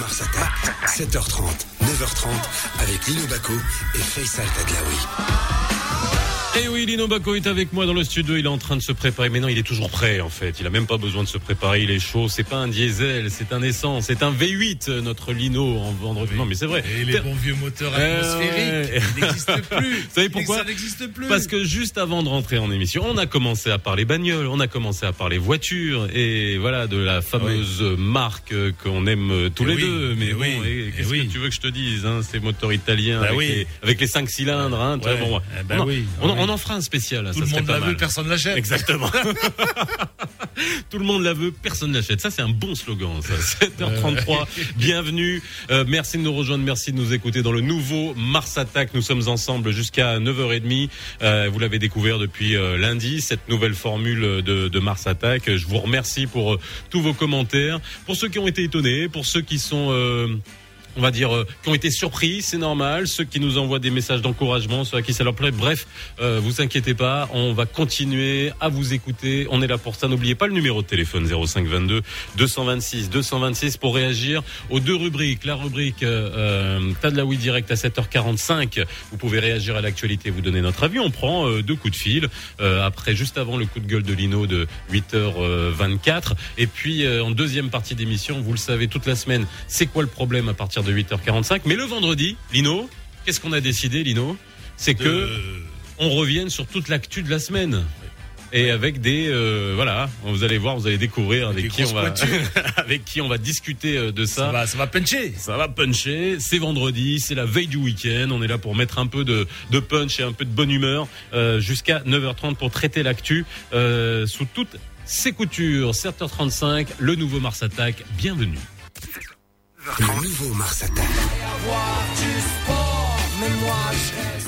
Mars Attack, 7h30, 9h30, avec Lino Bacco et Faisal Tadlaoui. Et oui, Lino Bacco est avec moi dans le studio, il est en train de se préparer. Mais non, il est toujours prêt en fait, il a même pas besoin de se préparer, il est chaud. C'est pas un diesel, c'est un essence, c'est un V8, notre Lino en vendredi. Oui. Non mais c'est vrai. Et les bons vieux moteurs atmosphériques, ils n'existent plus. Vous savez pourquoi ? Ça n'existe plus. Parce que juste avant de rentrer en émission, on a commencé à parler bagnoles, on a commencé à parler voitures, et voilà, de la fameuse marque qu'on aime tous les deux. Mais bon, qu'est-ce que tu veux que je te dise, hein, ces moteurs italiens avec les 5 cylindres, hein, tu vois, bon, on en fera un spécial. Tout ça, le monde la veut, personne l'achète. Exactement. Tout le monde la veut, personne l'achète. Ça, c'est un bon slogan, ça. 7h33, bienvenue. Merci de nous rejoindre, merci de nous écouter dans le nouveau Mars Attack. Nous sommes ensemble jusqu'à 9h30. Vous l'avez découvert depuis lundi, cette nouvelle formule de Mars Attack. Je vous remercie pour tous vos commentaires. Pour ceux qui ont été étonnés, pour ceux qui sont... on va dire, qui ont été surpris, c'est normal. Ceux qui nous envoient des messages d'encouragement, ceux à qui ça leur plaît. Bref, vous inquiétez pas, on va continuer à vous écouter. On est là pour ça. N'oubliez pas le numéro de téléphone 0522 226 226 pour réagir aux deux rubriques. La rubrique Tadlaoui direct à 7h45. Vous pouvez réagir à l'actualité, vous donner notre avis. On prend deux coups de fil. Après, juste avant le coup de gueule de Lino de 8h24. Et puis, en deuxième partie d'émission, vous le savez, toute la semaine, c'est quoi le problème à partir de 8h45, mais le vendredi, Lino, qu'est-ce qu'on a décidé, Lino ? C'est que on revienne sur toute l'actu de la semaine. Et avec des voilà, vous allez voir, vous allez découvrir avec qui on va avec qui on va discuter de ça. Ça va puncher. Ça va puncher. C'est vendredi, c'est la veille du week-end. On est là pour mettre un peu de punch et un peu de bonne humeur jusqu'à 9h30 pour traiter l'actu sous toutes ses coutures. 7h35, le nouveau Mars Attack. Bienvenue. Le nouveau Mars Attack.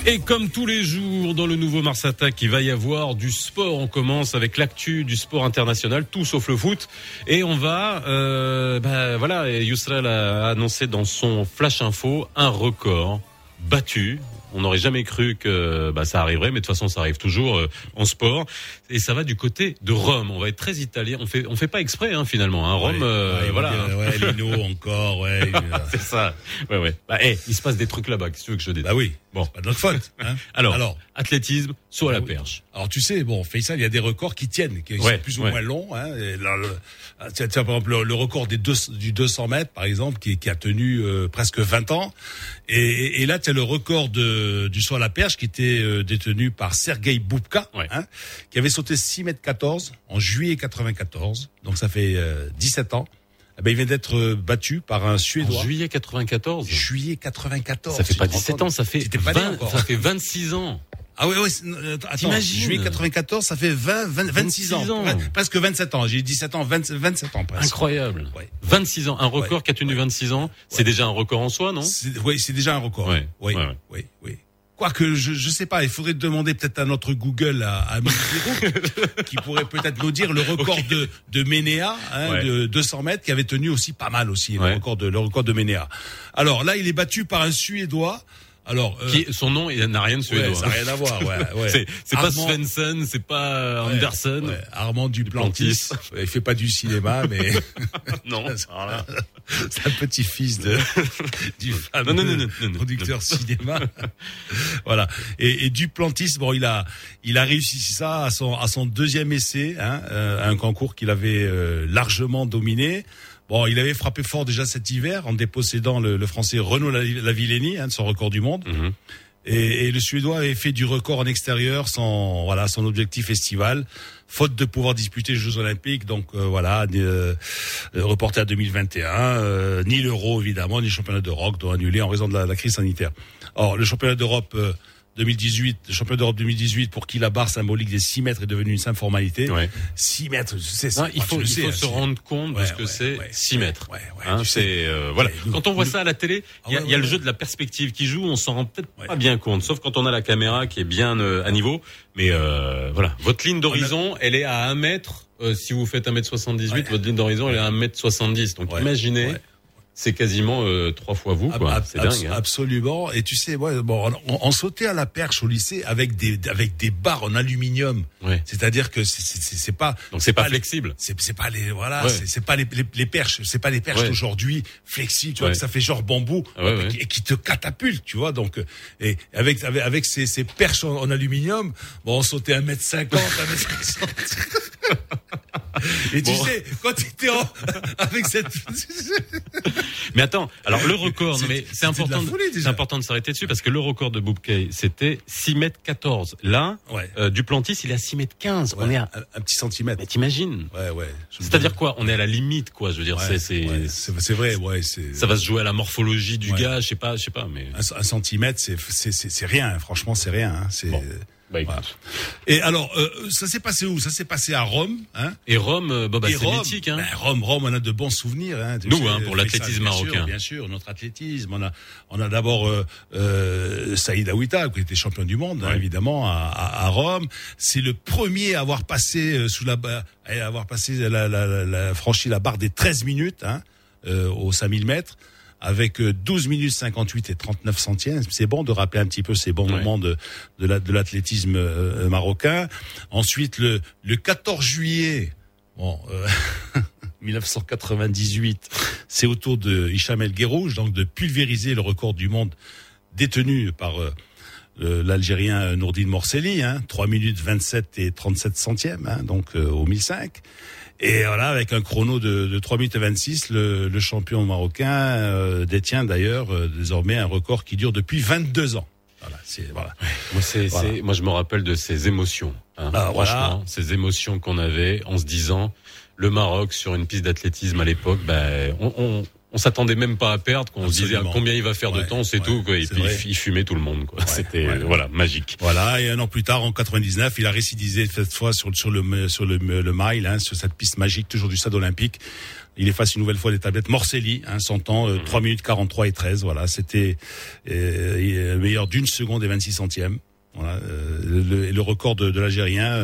Et comme tous les jours dans le nouveau Mars Attack, il va y avoir du sport. On commence avec l'actu du sport international, tout sauf le foot. Et on va, voilà, Yousra a annoncé dans son Flash Info un record battu. On n'aurait jamais cru que ça arriverait, mais de toute façon ça arrive toujours en sport. Et ça va du côté de Rome. On va être très italien. On fait pas exprès finalement. Hein. Rome, voilà. Lino encore, c'est ça. Ouais. Il se passe des trucs là-bas. Qu'est-ce que tu veux que je dise ? Bah oui. Bon, c'est pas de notre faute. Hein. Alors, athlétisme, saut à la perche. Alors tu sais, on fait ça. Il y a des records qui tiennent, qui sont plus ou moins longs. Hein. Là, tiens, par exemple, le record du 200 mètres, par exemple, qui a tenu presque 20 ans. Et là, tu as le record du saut à la perche qui était détenu par Sergueï Bubka, qui avait sauté 6,14 m en juillet 94, donc ça fait 17 ans. Eh ben, il vient d'être battu par un Suédois. En juillet 94. Ça fait pas 17 ans, ça fait 26 ans. Ah oui, attends, juillet 94, ça fait 26 ans. Presque 27 ans, j'ai 17 ans, 27 ans presque. Incroyable. Ouais. 26 ans, un record qui a tenu 26 ans, c'est déjà un record en soi, non ? Oui, c'est déjà un record. Oui. Quoique, je sais pas, il faudrait demander peut-être à notre Google, à Moussirou, qui pourrait peut-être nous dire le record de Ménéa, de 200 mètres, qui avait tenu aussi pas mal aussi, le record de Ménéa. Alors là, il est battu par un Suédois. Alors, son nom, il n'a rien de suédois. Ça n'a rien à voir. C'est pas Svensson, c'est pas Anderson. Armand Duplantis. Il fait pas du cinéma, mais non. C'est un petit-fils du fameux producteur cinéma. Voilà. Et Duplantis, bon, il a réussi ça à son deuxième essai, un concours qu'il avait largement dominé. Bon, il avait frappé fort déjà cet hiver en dépossédant le Français Renaud Lavillenie de son record du monde. Mmh. Et le Suédois avait fait du record en extérieur son objectif estival, faute de pouvoir disputer les Jeux Olympiques, donc reporté à 2021, ni l'Euro évidemment, ni le championnat d'Europe, dont annulé en raison de la crise sanitaire. Or, le championnat d'Europe 2018, le champion d'Europe 2018, pour qui la barre symbolique des 6 mètres est devenue une simple formalité. 6 mètres, il faut se rendre compte de ce que c'est 6 mètres. Quand on voit ça à la télé, il y a le jeu de la perspective qui joue, on s'en rend peut-être pas bien compte, sauf quand on a la caméra qui est bien à niveau. Mais voilà, votre ligne d'horizon, elle est à 1 mètre. Si vous faites 1m78, votre ligne d'horizon, elle est à 1m70. Donc imaginez... c'est quasiment trois fois vous, quoi. C'est dingue. Hein. Absolument. Et tu sais, ouais, bon, on sautait à la perche au lycée avec des barres en aluminium. Ouais. C'est-à-dire que c'est pas. Donc c'est pas flexible. C'est pas les voilà. Ouais. C'est pas les perches. C'est pas les perches d'aujourd'hui flexibles. Tu vois, que ça fait genre bambou et qui te catapulte. Tu vois, donc et avec ces perches en aluminium, bon, on sautait 1m50, 1m60. Et tu sais, quand tu étais avec cette... Mais attends, alors le record, c'est important de s'arrêter dessus, parce que le record de Boubkay, c'était 6m14. Là, Duplantis, il est à 6m15. Ouais, on est à un petit centimètre. Mais t'imagines? Ouais. C'est-à-dire quoi? On est à la limite, quoi. Je veux dire, c'est vrai, ça va se jouer à la morphologie du gars, je sais pas, mais. Un centimètre, c'est rien, franchement, c'est rien, hein. C'est... Bon. Bah, écoute. Voilà. Et alors, ça s'est passé où? Ça s'est passé à Rome, hein. Et Rome, c'est mythique, hein. Ben, Rome, on a de bons souvenirs, hein. Nous, sais, pour l'athlétisme marocain. Bien sûr, notre athlétisme. On a d'abord, Saïd Aouita, qui était champion du monde, hein, évidemment, à Rome. C'est le premier à avoir passé franchi la barre des 13 minutes, hein, aux 5000 mètres. Avec 12 minutes 58 et 39 centièmes. C'est bon de rappeler un petit peu ces bons moments de l'athlétisme marocain. Ensuite, le 14 juillet 1998, c'est au tour de Hicham El Guerrouj, donc de pulvériser le record du monde détenu par l'Algérien Nourdine Morselli, hein, 3 minutes 27 et 37 centièmes, hein, donc au 1005. Et voilà, avec un chrono de 3 minutes 26, le champion marocain détient d'ailleurs désormais un record qui dure depuis 22 ans. Voilà. Moi, je me rappelle de ces émotions, hein, franchement, ces émotions qu'on avait en se disant, le Maroc sur une piste d'athlétisme à l'époque, on s'attendait même pas à perdre, qu'on se disait combien il va faire de temps, c'est tout, quoi. Et puis il fumait tout le monde, quoi. C'était magique. Voilà. Et un an plus tard, en 99, il a récidivé cette fois sur le mile, hein, sur cette piste magique, toujours du stade olympique. Il efface une nouvelle fois les tablettes. Morselli, hein, son temps, 3 minutes 43 et 13. Voilà. C'était, meilleur d'une seconde et 26 centièmes. Voilà. Le record de l'Algérien,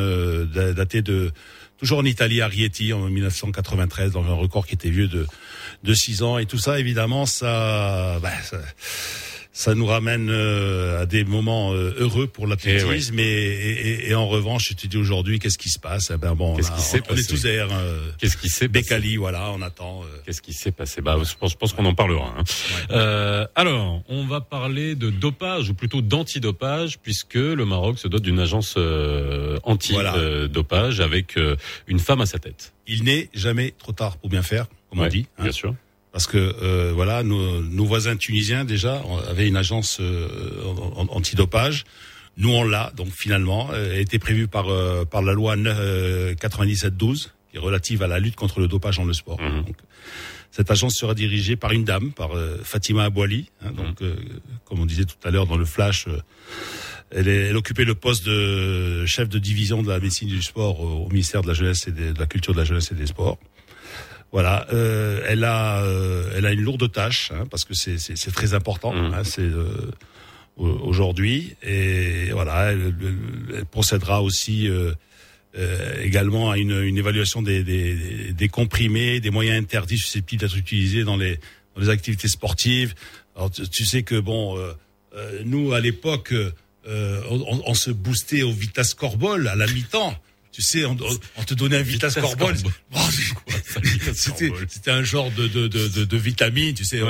daté de, toujours en Italie, à Rieti, en 1993, dans un record qui était vieux de 6 ans. Et tout ça, évidemment, ça nous ramène à des moments heureux pour l'athlétisme. Et en revanche, je te dis aujourd'hui, qu'est-ce qui se passe? On est tous derrière. Qu'est-ce qui s'est passé? Bécali, voilà, on attend. Qu'est-ce qui s'est passé? Je pense qu'on en parlera. Hein. Alors, on va parler de dopage, ou plutôt d'antidopage, puisque le Maroc se dote d'une agence anti-dopage avec une femme à sa tête. Il n'est jamais trop tard pour bien faire, comme on dit. Hein. Bien sûr. Parce que nos voisins tunisiens déjà avaient une agence antidopage. Nous on l'a, donc finalement était prévu par la loi 97/12 qui est relative à la lutte contre le dopage dans le sport. Mmh. Donc, cette agence sera dirigée par une dame, par Fatima Abouali. Hein, donc comme on disait tout à l'heure dans le flash, elle occupait le poste de chef de division de la médecine du sport au ministère de la jeunesse et de la culture de la jeunesse et des sports. Voilà, elle a une lourde tâche, hein, parce que c'est très important, hein, c'est aujourd'hui, et voilà, elle procédera aussi également à une évaluation des comprimés, des moyens interdits susceptibles d'être utilisés dans les activités sportives. Alors tu sais que nous à l'époque, on se boostait au Vitas Korbol à la mi-temps. Tu sais, on te donnait un Vitas Korbol. C'était un genre de vitamine, tu sais.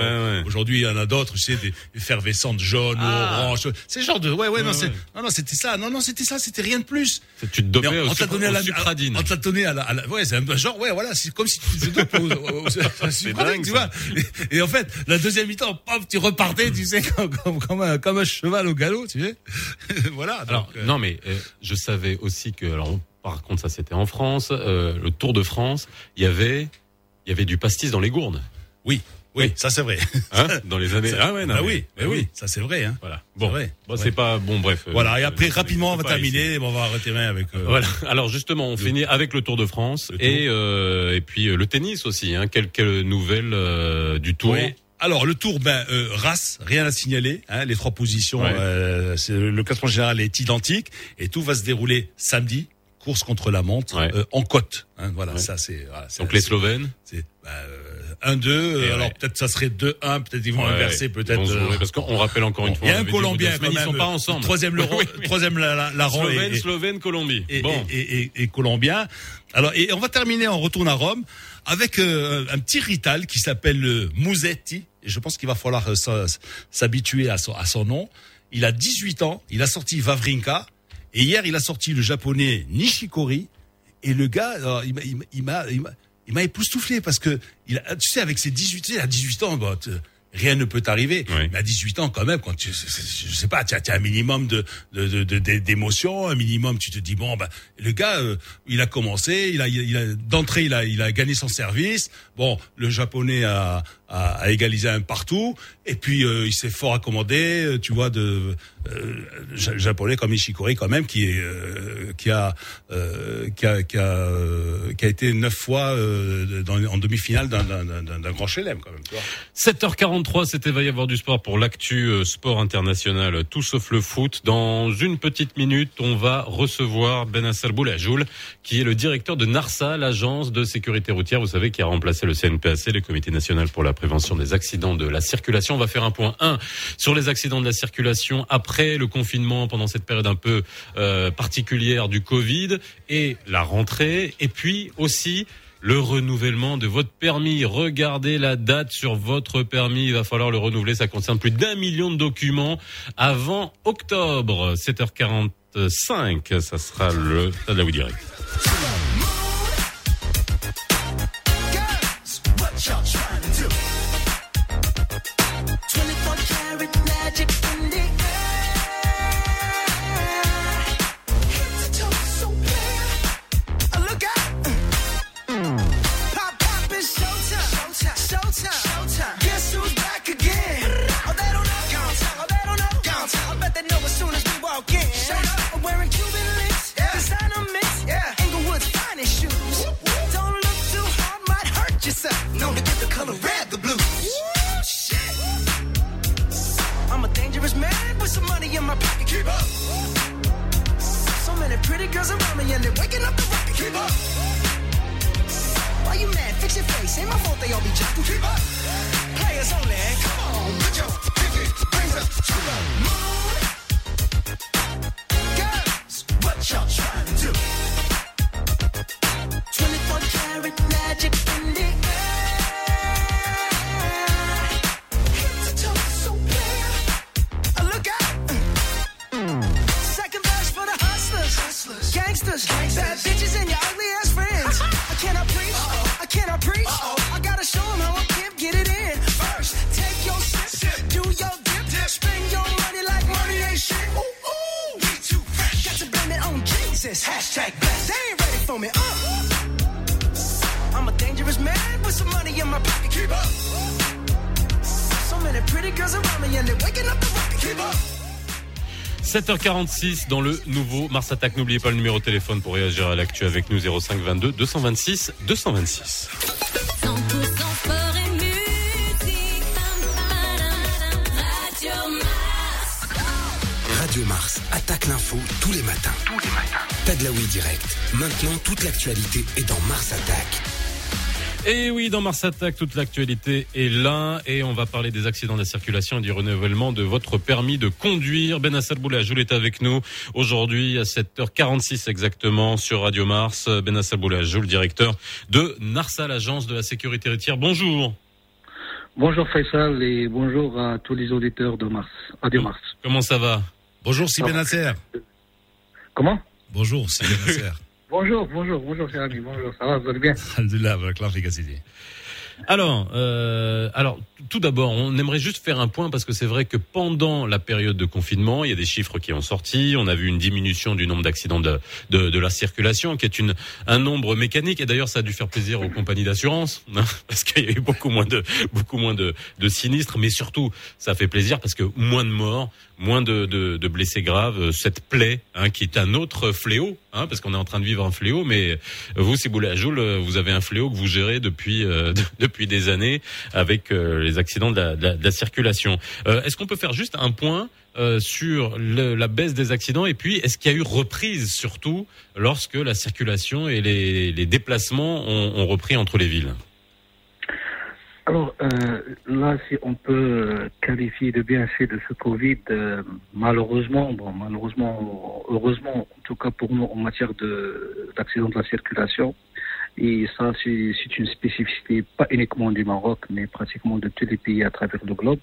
Aujourd'hui, il y en a d'autres, tu sais, des effervescentes jaunes ou oranges. C'est genre de, c'était ça. Non, c'était ça, c'était rien de plus. Tu te dopais au Supradine. On t'a donné à la, c'est un genre, c'est comme si tu te dopais au Supradine, tu vois. Et en fait, la deuxième mi-temps, paf, tu repartais, tu sais, comme un cheval au galop, tu sais. Voilà. Alors, non, mais, je savais aussi que, par contre, ça c'était en France, le Tour de France, il y avait du pastis dans les gourdes. Oui, ça c'est vrai. Hein, dans les années. Ça c'est vrai, hein. Voilà. Bon, c'est pas bon, bref. Voilà. Et après, rapidement, on va terminer. On va arrêter avec. Voilà. Alors justement, on finit avec le Tour de France et puis le tennis aussi. Hein. Quelques nouvelles du Tour. Oui. Alors le Tour, race, rien à signaler. Hein, les trois positions, le classement général est identique et tout va se dérouler samedi. Course contre la montre en côte, hein, voilà. Ça c'est donc les Slovènes, 1-2. Alors peut-être ça serait 2-1, peut-être ils vont inverser, peut-être. Parce qu'on rappelle encore une fois. Il y a un Colombien, mais ils sont pas ensemble. Troisième la ronde. Slovène, Colombie. Et Colombien. Alors, et on va terminer, on retourne à Rome, avec un petit rital qui s'appelle Musetti. Et je pense qu'il va falloir s'habituer à son nom. Il a 18 ans, il a sorti Wawrinka. Et hier, il a sorti le japonais Nishikori. Et le gars, alors, il m'a époustouflé parce que, tu sais, avec ses 18 ans, bah, rien ne peut t'arriver. Oui. Mais à 18 ans, quand même, quand tu, je sais pas, t'as un minimum d'émotion, un minimum, tu te dis bon, bah, le gars, il a commencé, d'entrée, il a gagné son service. Bon, le japonais a égalisé un partout, et puis il s'est fort accommodé, tu vois, japonais comme Nishikori quand même, qui a été 9 fois en demi-finale d'un grand chelem quand même. Tu vois. 7h43, c'était va y avoir du sport pour l'actu sport international, tout sauf le foot. Dans une petite minute, on va recevoir Benassar Boulajoul, qui est le directeur de NARSA, l'agence de sécurité routière, vous savez, qui a remplacé le CNPAC, le Comité national pour la prévention des accidents de la circulation. On va faire un point 1 sur les accidents de la circulation après le confinement, pendant cette période un peu particulière du Covid et la rentrée, et puis aussi le renouvellement de votre permis. Regardez la date sur votre permis, il va falloir le renouveler, ça concerne plus d'1 million de documents avant octobre. 7h45, ça sera le Stade Laoui Direct. Heures 46 dans le nouveau Mars Attack. N'oubliez pas le numéro de téléphone pour réagir à l'actu avec nous, 05 22 226 226. Radio Mars attaque l'info tous les matins. Tadlaoui Direct. Maintenant, toute l'actualité est dans Mars Attack. Et oui, dans Mars Attack, toute l'actualité est là. Et on va parler des accidents de la circulation et du renouvellement de votre permis de conduire. Benassar Boulajoul est avec nous aujourd'hui à 7h46 exactement sur Radio Mars. Benassar Boulajoul, directeur de NARSA, l'agence de la sécurité routière. Bonjour. Bonjour Faisal et bonjour à tous les auditeurs de Mars. Radio Mars. Comment ça va ? Bonjour Si Benassar. Comment ? Bonjour Si Benassar. Bonjour, cher ami, bonjour, ça va, vous allez bien ? Alhamdulillah, alors, tout d'abord, on aimerait juste faire un point parce que c'est vrai que pendant la période de confinement, il y a des chiffres qui ont sorti. On a vu une diminution du nombre d'accidents de la circulation, qui est un nombre mécanique. Et d'ailleurs, ça a dû faire plaisir aux compagnies d'assurance, hein, parce qu'il y a eu beaucoup moins de sinistres. Mais surtout, ça fait plaisir parce que moins de morts, moins de blessés graves. Cette plaie, hein, qui est un autre fléau, hein, parce qu'on est en train de vivre un fléau. Mais vous, si Boulajoul, vous avez un fléau que vous gérez depuis des années avec les accidents de la circulation. Est-ce qu'on peut faire juste un point sur la baisse des accidents, et puis est-ce qu'il y a eu reprise surtout lorsque la circulation et les déplacements ont repris entre les villes ? Alors, là, si on peut qualifier de bienfait de ce Covid, malheureusement, heureusement, en tout cas pour nous, en matière d'accident de la circulation, et ça, c'est une spécificité pas uniquement du Maroc, mais pratiquement de tous les pays à travers le globe.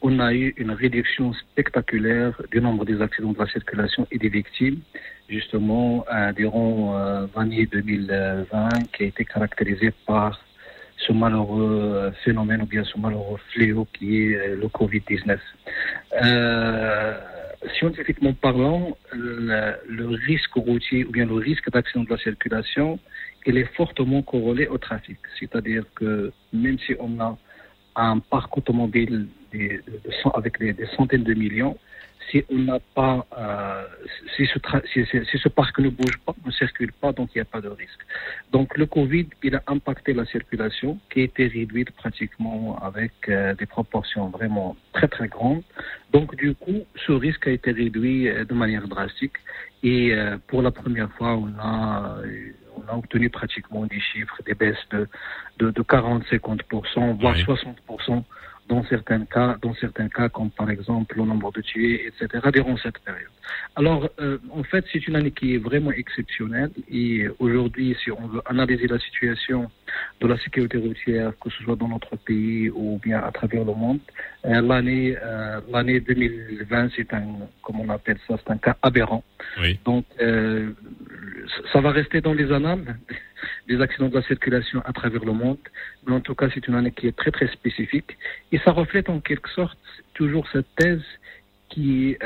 On a eu une réduction spectaculaire du nombre des accidents de la circulation et des victimes, justement, durant l'année 2020, qui a été caractérisée par ce malheureux phénomène ou bien ce malheureux fléau qui est le Covid-19. Scientifiquement parlant, le risque routier ou bien le risque d'accident de la circulation, il est fortement corrélé au trafic. C'est-à-dire que même si on a un parc automobile avec des centaines de millions, si on n'a pas, si ce parc ne bouge pas, ne circule pas, donc il n'y a pas de risque. Donc le Covid, il a impacté la circulation qui a été réduite pratiquement avec des proportions vraiment très très grandes. Donc du coup, ce risque a été réduit de manière drastique et pour la première fois, on a obtenu pratiquement des chiffres, des baisses de 40-50%, voire 60%. Dans certains cas, comme par exemple le nombre de tués, etc., durant cette période. Alors, en fait, c'est une année qui est vraiment exceptionnelle. Et aujourd'hui, si on veut analyser la situation de la sécurité routière, que ce soit dans notre pays ou bien à travers le monde, l'année 2020, c'est un cas aberrant. Oui. Donc, ça va rester dans les annales des accidents de la circulation à travers le monde. Mais en tout cas, c'est une année qui est très, très spécifique. Et ça reflète en quelque sorte toujours cette thèse qui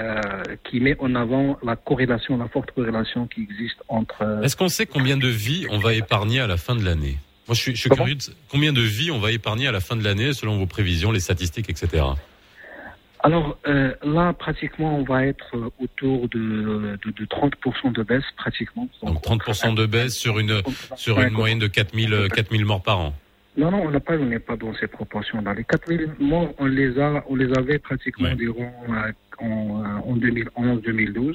met en avant la forte corrélation qui existe entre... Est-ce qu'on sait combien de vies on va épargner à la fin de l'année ? Moi, je suis curieux de... Combien de vies on va épargner à la fin de l'année selon vos prévisions, les statistiques, etc. Alors là, pratiquement, on va être autour de 30% de baisse, pratiquement. Donc 30% de baisse sur une moyenne de 4000 morts par an. Non, on n'est pas dans ces proportions-là. Les 4000 morts, on les avait pratiquement durant en 2011-2012,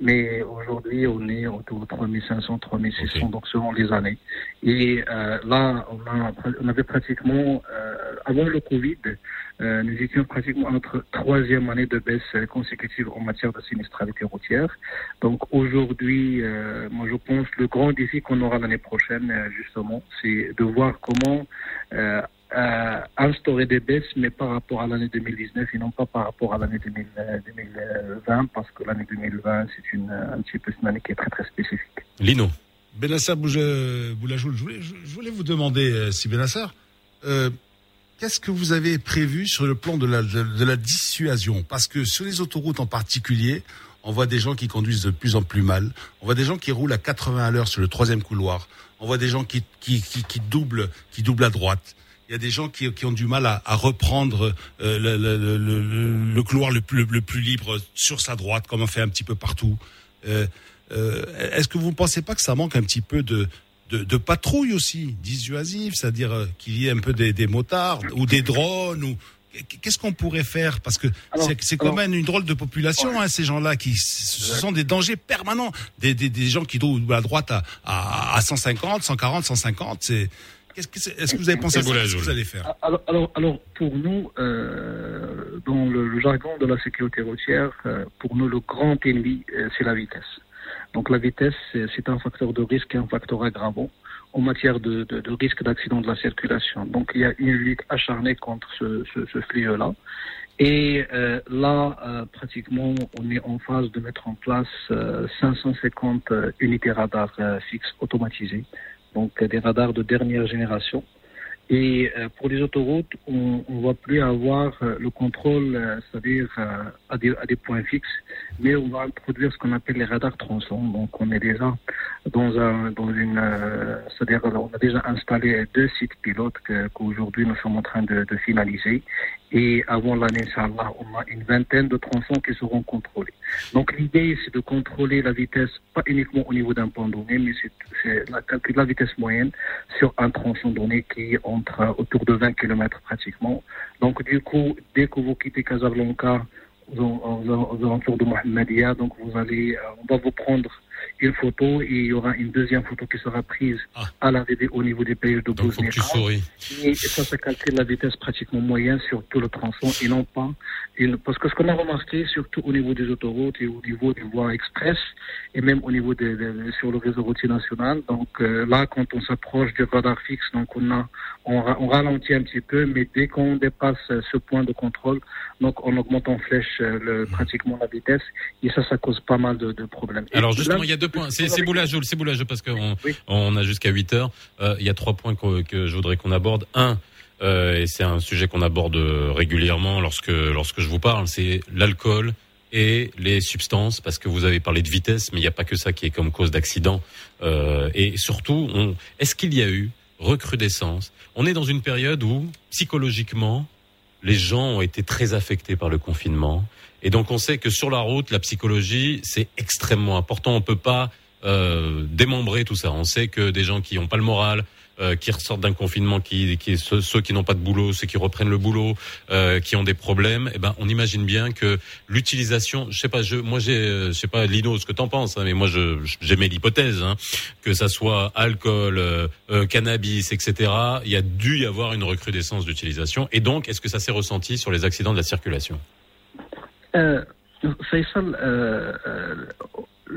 mais aujourd'hui, on est autour de 3500-3600, donc selon les années. Et là, on avait pratiquement, avant le Covid, nous étions pratiquement à notre troisième année de baisse consécutive en matière de sinistralité routière. Donc aujourd'hui, moi je pense le grand défi qu'on aura l'année prochaine, justement, c'est de voir comment instaurer des baisses, mais par rapport à l'année 2019 et non pas par rapport à l'année 2020, parce que l'année 2020, c'est un petit peu une année qui est très très spécifique. Lino. Benassa Boulajoul, je voulais vous demander, si Benassa... qu'est-ce que vous avez prévu sur le plan de la dissuasion ? Parce que sur les autoroutes en particulier, on voit des gens qui conduisent de plus en plus mal. On voit des gens qui roulent à 80 à l'heure sur le troisième couloir. On voit des gens qui doublent à droite. Il y a des gens qui ont du mal à reprendre le couloir le plus libre sur sa droite, comme on fait un petit peu partout. Est-ce que vous ne pensez pas que ça manque un petit peu de patrouille aussi, dissuasive, c'est-à-dire qu'il y ait un peu des motards ou des drones ou qu'est-ce qu'on pourrait faire parce que c'est quand même une drôle de population ces gens-là ce sont des dangers permanents, des gens qui roulent à droite à 150, 140, 150, est-ce que vous avez pensé à ça, qu'est-ce que vous allez faire ? Alors pour nous dans le jargon de la sécurité routière, pour nous le grand ennemi c'est la vitesse. Donc la vitesse, c'est un facteur de risque et un facteur aggravant en matière de risque d'accident de la circulation. Donc il y a une lutte acharnée contre ce fléau-là. Et pratiquement, on est en phase de mettre en place 550 unités radars fixes automatisées, donc des radars de dernière génération. Et pour les autoroutes, on va plus avoir le contrôle, c'est-à-dire à des points fixes, mais on va introduire ce qu'on appelle les radars tronçons. Donc on est déjà c'est-à-dire on a déjà installé 2 sites pilotes qu'aujourd'hui nous sommes en train de finaliser. Et avant l'année, inchallah, on a une vingtaine de tronçons qui seront contrôlés. Donc l'idée, c'est de contrôler la vitesse, pas uniquement au niveau d'un point donné, mais c'est la vitesse moyenne sur un tronçon donné qui est autour de 20 km pratiquement. Donc du coup, dès que vous quittez Casablanca, aux alentours de Mohammedia, donc on va vous prendre une photo et il y aura une deuxième photo qui sera prise à l'arrivée au niveau des payeurs de Bosnie-Herzégovine. Et ça, ça calcule la vitesse pratiquement moyenne sur tout le tronçon et non pas. Parce que ce qu'on a remarqué, surtout au niveau des autoroutes et au niveau des voies express et même au niveau sur le réseau routier national. Donc là, quand on s'approche du radar fixe, donc on ralentit un petit peu, mais dès qu'on dépasse ce point de contrôle, donc on augmente en flèche pratiquement la vitesse et ça cause pas mal de problèmes. Alors justement, il y a deux points. C'est Boulajoul, parce qu'on on a jusqu'à 8 heures. Il y a trois points que je voudrais qu'on aborde. Un, et c'est un sujet qu'on aborde régulièrement lorsque je vous parle, c'est l'alcool et les substances, parce que vous avez parlé de vitesse, mais il n'y a pas que ça qui est comme cause d'accident. Et surtout, est-ce qu'il y a eu recrudescence? On est dans une période où, psychologiquement, les gens ont été très affectés par le confinement. Et donc, on sait que sur la route, la psychologie, c'est extrêmement important. On ne peut pas démembrer tout ça. On sait que des gens qui n'ont pas le moral, qui ressortent d'un confinement, ceux qui n'ont pas de boulot, ceux qui reprennent le boulot, qui ont des problèmes, eh ben on imagine bien que l'utilisation, Lino, ce que t'en penses, hein, mais moi j'aimais l'hypothèse, hein, que ça soit alcool, cannabis, etc. Il y a dû y avoir une recrudescence d'utilisation. Et donc, est-ce que ça s'est ressenti sur les accidents de la circulation?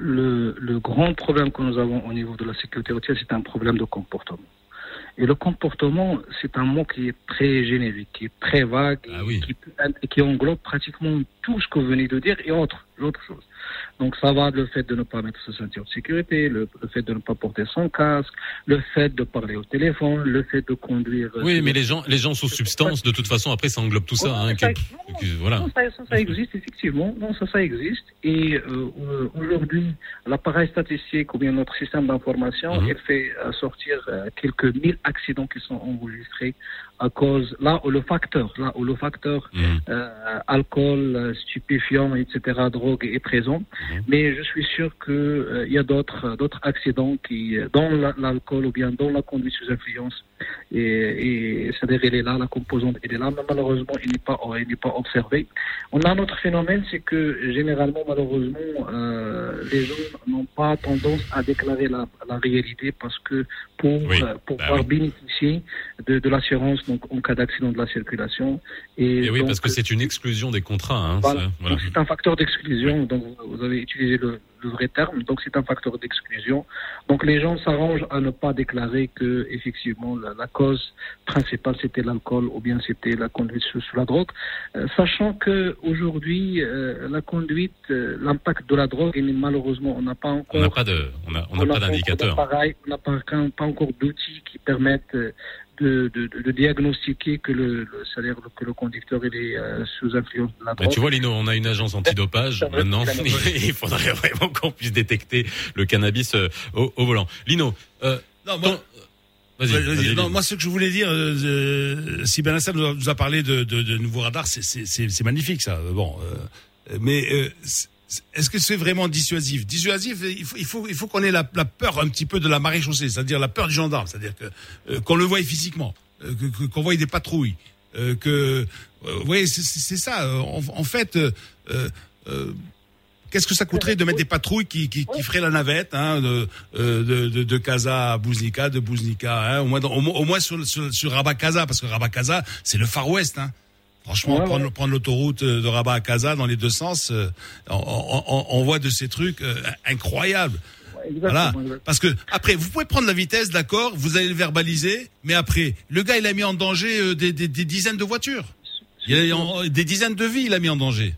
Le grand problème que nous avons au niveau de la sécurité routière, c'est un problème de comportement. Et le comportement, c'est un mot qui est très générique, qui est très vague, qui englobe pratiquement tout ce que vous venez de dire et l'autre chose. Donc ça va le fait de ne pas mettre sa ceinture de sécurité, le fait de ne pas porter son casque, le fait de parler au téléphone, le fait de conduire... Oui, mais les gens sous substance, de toute façon, après ça englobe tout ça. Ça existe, effectivement. Ça existe. Et aujourd'hui, l'appareil statistique ou bien notre système d'information, il fait sortir quelques 1000 accidents qui sont enregistrés à cause, là où le facteur alcool, stupéfiant, etc., drogue est présent. Mais je suis sûr qu'il y a d'autres accidents qui, dans l'alcool ou bien dans la conduite sous influence, et c'est-à-dire elle est là, la composante elle est là, mais malheureusement elle n'est pas observée. On a un autre phénomène, c'est que généralement, malheureusement, les gens n'ont pas tendance à déclarer la réalité parce que pour pouvoir bénéficier de l'assurance donc en cas d'accident de la circulation. Et oui, donc, parce que c'est une exclusion des contrats. Donc c'est un facteur d'exclusion. Donc vous avez utilisé le vrai terme, donc c'est un facteur d'exclusion. Donc les gens s'arrangent à ne pas déclarer que effectivement la cause principale c'était l'alcool ou bien c'était la conduite sous la drogue, sachant que aujourd'hui la conduite, l'impact de la drogue, et malheureusement on n'a pas d'indicateur, on n'a pas encore d'outils qui permettent de diagnostiquer que le conducteur il est sous influence de la drogue. Mais tu vois, Lino, on a une agence antidopage maintenant. Il faudrait vraiment qu'on puisse détecter le cannabis au volant. Lino, moi, ce que je voulais dire, si Ben Hassane nous a parlé de nouveaux radars, c'est magnifique, ça. Bon, mais est-ce que c'est vraiment dissuasif ? Dissuasif, il faut qu'on ait la peur un petit peu de la maréchaussée, c'est-à-dire la peur du gendarme, c'est-à-dire que qu'on le voie physiquement, qu'on voie des patrouilles, vous voyez, c'est ça. En fait. Qu'est-ce que ça coûterait de mettre des patrouilles qui feraient la navette, hein, de Casa à Bouznika, de Bouznika, hein, au moins sur Rabat Casa, parce que Rabat Casa c'est le Far West, hein. Franchement, prendre l'autoroute de Rabat à Casa dans les deux sens, on voit de ces trucs incroyables. Exactement. Voilà. Parce que, après, vous pouvez prendre la vitesse, d'accord, vous allez le verbaliser, mais après, le gars, il a mis en danger des dizaines de voitures. Des dizaines de vies, il a mis en danger.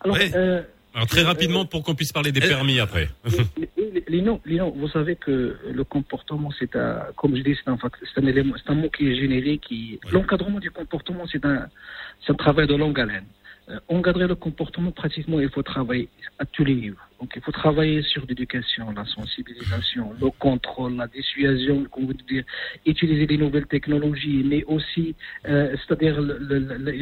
Alors, ouais. Alors très rapidement pour qu'on puisse parler des permis après. Lino, vous savez que le comportement, comme je dis, c'est un élément, c'est un mot qui est générique. L'encadrement du comportement, c'est un travail de longue haleine. Encadrer le comportement, pratiquement, il faut travailler à tous les niveaux. Donc, il faut travailler sur l'éducation, la sensibilisation, le contrôle, la dissuasion, comme vous dites, utiliser des nouvelles technologies, mais aussi, c'est-à-dire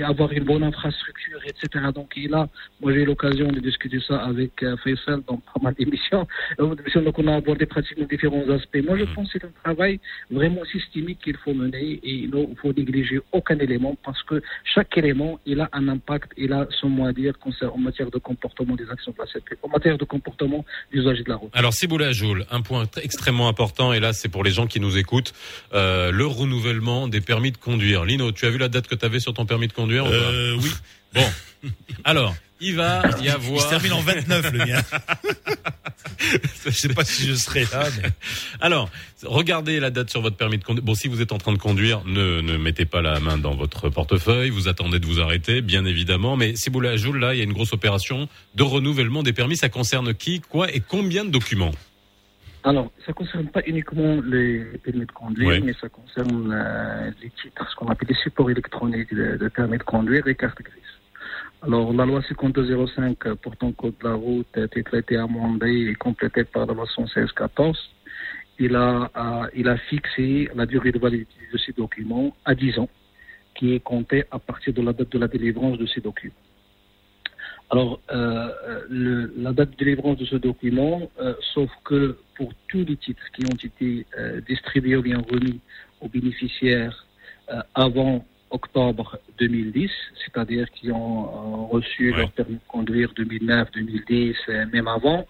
avoir une bonne infrastructure, etc. Donc, et là, moi, j'ai eu l'occasion de discuter ça avec Faisal dans pas mal d'émissions. Donc, on a abordé pratiquement différents aspects. Moi, je pense que c'est un travail vraiment systémique qu'il faut mener et il ne faut négliger aucun élément parce que chaque élément, il a un impact, il a son mot à dire en matière de comportement des actions de la circulation, en matière de comportement des usagers de la route. Alors, Séboula Joule, un point extrêmement important, et là, c'est pour les gens qui nous écoutent, le renouvellement des permis de conduire. Lino, tu as vu la date que tu avais sur ton permis de conduire ou pas ? Oui. Bon, alors... il va y avoir... Il se termine en 29, le mien. Je sais pas si je serai là, mais... Alors, regardez la date sur votre permis de conduire. Bon, si vous êtes en train de conduire, ne mettez pas la main dans votre portefeuille. Vous attendez de vous arrêter, bien évidemment. Mais Séboula Joule, là, il y a une grosse opération de renouvellement des permis. Ça concerne qui, quoi et combien de documents ? Alors, ça concerne pas uniquement les permis de conduire, oui, mais ça concerne les titres, ce qu'on appelle les supports électroniques de permis de conduire et cartes grises. Alors, la loi 5205 portant le code de la route a été traitée, amendée et complétée par la loi 116-14. Il a fixé la durée de validité de ces documents à 10 ans, qui est comptée à partir de la date de la délivrance de ces documents. Alors, la date de délivrance de ce document, sauf que pour tous les titres qui ont été distribués ou bien remis aux bénéficiaires avant octobre 2010, c'est-à-dire qui ont reçu leur permis de conduire 2009, 2010, même avant.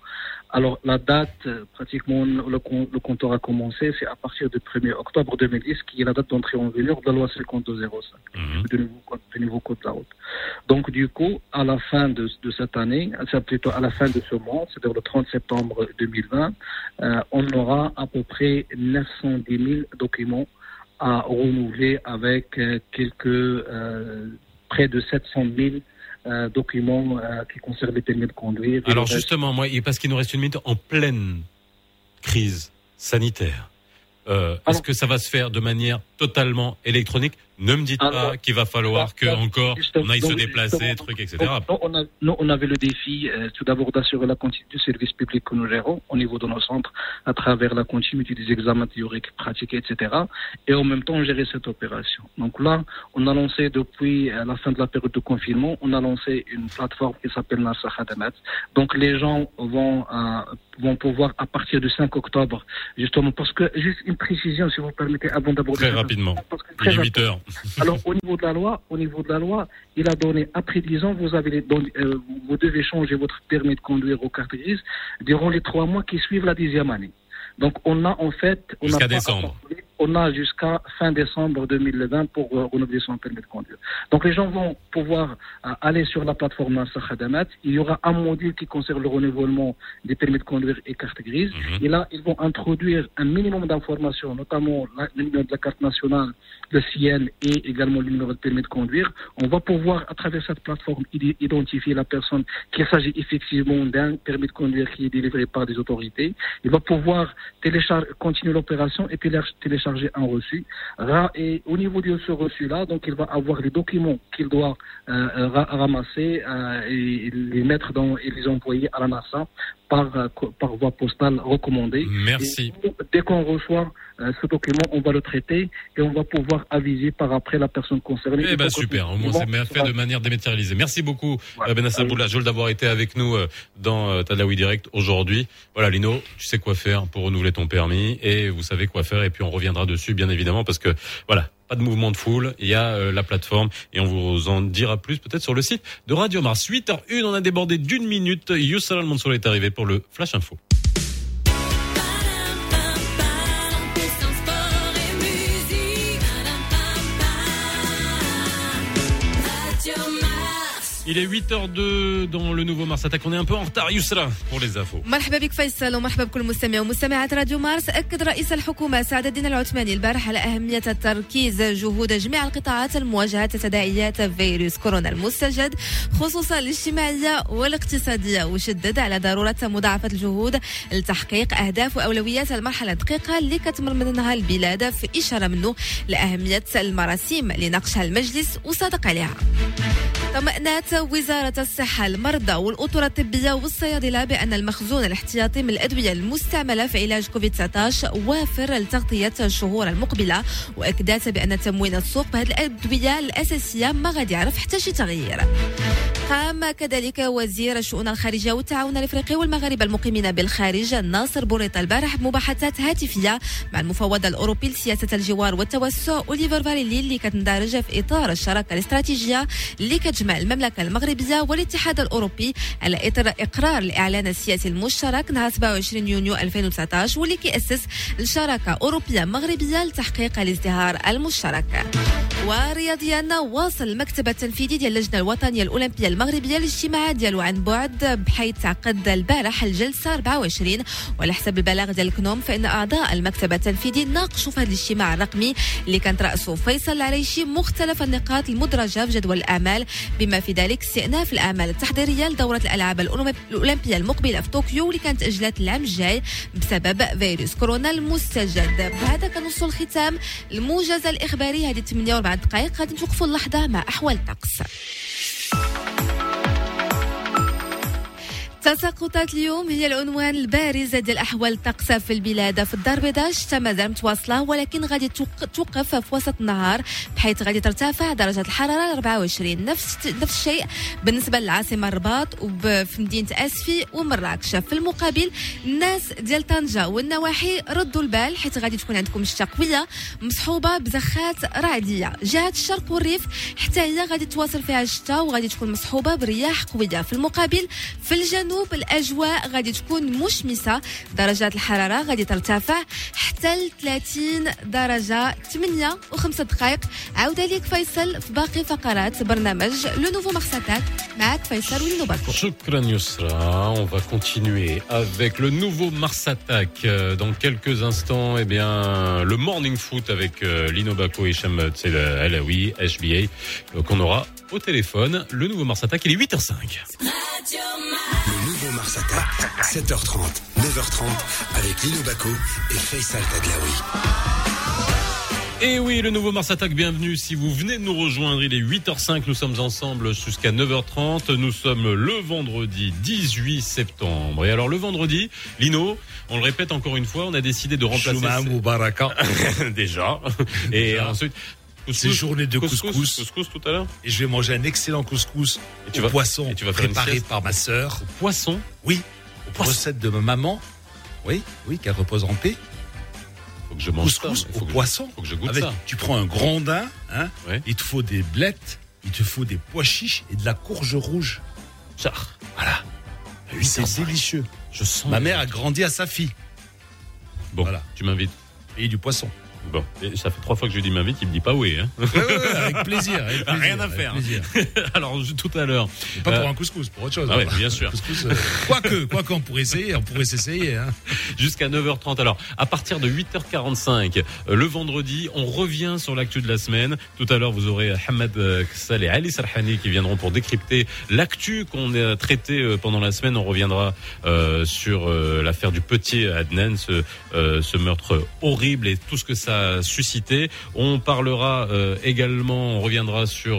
Alors la date, pratiquement le compteur a commencé, c'est à partir du 1er octobre 2010 qui est la date d'entrée en vigueur de la loi 5205, du nouveau code de la route. Donc du coup, à la fin de cette année, c'est plutôt à la fin de ce mois, c'est-à-dire le 30 septembre 2020, on aura à peu près 910 000 documents à renouveler avec près de 700 000 documents qui concernent les permis de conduire. Alors justement, parce qu'il nous reste une minute, en pleine crise sanitaire, est-ce que ça va se faire de manière totalement électronique ? Ne me dites pas qu'il va falloir qu'on aille se déplacer, trucs, etc. On avait le défi tout d'abord d'assurer la continuité du service public que nous gérons au niveau de nos centres à travers la continuité des examens théoriques, pratiques, etc. Et en même temps gérer cette opération. Donc là, on a lancé depuis la fin de la période de confinement, on a lancé une plateforme qui s'appelle Narsa Khadamat. Donc les gens vont pouvoir à partir du 5 octobre, justement, parce que juste une précision, si vous permettez, avant d'aborder très rapidement, il est 8 heures. Alors, au niveau de la loi, il a donné, après 10 ans, vous devez changer votre permis de conduire aux cartes grises durant les 3 mois qui suivent la 10e année. Donc, on a jusqu'à fin décembre 2020 pour renouveler son permis de conduire. Donc, les gens vont pouvoir aller sur la plateforme Narsa Khadamat. Il y aura un module qui concerne le renouvellement des permis de conduire et cartes grises. Et là, ils vont introduire un minimum d'informations, notamment le numéro de la carte nationale, le CN et également le numéro de permis de conduire. On va pouvoir, à travers cette plateforme, identifier la personne qu'il s'agit effectivement d'un permis de conduire qui est délivré par des autorités. Il va pouvoir continuer l'opération et télécharger un reçu. Et au niveau de ce reçu-là, donc il va avoir les documents qu'il doit ramasser et les mettre et les envoyer à la Narsa par voie postale recommandée. Merci. Et dès qu'on reçoit ce document, on va le traiter et on va pouvoir aviser par après la personne concernée. Eh bien super, au moins c'est fait de manière dématérialisée. Merci beaucoup Séboula Joule d'avoir été avec nous dans Tadlaoui Direct aujourd'hui. Voilà Lino, tu sais quoi faire pour renouveler ton permis et vous savez quoi faire et puis on reviendra dessus bien évidemment parce que voilà, pas de mouvement de foule, il y a la plateforme et on vous en dira plus peut-être sur le site de Radio Mars. 8h01, on a débordé d'une minute. Youssef Al-Mansour est arrivé pour le Flash Info. Il est 8h02 dans le nouveau Mars Attack. On est un peu en retard, Yousra, pour les infos. مرحبا بك فيصل ومرحبا بكل مستمعي ومستمعات راديو مارس. أكد رئيس الحكومة سعد الدين العثماني البارح على أهمية تركيز جهود جميع القطاعات لمواجهة تداعيات فيروس كورونا المستجد خصوصا الاجتماعية والاقتصادية وشدد على ضرورة مضاعفة الجهود لتحقيق أهداف وأولويات المرحلة الدقيقة اللي كتمر منها البلاد في إشارة منه لأهمية المراسيم لنقشها المجلس وصادق عليها. طمأنت وزارة الصحة المرضى والأطر الطبية والصيادلة بأن المخزون الاحتياطي من الأدوية المستعملة في علاج كوفيد-19 وافر لتغطية الشهور المقبلة وأكدت بأن تموين السوق بهذه الأدوية الأساسية ما غادي يعرف حتى شي تغيير. قام كذلك وزير الشؤون الخارجية والتعاون الأفريقي والمغاربة المقيمين بالخارج ناصر بوريطة البارح بمباحثات هاتفية مع المفوض الأوروبي لسياسة الجوار والتوسع أوليفر فاريلي اللي كتندرج في إطار الشراكة الاستراتيجية اللي كتجمع المملكة المغربية والاتحاد الأوروبي على إثر إقرار الإعلان السياسي المشترك نهار 27 يونيو 2019 واللي كيأسس الشراكة أوروبية مغربية لتحقيق الازدهار المشترك. ورياضيا واصل المكتب التنفيذي ديال اللجنة الوطنية الأولمبية المغربية الاجتماع ديالو عن بعد، بحيث تعقد البارح الجلسة 24، وعلى حسب البلاغ ديال كنوم فإن أعضاء المكتب التنفيذي ناقشوا في هذا الاجتماع الرقمي اللي كان رأسه فيصل العريشي مختلف النقاط المدرجة في جدول الأعمال، بما في ذلك استئناف الأعمال التحضيرية لدورة الألعاب الأولمبية المقبلة في طوكيو واللي كانت أجلت العام الجاي بسبب فيروس كورونا المستجد. بهذا كنوصل الختام الموجز الإخباري هذه 48 دقائق، غادي نتوقفوا اللحظة مع أحوال الطقس. تساقطات اليوم هي العنوان البارز ديال احوال الطقس في البلاد. في الدار البيضاء الشتاء مازال متواصله، ولكن غادي توقف في وسط النهار، بحيث غادي ترتفع درجه الحراره 24. نفس الشيء بالنسبه للعاصمه الرباط وفي مدينه اسفي ومراكش. في المقابل الناس ديال طنجه والنواحي ردوا البال، حيث غادي تكون عندكم الشتاء قويه مصحوبه بزخات رعديه. جهه الشرق والريف حتى هي غادي تواصل فيها الشتاء وغادي تكون مصحوبه برياح قويه. في المقابل في الجنوب الأجواء غادي تكون مشمسة، درجات الحرارة غادي ترتفع حتى ل 30 درجة. 8 و5 دقائق، عودة ليك فيصل في باقي فقرات برنامج لو نوفو مارساتاك معك فيصل ولينو باكو. شكرا يسرا. On va continuer avec le nouveau Mars Attack dans quelques instants. Eh bien, le morning foot avec Lino Bako et Cham Tsel Alaoui, HBA, qu'on aura au téléphone. Le nouveau Mars Attack, il est 8h05. Nouveau Mars Attack, 7h30, 9h30, avec Lino Bako et Faisal Tadlaoui. Et oui, le nouveau Mars Attack, bienvenue. Si vous venez de nous rejoindre, il est 8h05, nous sommes ensemble jusqu'à 9h30. Nous sommes le vendredi 18 septembre. Et alors, le vendredi, Lino, on le répète encore une fois, on a décidé de remplacer... Chouma Moubaraka. Déjà. Et ensuite... Ces journées de couscous tout à l'heure. Et je vais manger un excellent couscous au poisson préparé par ma sœur. Au poisson ? Oui, au recette de ma maman. Oui, oui, qu'elle repose en paix. Faut que je mange couscous au poisson. Faut que je goûte ça. Tu prends un grondin, hein, ouais. Il te faut des blettes, il te faut des pois chiches et de la courge rouge. Ça. Voilà. Oui, c'est délicieux. Je sens. Ma mère a grandi à sa fille. Bon, voilà. Tu m'invites. Et du poisson. Bon, et ça fait 3 fois que je dis ma vie, il me dit pas oui. Hein. Ouais, avec plaisir. Rien à faire. Alors, tout à l'heure. Pas pour un couscous, pour autre chose. Ah ouais, bien sûr. Quoique, on pourrait s'essayer. Hein. Jusqu'à 9h30. Alors, à partir de 8h45, le vendredi, on revient sur l'actu de la semaine. Tout à l'heure, vous aurez Hamad Kessal et Ali Sarhani qui viendront pour décrypter l'actu qu'on a traité pendant la semaine. On reviendra sur l'affaire du petit Adnan, ce meurtre horrible et tout ce que ça suscité. On parlera également, on reviendra sur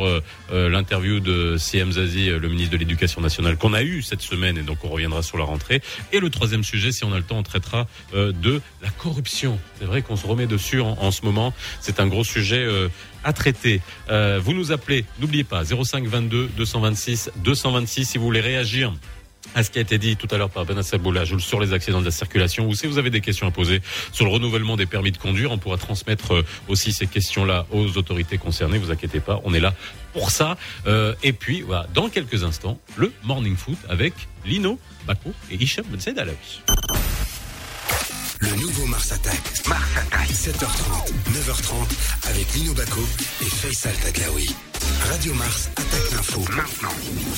l'interview de CM Zazi, le ministre de l'Éducation nationale, qu'on a eu cette semaine, et donc on reviendra sur la rentrée. Et le troisième sujet, si on a le temps, on traitera de la corruption. C'est vrai qu'on se remet dessus en ce moment. C'est un gros sujet à traiter. Vous nous appelez, n'oubliez pas, 05 22 226 226 si vous voulez réagir à ce qui a été dit tout à l'heure par Benassa Boulaj sur les accidents de la circulation, ou si vous avez des questions à poser sur le renouvellement des permis de conduire. On pourra transmettre aussi ces questions-là aux autorités concernées. Vous inquiétez pas, on est là pour ça. Et puis, voilà, dans quelques instants, le Morning Foot avec Lino Bako et Hicham Bensed Alaoui. Le nouveau Mars Attack. Mars Attack. 7h30, 9h30 avec Lino Bako et Faisal Tadlaoui. Radio Mars Attack l'info maintenant. Every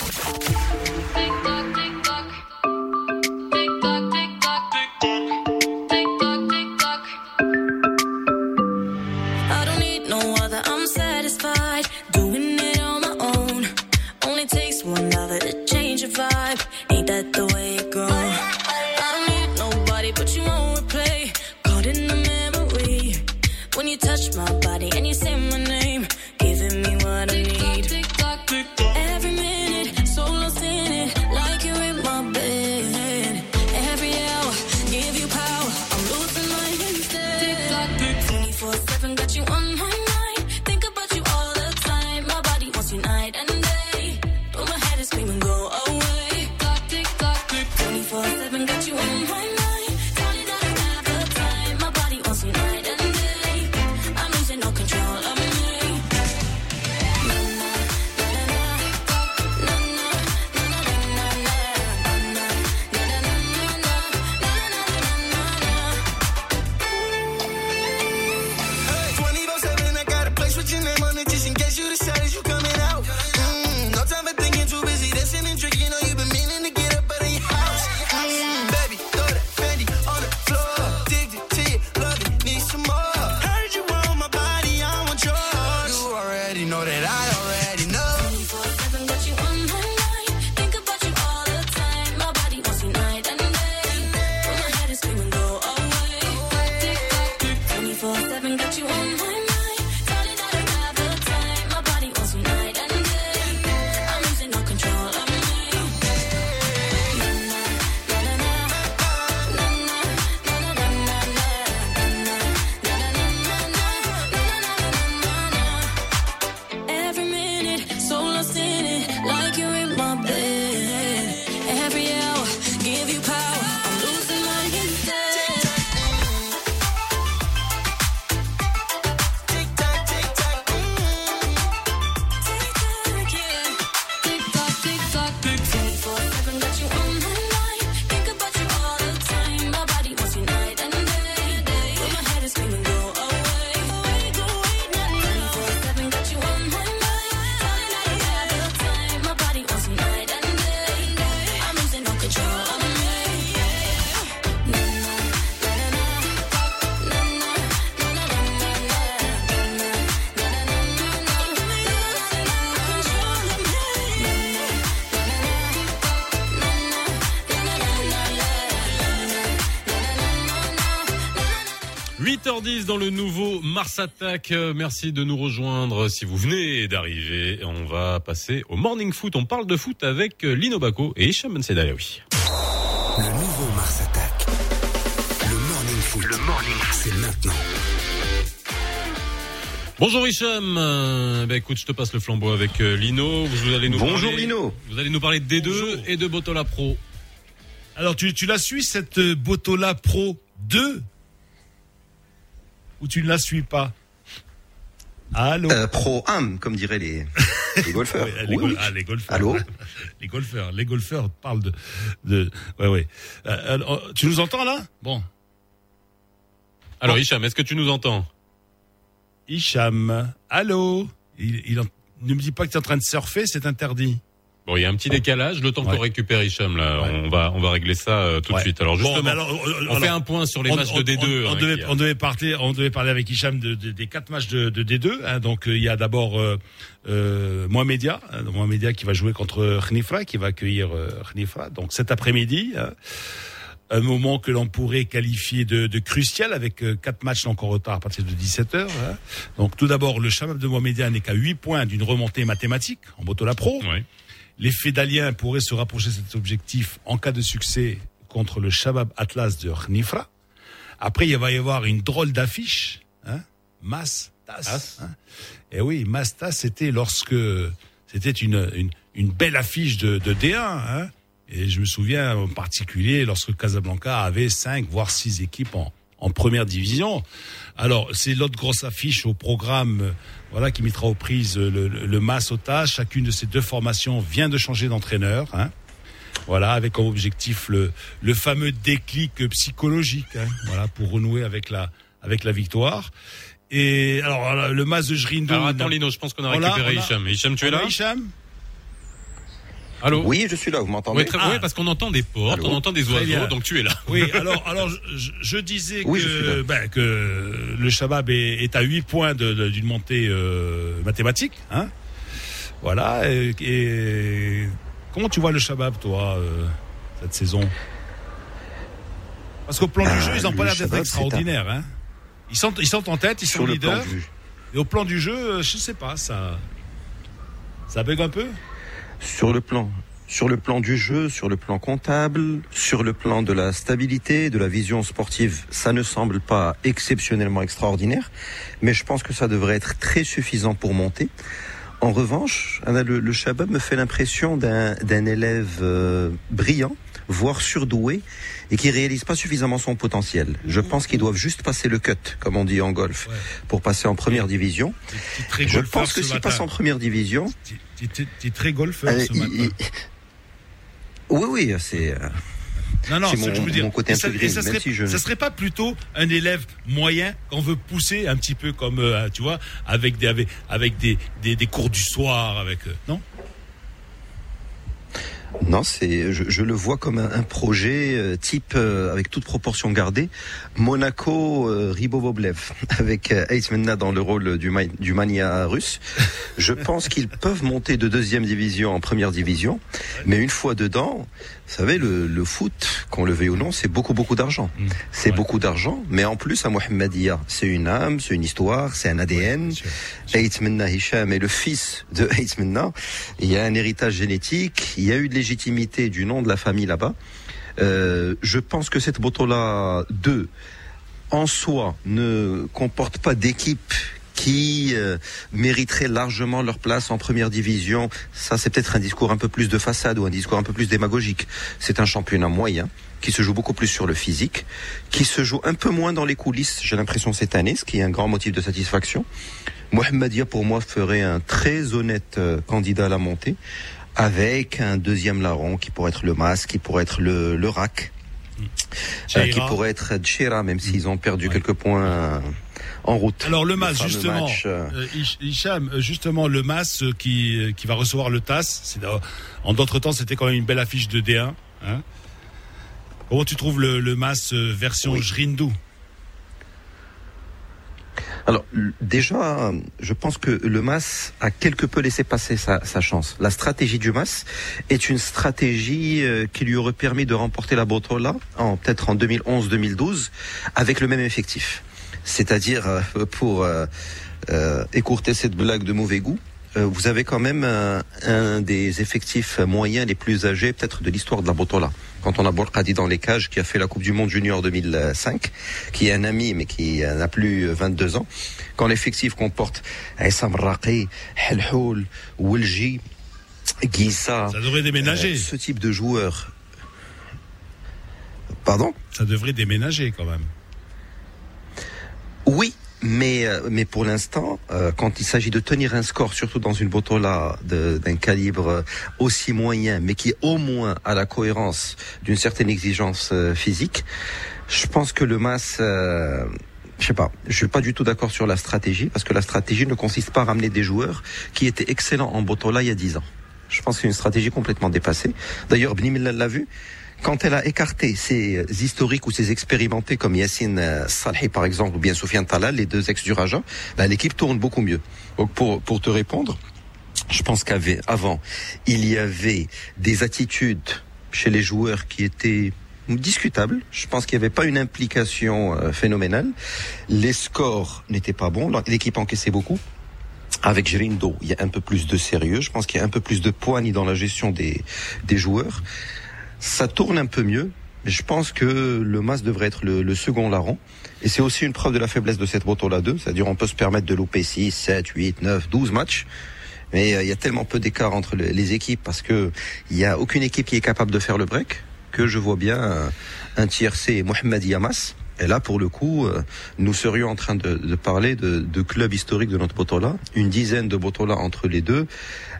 minute, so lost in it, like you already know that I already know. 24/7 got you on my mind. Think about you all the time. My body wants you night and day. But my head is screaming, go away. 24/7 got you on my mind. Tell it that I have the time. My body wants you night and day. I'm losing all control of me. Na na na na na na na na na na na. Every minute, so lost in it, like you're in my bed. Every hour, give you power. I'm losing my head. Tick tock, tick tock, tick tock, yeah. Tick tock, tick tock, tick tock. 24/7 got you on my mind. Think about you all the time. My body wants you night and day. But my head is screaming, go away. Go away, na na na. 24/7 got you on my mind. Tell it that I have the time. My body wants you night and day. I'm losing all control of me. Na na na na na. Na na na na na na na. Na na na na na. Losing all control of me. Na na na na na na na na. 8h10 dans le nouveau Mars Attack. Merci de nous rejoindre. Si vous venez d'arriver, on va passer au Morning Foot. On parle de foot avec Lino Bacco et Hicham Ben Sedaïoui. Le nouveau Mars Attack. Le morning foot. C'est maintenant. Bonjour Hicham. Écoute, je te passe le flambeau avec Lino. Vous allez nous Bonjour parler, Lino. Vous allez nous parler de D2 et de Botola Pro. Alors, tu la suis, cette Botola Pro 2 ou tu ne la suis pas? Allô? Pro 1, comme diraient les golfeurs. Oui, les, oui. Les golfeurs. Allô? Les golfeurs parlent de... Ouais. Tu nous entends, là? Bon. Alors Hicham, est-ce que tu nous entends? Hicham, allô? Ne me dis pas que tu es en train de surfer, c'est interdit. Bon, il y a un petit décalage, le temps qu'on récupère Hicham là, on va régler ça tout de suite. Alors justement, on fait un point sur les matchs de D2. On devait parler avec Hicham des quatre matchs de D2. Donc il y a d'abord Mohamedia, Mohamedia qui va jouer contre Khnifra, qui va accueillir Khnifra. Donc cet après-midi, un moment que l'on pourrait qualifier de crucial avec 4 matchs encore en retard à partir de 17h. Donc tout d'abord, le Shabab de Mohamedia n'est qu'à 8 points d'une remontée mathématique en Botola Pro. Oui. Les Fédaliens pourraient se rapprocher de cet objectif en cas de succès contre le Shabab Atlas de Khnifra. Après, il va y avoir une drôle d'affiche. Mastas. Et oui, Mastas, c'était une belle affiche de D1. Et je me souviens en particulier lorsque Casablanca avait 5 voire 6 équipes en première division. Alors, c'est l'autre grosse affiche au programme, qui mettra aux prises le Mas Otta. Chacune de ces deux formations vient de changer d'entraîneur, avec comme objectif le fameux déclic psychologique, pour renouer avec la victoire. Et alors le Mas de Jrindou. Alors attends Lino, je pense qu'on a récupéré Hicham. Hicham, tu es là? Hicham. Allô? Oui, je suis là, vous m'entendez? Oui, oui, parce qu'on entend des portes, on entend des oiseaux, donc tu es là. Oui, alors je disais que le Shabab est à 8 points d'une montée mathématique. Et comment tu vois le Shabab, toi, cette saison? Parce qu'au plan du jeu, ils n'ont pas l'air d'être extraordinaires. Ils sont en tête, ils sont leaders. Et au plan du jeu, je ne sais pas, ça bug un peu? Sur le plan du jeu, sur le plan comptable, sur le plan de la stabilité, de la vision sportive, ça ne semble pas exceptionnellement extraordinaire, mais je pense que ça devrait être très suffisant pour monter. En revanche, le Shabab me fait l'impression d'un élève brillant, voire surdoué, et qui réalise pas suffisamment son potentiel. Je pense qu'ils doivent juste passer le cut, comme on dit en golf, pour passer en première division. Je pense que s'ils passent en première division... T'es très golfeur ce matin. Oui, c'est... Non, c'est ce que je veux dire. Mon côté un peu gris, ça serait pas plutôt un élève moyen qu'on veut pousser un petit peu comme, tu vois, avec des cours du soir, non ? Non, je le vois comme un projet type, avec toute proportion gardée, Monaco-Ribovoblev, avec Eismenna dans le rôle du mania russe. Je pense qu'ils peuvent monter de 2e division en 1e division, mais une fois dedans, vous savez, le foot, qu'on le veuille ou non, c'est beaucoup d'argent. C'est beaucoup d'argent, mais en plus, à Mohammedia, c'est une âme, c'est une histoire, c'est un ADN. Eismenna Hicham est le fils de Eismenna. Il y a un héritage génétique, il y a eu de légitimité du nom de la famille là-bas. Je pense que cette Botola 2 en soi ne comporte pas d'équipe qui mériteraient largement leur place en 1e division. Ça, c'est peut-être un discours un peu plus de façade ou un discours un peu plus démagogique. C'est un championnat moyen qui se joue beaucoup plus sur le physique, qui se joue un peu moins dans les coulisses, j'ai l'impression, cette année, ce qui est un grand motif de satisfaction. Mohammedia, pour moi, ferait un très honnête candidat à la montée, avec un 2e larron qui pourrait être le Mas, qui pourrait être le Rac, qui pourrait être Dchera, même s'ils ont perdu quelques points... en route. Alors le Mas, justement, Hicham, justement le Mas qui va recevoir le TAS. En d'autres temps, c'était quand même une belle affiche de D1. Hein, comment tu trouves le Mas version Jrindou? Alors déjà, je pense que le Mas a quelque peu laissé passer sa chance. La stratégie du Mas est une stratégie qui lui aurait permis de remporter la Botola peut-être en 2011-2012 avec le même effectif. C'est-à-dire, pour écourter cette blague de mauvais goût, vous avez quand même un des effectifs moyens les plus âgés peut-être de l'histoire de la Botola. Quand on a Bourqadi dans les cages, qui a fait la Coupe du Monde Junior 2005, qui est un ami mais qui n'a plus 22 ans, quand l'effectif comporte Aïssam Raqi, Helhoul, Wilji, Guissa, ça devrait déménager. Ce type de joueur. Pardon ? Ça devrait déménager quand même. Oui, mais pour l'instant, quand il s'agit de tenir un score, surtout dans une Botola d'un calibre aussi moyen, mais qui au moins a la cohérence d'une certaine exigence physique, je pense que le Mas... je sais pas, je suis pas du tout d'accord sur la stratégie, parce que la stratégie ne consiste pas à ramener des joueurs qui étaient excellents en Botola il y a 10 ans. Je pense que c'est une stratégie complètement dépassée. D'ailleurs, Bnimillah l'a vu. Quand elle a écarté ses historiques ou ses expérimentés comme Yassine Salhi par exemple ou bien Soufiane Talal, les 2 ex du Raja, là l'équipe tourne beaucoup mieux. Donc pour te répondre, je pense qu'avant il y avait des attitudes chez les joueurs qui étaient discutables. Je pense qu'il n'y avait pas une implication phénoménale. Les scores n'étaient pas bons. L'équipe encaissait beaucoup. Avec Jrindo, il y a un peu plus de sérieux. Je pense qu'il y a un peu plus de poigne dans la gestion des joueurs. Ça tourne un peu mieux, mais je pense que le Mas devrait être le second larron. Et c'est aussi une preuve de la faiblesse de cette Botola 2, c'est-à-dire on peut se permettre de louper 6, 7, 8, 9, 12 matchs, mais il y a tellement peu d'écart entre les équipes parce que il n'y a aucune équipe qui est capable de faire le break, que je vois bien un tiercé Mohammedia Mas. Et là, pour le coup, nous serions en train de parler de clubs historiques de notre Botola, une dizaine de Botola entre les deux,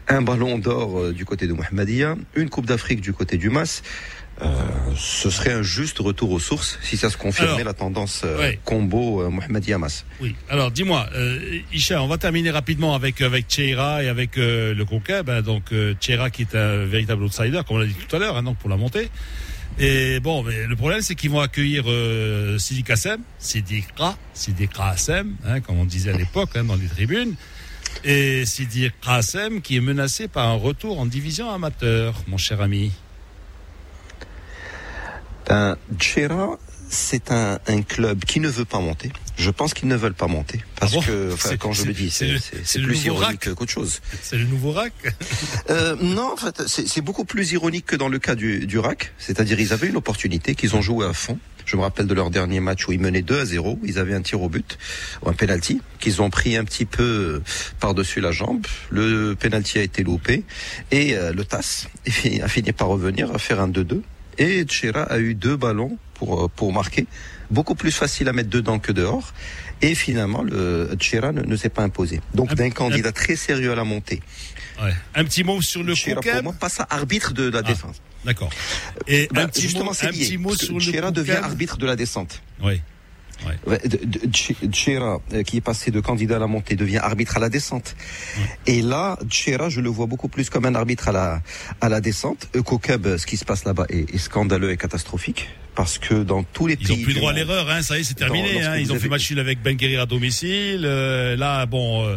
un ballon d'or du côté de Mohammedia, une Coupe d'Afrique du côté du Mas. Ce serait un juste retour aux sources si ça se confirmait, alors, la tendance combo Mohammedia Mas. Oui, alors dis-moi, Isha, on va terminer rapidement avec Tchera et avec le Conquet. Donc Tchera qui est un véritable outsider, comme on l'a dit tout à l'heure, donc pour la montée. Et bon, mais le problème, c'est qu'ils vont accueillir Sidi Qassem, comme on disait à l'époque dans les tribunes, et Sidi Qassem qui est menacé par un retour en division amateur, mon cher ami. Dchera, c'est un club qui ne veut pas monter. Je pense qu'ils ne veulent pas monter parce que quand je le dis, c'est plus ironique qu'autre chose. C'est le nouveau RAC. Non, en fait, c'est beaucoup plus ironique que dans le cas du RAC. C'est-à-dire, ils avaient une opportunité qu'ils ont joué à fond. Je me rappelle de leur dernier match où ils menaient 2-0. Ils avaient un tir au but, ou un penalty, qu'ils ont pris un petit peu par-dessus la jambe. Le penalty a été loupé et le TAS a fini par revenir à faire un 2-2. Et Tchera a eu 2 ballons pour marquer, beaucoup plus facile à mettre dedans que dehors, et finalement le Tchera ne s'est pas imposé. Donc d'un candidat très sérieux à la montée. Ouais. Un petit mot sur le Tchera, pour moi, passe à arbitre de la défense. D'accord. Et un petit mot sur le Tchera devient arbitre de la descente. Oui. Ouais. Tchera, qui est passé de candidat à la montée, devient arbitre à la descente. Ouais. Et là, Tchera, je le vois beaucoup plus comme un arbitre à la descente. Qu'au Keb, ce qui se passe là-bas est scandaleux et catastrophique. Parce que dans tous les pays... Ils n'ont plus droit à l'erreur, hein, ça y est, c'est terminé. Ils ont fait match nul avec Ben Guérir à domicile. Là, bon...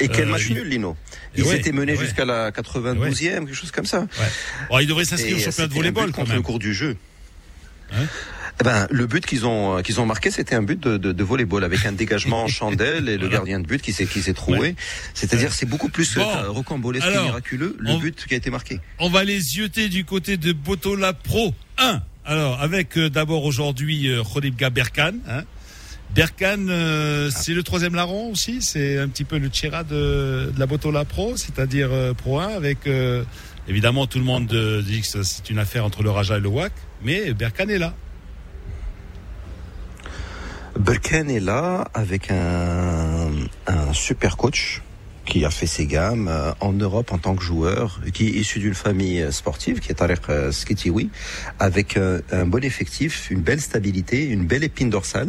et quel match nul, Lino. Ils étaient menés jusqu'à la 92e, quelque chose comme ça. Ouais. Bon, ils devraient s'inscrire au championnat de volleyball, quand même. Contre le cours du jeu. Hein? Le but qu'ils ont marqué, c'était un but de volleyball avec un dégagement en chandelle et le gardien de but qui s'est troué. Ouais. C'est-à-dire, c'est beaucoup plus rocambolesque et miraculeux le but qui a été marqué. On va les yeuter du côté de Botola Pro 1. Alors, avec d'abord aujourd'hui Kholibga Berkane. Hein. Berkane, c'est le troisième larron aussi. C'est un petit peu le Tchera de la Botola Pro, c'est-à-dire Pro 1. Avec évidemment, tout le monde dit que c'est une affaire entre le Raja et le WAC, mais Berkane est là. Berkane est là avec un super coach qui a fait ses gammes en Europe en tant que joueur, qui est issu d'une famille sportive, qui est Tariq Skitiwi, avec un bon effectif, une belle stabilité, une belle épine dorsale,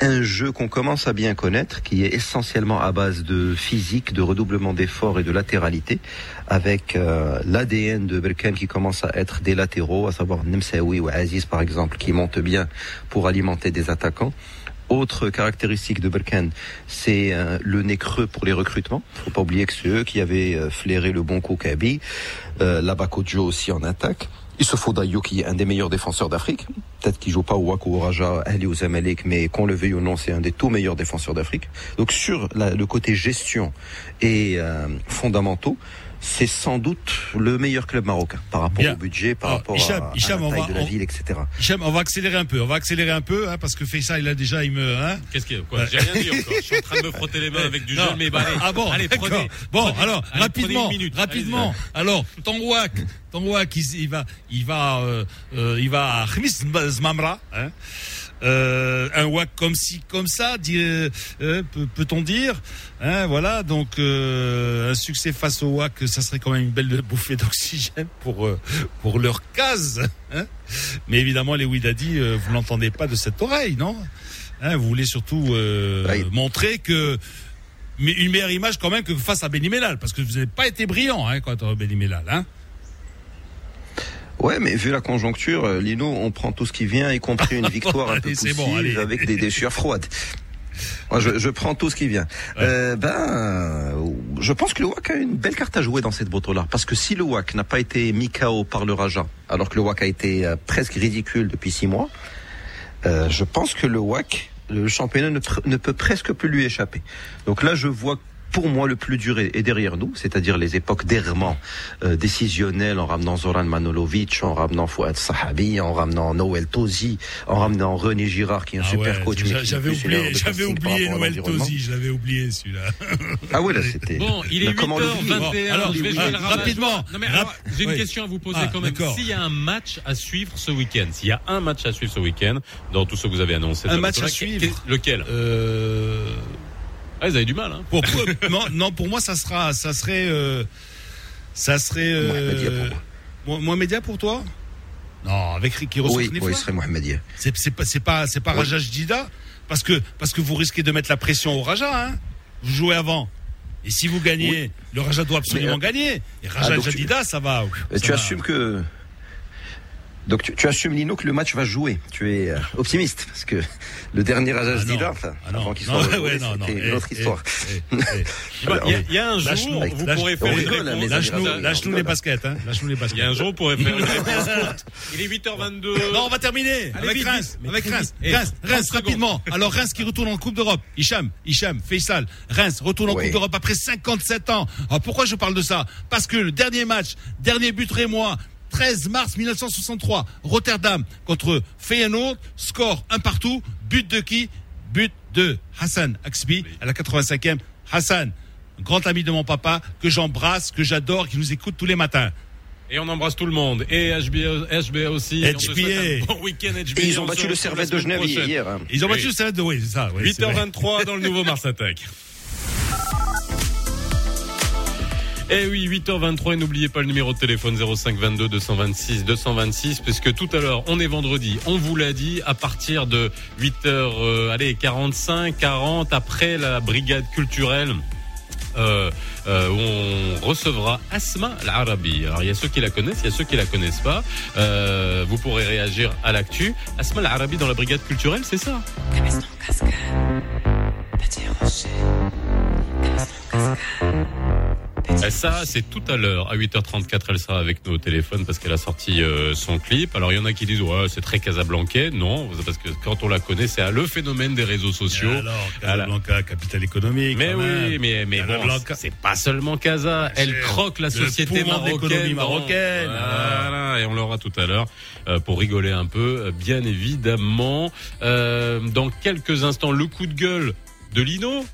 un jeu qu'on commence à bien connaître, qui est essentiellement à base de physique, de redoublement d'efforts et de latéralité, avec l'ADN de Berkane qui commence à être des latéraux, à savoir Nemsaoui ou Aziz par exemple, qui montent bien pour alimenter des attaquants. Autre caractéristique de Berkane, c'est le nez creux pour les recrutements. Faut pas oublier que c'est eux qui avaient flairé le bon Koukabi, Labakodjo aussi en attaque. Il se faut Dayo qui est un des meilleurs défenseurs d'Afrique. Peut-être qu'il joue pas au WAC ou au Raja, Ali ou Zamalek, mais qu'on le veuille ou non, c'est un des tout meilleurs défenseurs d'Afrique. Donc sur le côté gestion et fondamentaux, c'est sans doute le meilleur club marocain par rapport au budget, par rapport à la taille de la ville, etc. Hicham, on va accélérer un peu, parce que Faisal, il a déjà, il me, hein. Qu'est-ce qu'il y a, quoi? J'ai rien dit encore. Je suis en train de me frotter les mains avec du gel, mais bah, allez. Ah bon? Allez, prenez. Bon, alors, rapidement. Alors, ton WAC, il va à Khmis Zmamra, hein. Un WAC comme si, comme ça, peut-on dire, hein, voilà, donc un succès face au WAC, ça serait quand même une belle bouffée d'oxygène pour leur case, hein. Mais évidemment, les Ouidadi, vous l'entendez pas de cette oreille, non, hein, vous voulez surtout montrer que, mais une meilleure image quand même que face à Beni Mellal, parce que vous n'avez pas été brillant, hein, quand à Beni Mellal, hein. Ouais, mais vu la conjoncture, Lino, on prend tout ce qui vient, y compris une victoire un peu poussive avec des déchirures froides. Moi, je prends tout ce qui vient. Ouais. Je pense que le WAC a une belle carte à jouer dans cette Botola, parce que si le WAC n'a pas été mis KO par le Raja, alors que le WAC a été presque ridicule depuis 6 mois, je pense que le WAC, le championnat ne peut presque plus lui échapper. Donc là, je vois pour moi, le plus dur est derrière nous, c'est-à-dire les époques d'errement décisionnel en ramenant Zoran Manolovic, en ramenant Fouad Sahabi, en ramenant Noël Tosi, en ramenant René Girard, qui est un super coach. J'avais oublié Noël Tosi, je l'avais oublié celui-là. Ah oui, là c'était... Bon, il est 8h21, alors je vais jouer le ramage. Rapidement. Non, mais, alors, j'ai une question à vous poser quand même. S'il y a un match à suivre ce week-end, dans tout ce que vous avez annoncé... Un match à suivre ? Lequel ? Ah, ils avaient du mal, hein. Pour moi, ça serait Mohamedia pour toi? Non, avec Ricky Rosso. Oui, ce serait Mohamedia. C'est pas Raja Jdida, parce que vous risquez de mettre la pression au Raja, hein. Vous jouez avant. Et si vous gagnez, le Raja doit absolument gagner. Et Raja Jdida, ça va. Donc tu assumes, Lino, que le match va jouer. Tu es optimiste parce que le dernier Raja Jdida, avant qu'il soit rejoué, c'était une autre histoire. Il y a un jour où vous pourrez faire une réponse. Lâche-nous les baskets. Il y a un jour où vous pourrez faire une réponse. Il est 8h22. Non, on va terminer avec Reims, rapidement. Alors Reims qui retourne en Coupe d'Europe. Hicham, Faisal, Reims retourne en Coupe d'Europe après 57 ans. Alors pourquoi je parle de ça? Parce que le dernier match, dernier but rémois, 13 mars 1963, Rotterdam contre Feyenoord, score 1-1, but de qui? But de Hassan Aksbi à la 85e. Hassan, grand ami de mon papa, que j'embrasse, que j'adore, qui nous écoute tous les matins. Et on embrasse tout le monde. Et HBA aussi. HBA. Bon week-end HBA. Ils ont battu le Servette de Genève hier. Ils ont battu le Servette de Genève, c'est ça. 8h23 dans le nouveau Mars Attack. Eh oui, 8h23 et n'oubliez pas le numéro de téléphone 05 22 226 226, puisque tout à l'heure, on est vendredi, on vous l'a dit, à partir de 8h45, 40, après la brigade culturelle. On recevra Asma Al-Arabi. Alors il y a ceux qui la connaissent, il y a ceux qui la connaissent pas. Vous pourrez réagir à l'actu. Asma Al-Arabi dans la brigade culturelle, c'est ça. Et ça, c'est tout à l'heure. À 8h34, elle sera avec nous au téléphone parce qu'elle a sorti son clip. Alors, il y en a qui disent, ouais, c'est très casablancais. Non, parce que quand on la connaît, c'est le phénomène des réseaux sociaux. Et alors, Casablanca, capitale économique. Mais oui, mais bon, c'est pas seulement Casa. Elle croque la société marocaine. Voilà, et on l'aura tout à l'heure pour rigoler un peu, bien évidemment. Dans quelques instants, le coup de gueule de Lino.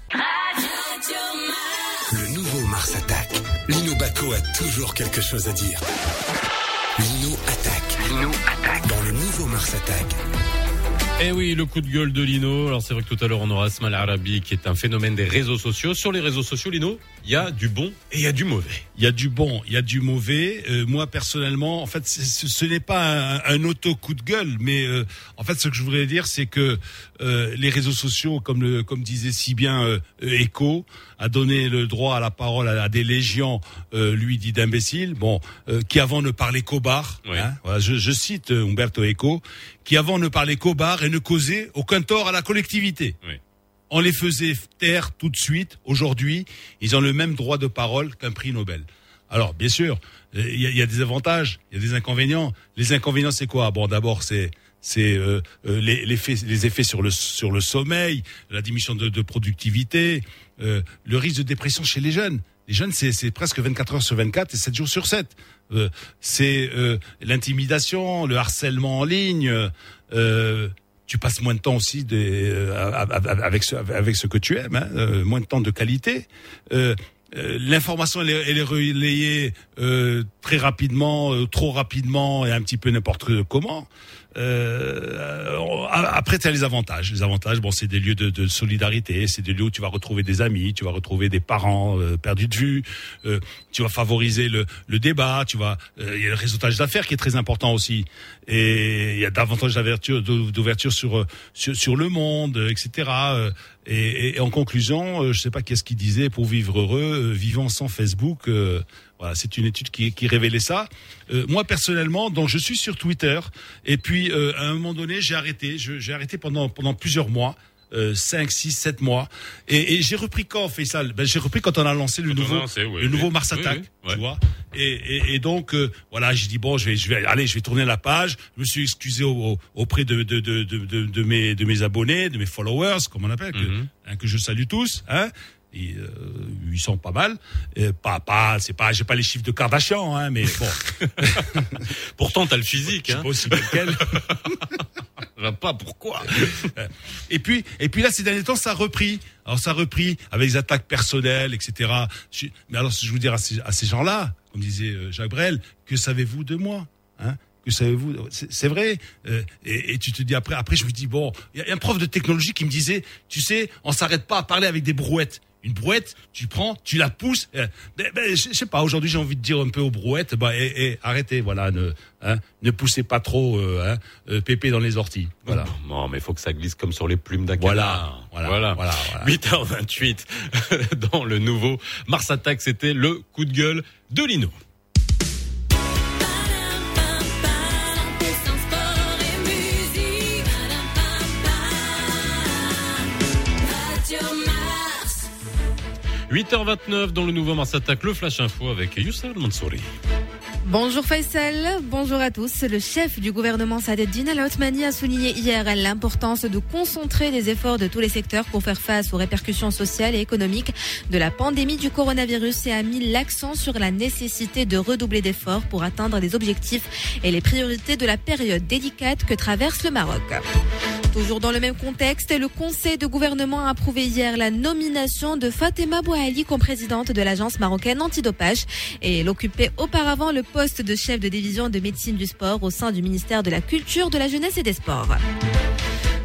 Le nouveau Mars attaque. Lino Bacco a toujours quelque chose à dire. Lino attaque. Lino attaque. Dans le nouveau Mars attaque. Eh oui, le coup de gueule de Lino. Alors c'est vrai que tout à l'heure on aura Asma Al-Arabi qui est un phénomène des réseaux sociaux. Sur les réseaux sociaux, Lino, il y a du bon et il y a du mauvais. Il y a du bon, il y a du mauvais. Moi personnellement, en fait, ce n'est pas un auto coup de gueule, mais en fait, ce que je voudrais dire, c'est que les réseaux sociaux, comme disait si bien Echo, a donné le droit à la parole à des légions, lui dit d'imbéciles, qui avant ne parlait qu'au bar. Oui. Hein, voilà, je cite Umberto Eco, qui avant ne parlait qu'au bar et ne causait aucun tort à la collectivité. Oui. On les faisait taire tout de suite. Aujourd'hui, ils ont le même droit de parole qu'un prix Nobel. Alors, bien sûr, il y a des avantages, il y a des inconvénients. Les inconvénients, c'est quoi ? Bon, d'abord, c'est les effets sur le sommeil, la diminution de productivité, le risque de dépression chez les jeunes. Les jeunes, c'est presque 24 heures sur 24 et 7 jours sur 7. C'est l'intimidation, le harcèlement en ligne. Tu passes moins de temps aussi avec ce que tu aimes, hein, moins de temps de qualité. L'information elle est relayée très rapidement, trop rapidement et un petit peu n'importe comment. Après tu as les avantages. Les avantages, c'est des lieux de solidarité, c'est des lieux où tu vas retrouver des amis, tu vas retrouver des parents perdus de vue, tu vas favoriser le débat, tu vas il y a le réseautage d'affaires qui est très important aussi, et il y a davantage d'ouverture sur le monde, etc. Et en conclusion, je sais pas qu'est-ce qu'il disait, pour vivre heureux, vivant sans Facebook. Voilà, c'est une étude qui révélait ça. Moi personnellement, donc je suis sur Twitter, et puis à un moment donné, j'ai arrêté pendant plusieurs mois, 5, 6, 7 mois, et j'ai repris quand, Faisal ? J'ai repris quand on a lancé le nouveau Mars Attack, tu vois. Et donc voilà, j'ai dit je vais tourner la page. Je me suis excusé auprès de mes abonnés, de mes followers, comme on appelle, que je salue tous, hein. Et, ils sont pas mal. J'ai pas les chiffres de Kardashian, hein, mais bon. Pourtant, t'as le physique, hein. Je sais pas aussi lequel. Je vois pas pourquoi. Et puis là, ces derniers temps, ça a repris. Alors, ça a repris avec des attaques personnelles, etc. Mais alors, je veux dire à ces gens-là, comme disait Jacques Brel, que savez-vous de moi, hein? Que savez-vous? C'est vrai. Et tu te dis après, je me dis il y a un prof de technologie qui me disait, tu sais, on s'arrête pas à parler avec des brouettes. Une brouette, tu prends, tu la pousses. Je sais pas. Aujourd'hui, j'ai envie de dire un peu aux brouettes, arrêtez, voilà, ne poussez pas trop, pépé dans les orties. Voilà. Non, mais faut que ça glisse comme sur les plumes d'un canard. Voilà. 8h28 dans le nouveau Mars Attack. C'était le coup de gueule de Lino. – 8h29 dans le nouveau Mars Attack, le Flash Info avec Youssef Mansouri. Bonjour Faisal, bonjour à tous. Le chef du gouvernement Saadetdine Al-Othmani a souligné hier l'importance de concentrer les efforts de tous les secteurs pour faire face aux répercussions sociales et économiques de la pandémie du coronavirus, et a mis l'accent sur la nécessité de redoubler d'efforts pour atteindre les objectifs et les priorités de la période délicate que traverse le Maroc. Toujours dans le même contexte, le conseil de gouvernement a approuvé hier la nomination de Fatima Bouhali comme présidente de l'agence marocaine antidopage, et elle occupait auparavant le poste de chef de division de médecine du sport au sein du ministère de la Culture, de la Jeunesse et des Sports.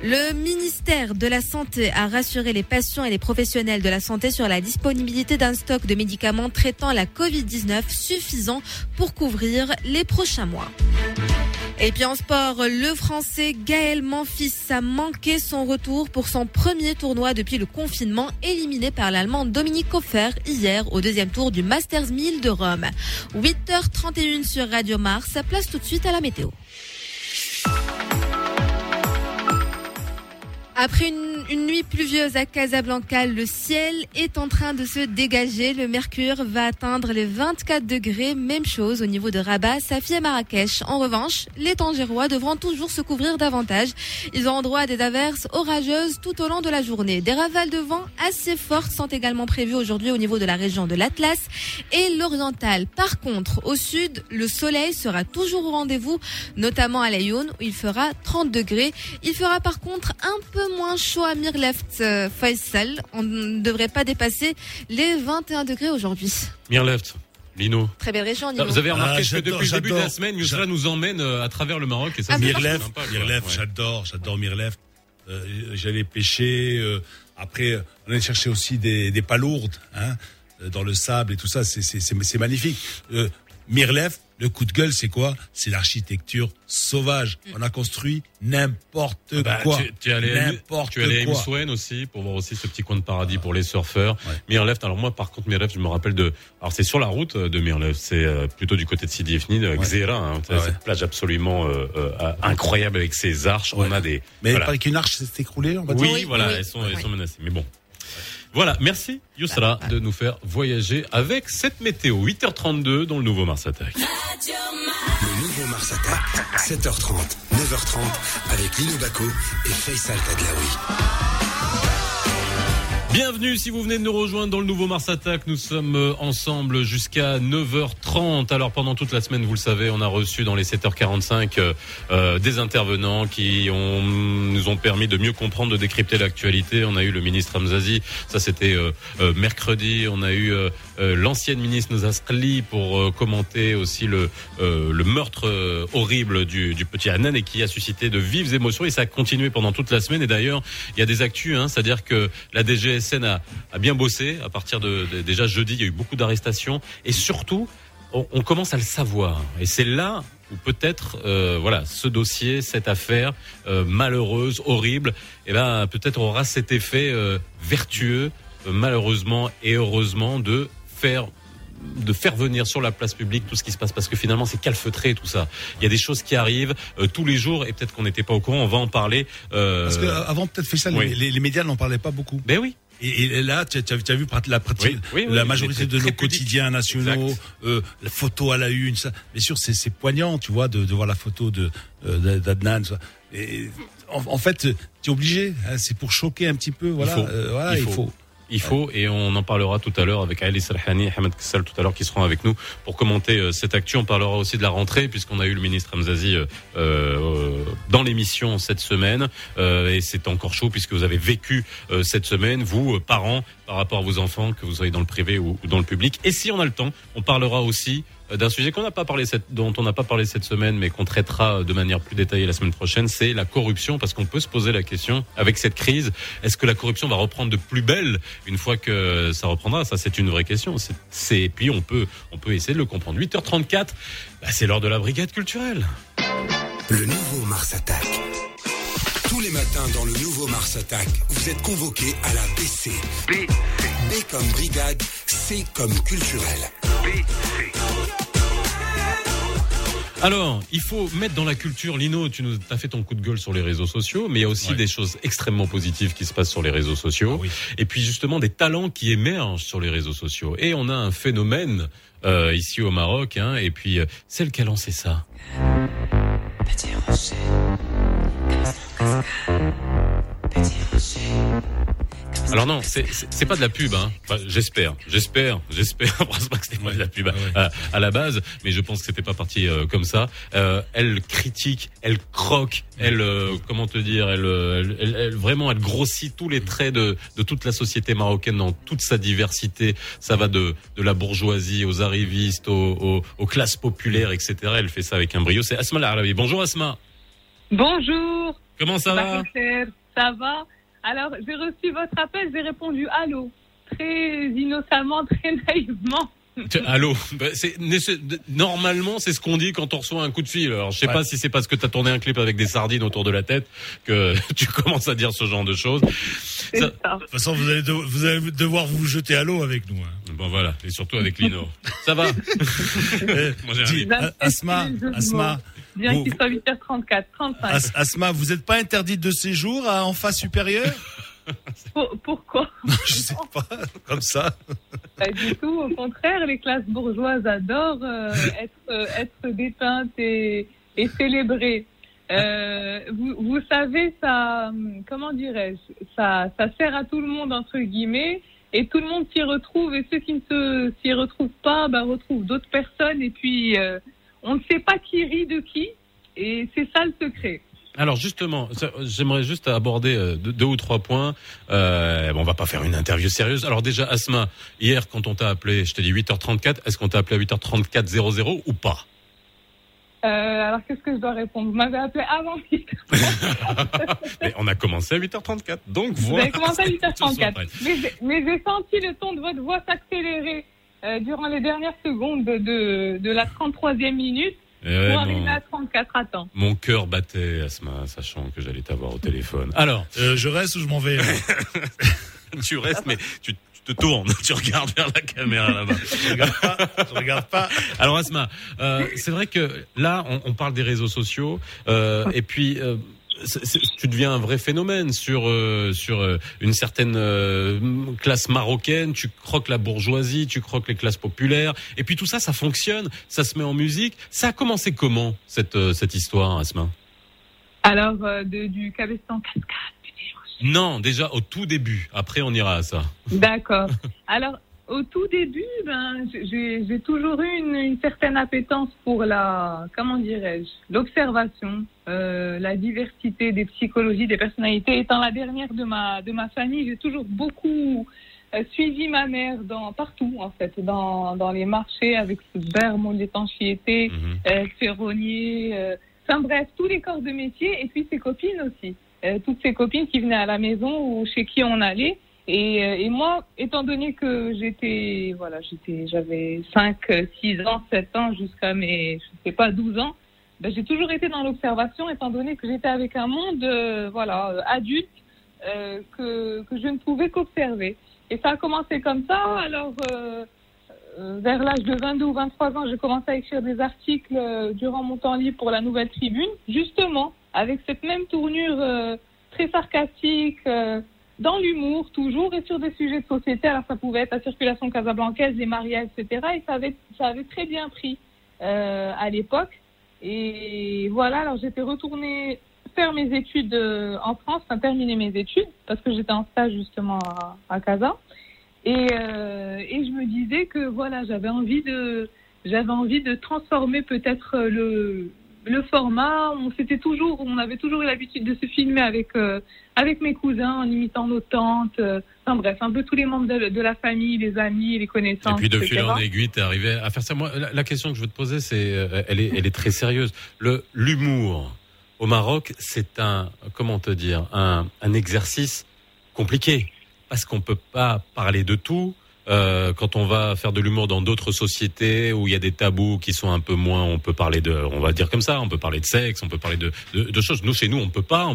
Le ministère de la Santé a rassuré les patients et les professionnels de la santé sur la disponibilité d'un stock de médicaments traitant la Covid-19 suffisant pour couvrir les prochains mois. Et puis en sport, le Français Gaël Monfils a manqué son retour pour son premier tournoi depuis le confinement, éliminé par l'Allemand Dominic Koffer hier au deuxième tour du Masters 1000 de Rome. 8h31 sur Radio Mars, ça place tout de suite à la météo. Après une nuit pluvieuse à Casablanca, le ciel est en train de se dégager. Le mercure va atteindre les 24 degrés. Même chose au niveau de Rabat, Safi et Marrakech. En revanche, les Tangérois devront toujours se couvrir davantage. Ils auront droit à des averses orageuses tout au long de la journée. Des rafales de vent assez fortes sont également prévues aujourd'hui au niveau de la région de l'Atlas et l'Oriental. Par contre, au sud, le soleil sera toujours au rendez-vous, notamment à l'Aïoun où il fera 30 degrés. Il fera par contre un peu moins chaud à Mirleft Faisal. On ne devrait pas dépasser les 21 degrés aujourd'hui. Mirleft, Lino. Très belle région, Lino. Vous avez remarqué que depuis le début de la semaine, Yousra nous emmène à travers le Maroc. Et ça, Mirleft, sympa, Mirleft ouais. j'adore Mirleft. J'allais pêcher. Après, on allait chercher aussi des palourdes hein, dans le sable et tout ça. C'est magnifique. Mirleft, le coup de gueule, c'est quoi? C'est l'architecture sauvage. On a construit n'importe quoi. Tu es allé à Imsouane aussi pour voir aussi ce petit coin de paradis pour les surfeurs. Ouais. Mirleft, alors moi par contre Mirleft, je me rappelle alors c'est sur la route de Mirleft, c'est plutôt du côté de Sidi Ifni, de Xera, hein, cette plage absolument incroyable avec ses arches. Ouais. On a des. Mais il paraît qu'une arche s'est écroulée, on va dire. Oui, voilà, elles sont menacées. Mais bon. Voilà, merci Yousra de nous faire voyager avec cette météo. 8h32 dans le nouveau Mars Attack. Le nouveau Mars Attack, 7h30, 9h30 avec Lino Bacco et Faisal Tadlaoui. Bienvenue si vous venez de nous rejoindre dans le nouveau Mars Attack. Nous sommes ensemble jusqu'à 9h30. Alors pendant toute la semaine, vous le savez, on a reçu dans les 7h45 des intervenants qui nous ont permis de mieux comprendre, de décrypter l'actualité. On a eu le ministre Hamzazi, ça c'était mercredi. On a eu l'ancienne ministre Nasralli pour commenter aussi le meurtre horrible du petit Hanan et qui a suscité de vives émotions. Et ça a continué pendant toute la semaine. Et d'ailleurs, il y a des actus, hein, c'est-à-dire que la DGSN a bien bossé. À partir de déjà jeudi, il y a eu beaucoup d'arrestations. Et surtout, on commence à le savoir. Et c'est là où peut-être, ce dossier, cette affaire malheureuse, horrible, eh ben peut-être aura cet effet vertueux, malheureusement et heureusement, de faire venir sur la place publique tout ce qui se passe, parce que finalement c'est calfeutré tout ça. Il y a des choses qui arrivent tous les jours et peut-être qu'on n'était pas au courant. On va en parler. Parce que avant peut-être fait ça, oui. les médias n'en parlaient pas beaucoup. Ben oui. Et là, tu as vu la pratique, la majorité de nos quotidiens nationaux, la photo à la une, ça. Bien sûr, c'est poignant, tu vois, de voir la photo d'Adnan. Ça. Et en fait, t'es obligé. Hein, c'est pour choquer un petit peu. Voilà. Il faut, et on en parlera tout à l'heure avec Ali Salhani et Hamad Kessal tout à l'heure qui seront avec nous pour commenter cette actu. On parlera aussi de la rentrée puisqu'on a eu le ministre Hamzazi dans l'émission cette semaine et c'est encore chaud puisque vous avez vécu cette semaine, vous, parents, par rapport à vos enfants, que vous soyez dans le privé ou dans le public. Et si on a le temps, on parlera aussi d'un sujet dont on n'a pas parlé cette semaine, mais qu'on traitera de manière plus détaillée la semaine prochaine, c'est la corruption, parce qu'on peut se poser la question, avec cette crise, est-ce que la corruption va reprendre de plus belle une fois que ça reprendra? Ça, c'est une vraie question. Et puis, on peut essayer de le comprendre. 8h34, c'est l'heure de la brigade culturelle. Le nouveau Mars Attack. Tous les matins dans le nouveau Mars Attack, vous êtes convoqués à la BC. B comme brigade, C comme culturelle. BC. Alors, il faut mettre dans la culture, Lino, t'as fait ton coup de gueule sur les réseaux sociaux, mais il y a aussi des choses extrêmement positives qui se passent sur les réseaux sociaux. Ah oui. Et puis justement, des talents qui émergent sur les réseaux sociaux. Et on a un phénomène ici au Maroc, hein, et puis celle qui a lancé ça. Petit rocher, cascade, petit rocher. Alors non, c'est pas de la pub, hein. Enfin, j'espère. Je pense pas que c'était pas de la pub à la base, mais je pense que c'était pas parti comme ça. Elle critique, elle croque, elle vraiment elle grossit tous les traits de toute la société marocaine dans toute sa diversité. Ça va de la bourgeoisie aux arrivistes, aux classes populaires, etc. Elle fait ça avec un brio. C'est Asma Al-Arabi. Bonjour Asma. Bonjour. Comment ça va? Ça va. Alors, j'ai reçu votre appel, j'ai répondu « Allô ». Très innocemment, très naïvement. Allô, bah, normalement, c'est ce qu'on dit quand on reçoit un coup de fil. Alors, je sais pas si c'est parce que t'as tourné un clip avec des sardines autour de la tête que tu commences à dire ce genre de choses. Ça... De toute façon, vous allez devoir vous jeter à l'eau avec nous. Hein. Bon, voilà. Et surtout avec Lino. Ça va? Moi, j'ai rien dit. Asma. Bien qu'il soit 8h34, 35. Asma, vous n'êtes pas interdite de séjour à en face supérieure? Pourquoi? Je sais pas, comme ça. Pas du tout, au contraire, les classes bourgeoises adorent être dépeintes et célébrées. Vous savez, ça, comment dirais-je, ça sert à tout le monde, entre guillemets, et tout le monde s'y retrouve, et ceux qui ne s'y retrouvent pas, retrouvent d'autres personnes, et puis on ne sait pas qui rit de qui, et c'est ça le secret. Alors justement, j'aimerais juste aborder deux ou trois points. On va pas faire une interview sérieuse. Alors déjà, Asma, hier quand on t'a appelé, je t'ai dit 8h34, est-ce qu'on t'a appelé à 8h34.00 ou pas? Alors qu'est-ce que je dois répondre? Vous m'avez appelé avant 8h34. Mais on a commencé à 8h34, donc voilà. Vous avez commencé à 8h34. Mais j'ai senti le ton de votre voix s'accélérer durant les dernières secondes de la 33e minute. Ouais, à 34 à temps. Mon cœur battait, Asma, sachant que j'allais t'avoir au téléphone. Alors, je reste ou je m'en vais? Tu restes, mais tu te tournes, tu regardes vers la caméra là-bas. Je regarde pas. Alors, Asma, c'est vrai que là, on parle des réseaux sociaux, et puis. Tu deviens un vrai phénomène sur une certaine classe marocaine. Tu croques la bourgeoisie, tu croques les classes populaires, et puis tout ça, ça fonctionne, ça se met en musique. Ça a commencé comment cette histoire, Asma? Alors du Cabestan Cascade. Non, déjà au tout début. Après, on ira à ça. D'accord. Alors au tout début, j'ai toujours eu une certaine appétence pour l'observation, la diversité des psychologies, des personnalités. Étant la dernière de ma famille, j'ai toujours beaucoup suivi ma mère partout, en fait, dans les marchés, avec Soudbert, Mont d'Étanchéité, Ferronnier, enfin bref, tous les corps de métier, et puis ses copines aussi. Toutes ses copines qui venaient à la maison ou chez qui on allait. Et moi, étant donné que j'avais 5, 6 ans, 7 ans jusqu'à mes, je sais pas, 12 ans, j'ai toujours été dans l'observation, étant donné que j'étais avec un monde, adulte, que je ne pouvais qu'observer. Et ça a commencé comme ça. Alors, vers l'âge de 22 ou 23 ans, j'ai commencé à écrire des articles durant mon temps libre pour la Nouvelle Tribune, justement, avec cette même tournure très sarcastique, dans l'humour, toujours, et sur des sujets de société. Alors, ça pouvait être la circulation casablancaise, les mariages, etc. Et ça avait très bien pris à l'époque. Et voilà, alors j'étais retournée faire mes études en France, enfin terminer mes études, parce que j'étais en stage justement à Casa. Et je me disais que voilà, j'avais envie de transformer peut-être le format. On avait toujours eu l'habitude de se filmer avec mes cousins, en imitant nos tantes, enfin bref, un peu tous les membres de la famille, les amis, les connaissances. Et puis de fil en aiguille, t'es arrivé à faire ça. Moi, la question que je veux te poser, c'est, elle est très sérieuse. L'humour au Maroc, c'est un exercice compliqué, parce qu'on peut pas parler de tout. Quand on va faire de l'humour dans d'autres sociétés où il y a des tabous qui sont un peu moins, on peut parler on va dire comme ça, on peut parler de sexe, on peut parler de choses. Nous, chez nous, on peut pas,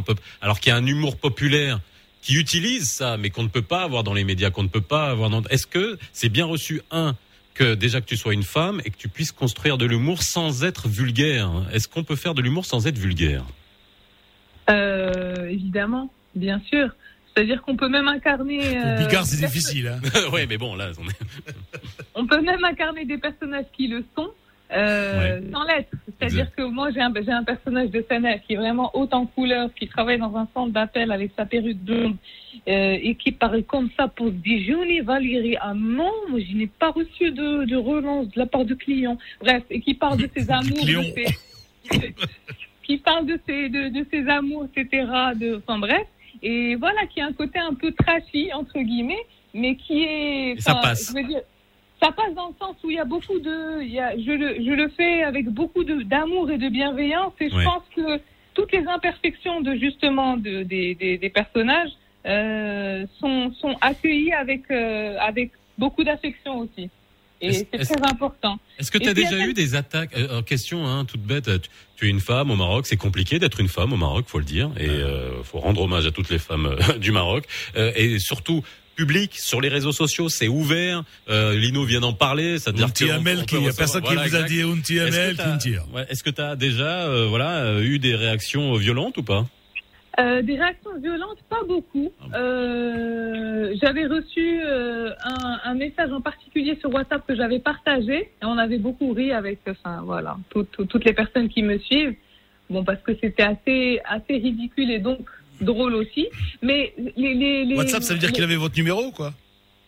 alors qu'il y a un humour populaire qui utilise ça, mais qu'on ne peut pas avoir dans les médias, qu'on ne peut pas avoir dans... Est-ce que c'est bien reçu, que déjà que tu sois une femme et que tu puisses construire de l'humour sans être vulgaire? Est-ce qu'on peut faire de l'humour sans être vulgaire? Évidemment, bien sûr. C'est-à-dire qu'on peut même incarner... Pour Picard, c'est difficile. Hein. Oui, mais bon, là... On peut même incarner des personnages qui le sont sans l'être. C'est-à-dire que moi, j'ai un personnage de Saner qui est vraiment haut en couleur, qui travaille dans un centre d'appel avec sa perruque blonde et qui parle comme ça pour se dire « Jolie Valérie, ah non, moi, je n'ai pas reçu de relance de la part de clients. » Bref, et qui parle de ses amours... qui parle de ses amours, etc. Enfin bref. Et voilà, qui a un côté un peu trashy, entre guillemets, mais qui est... Ça passe. Je veux dire, ça passe dans le sens où il y a beaucoup de... Je le fais avec beaucoup d'amour et de bienveillance, et je pense que toutes les imperfections de justement des personnages sont accueillies avec beaucoup d'affection aussi. Et c'est très important. Est-ce que tu as déjà eu des attaques question toute bête, tu es une femme au Maroc, c'est compliqué d'être une femme au Maroc, faut le dire, et faut rendre hommage à toutes les femmes du Maroc, et surtout public, sur les réseaux sociaux, c'est ouvert, Lino vient d'en parler, ça veut dire qu'il y a personne qui vous a dit est-ce que tu as déjà eu des réactions violentes ou pas? Des réactions violentes, pas beaucoup. J'avais reçu un message en particulier sur WhatsApp que j'avais partagé. Et on avait beaucoup ri avec, toutes les personnes qui me suivent. Bon, parce que c'était assez ridicule et donc drôle aussi. Mais les WhatsApp, ça veut dire qu'il avait votre numéro, quoi.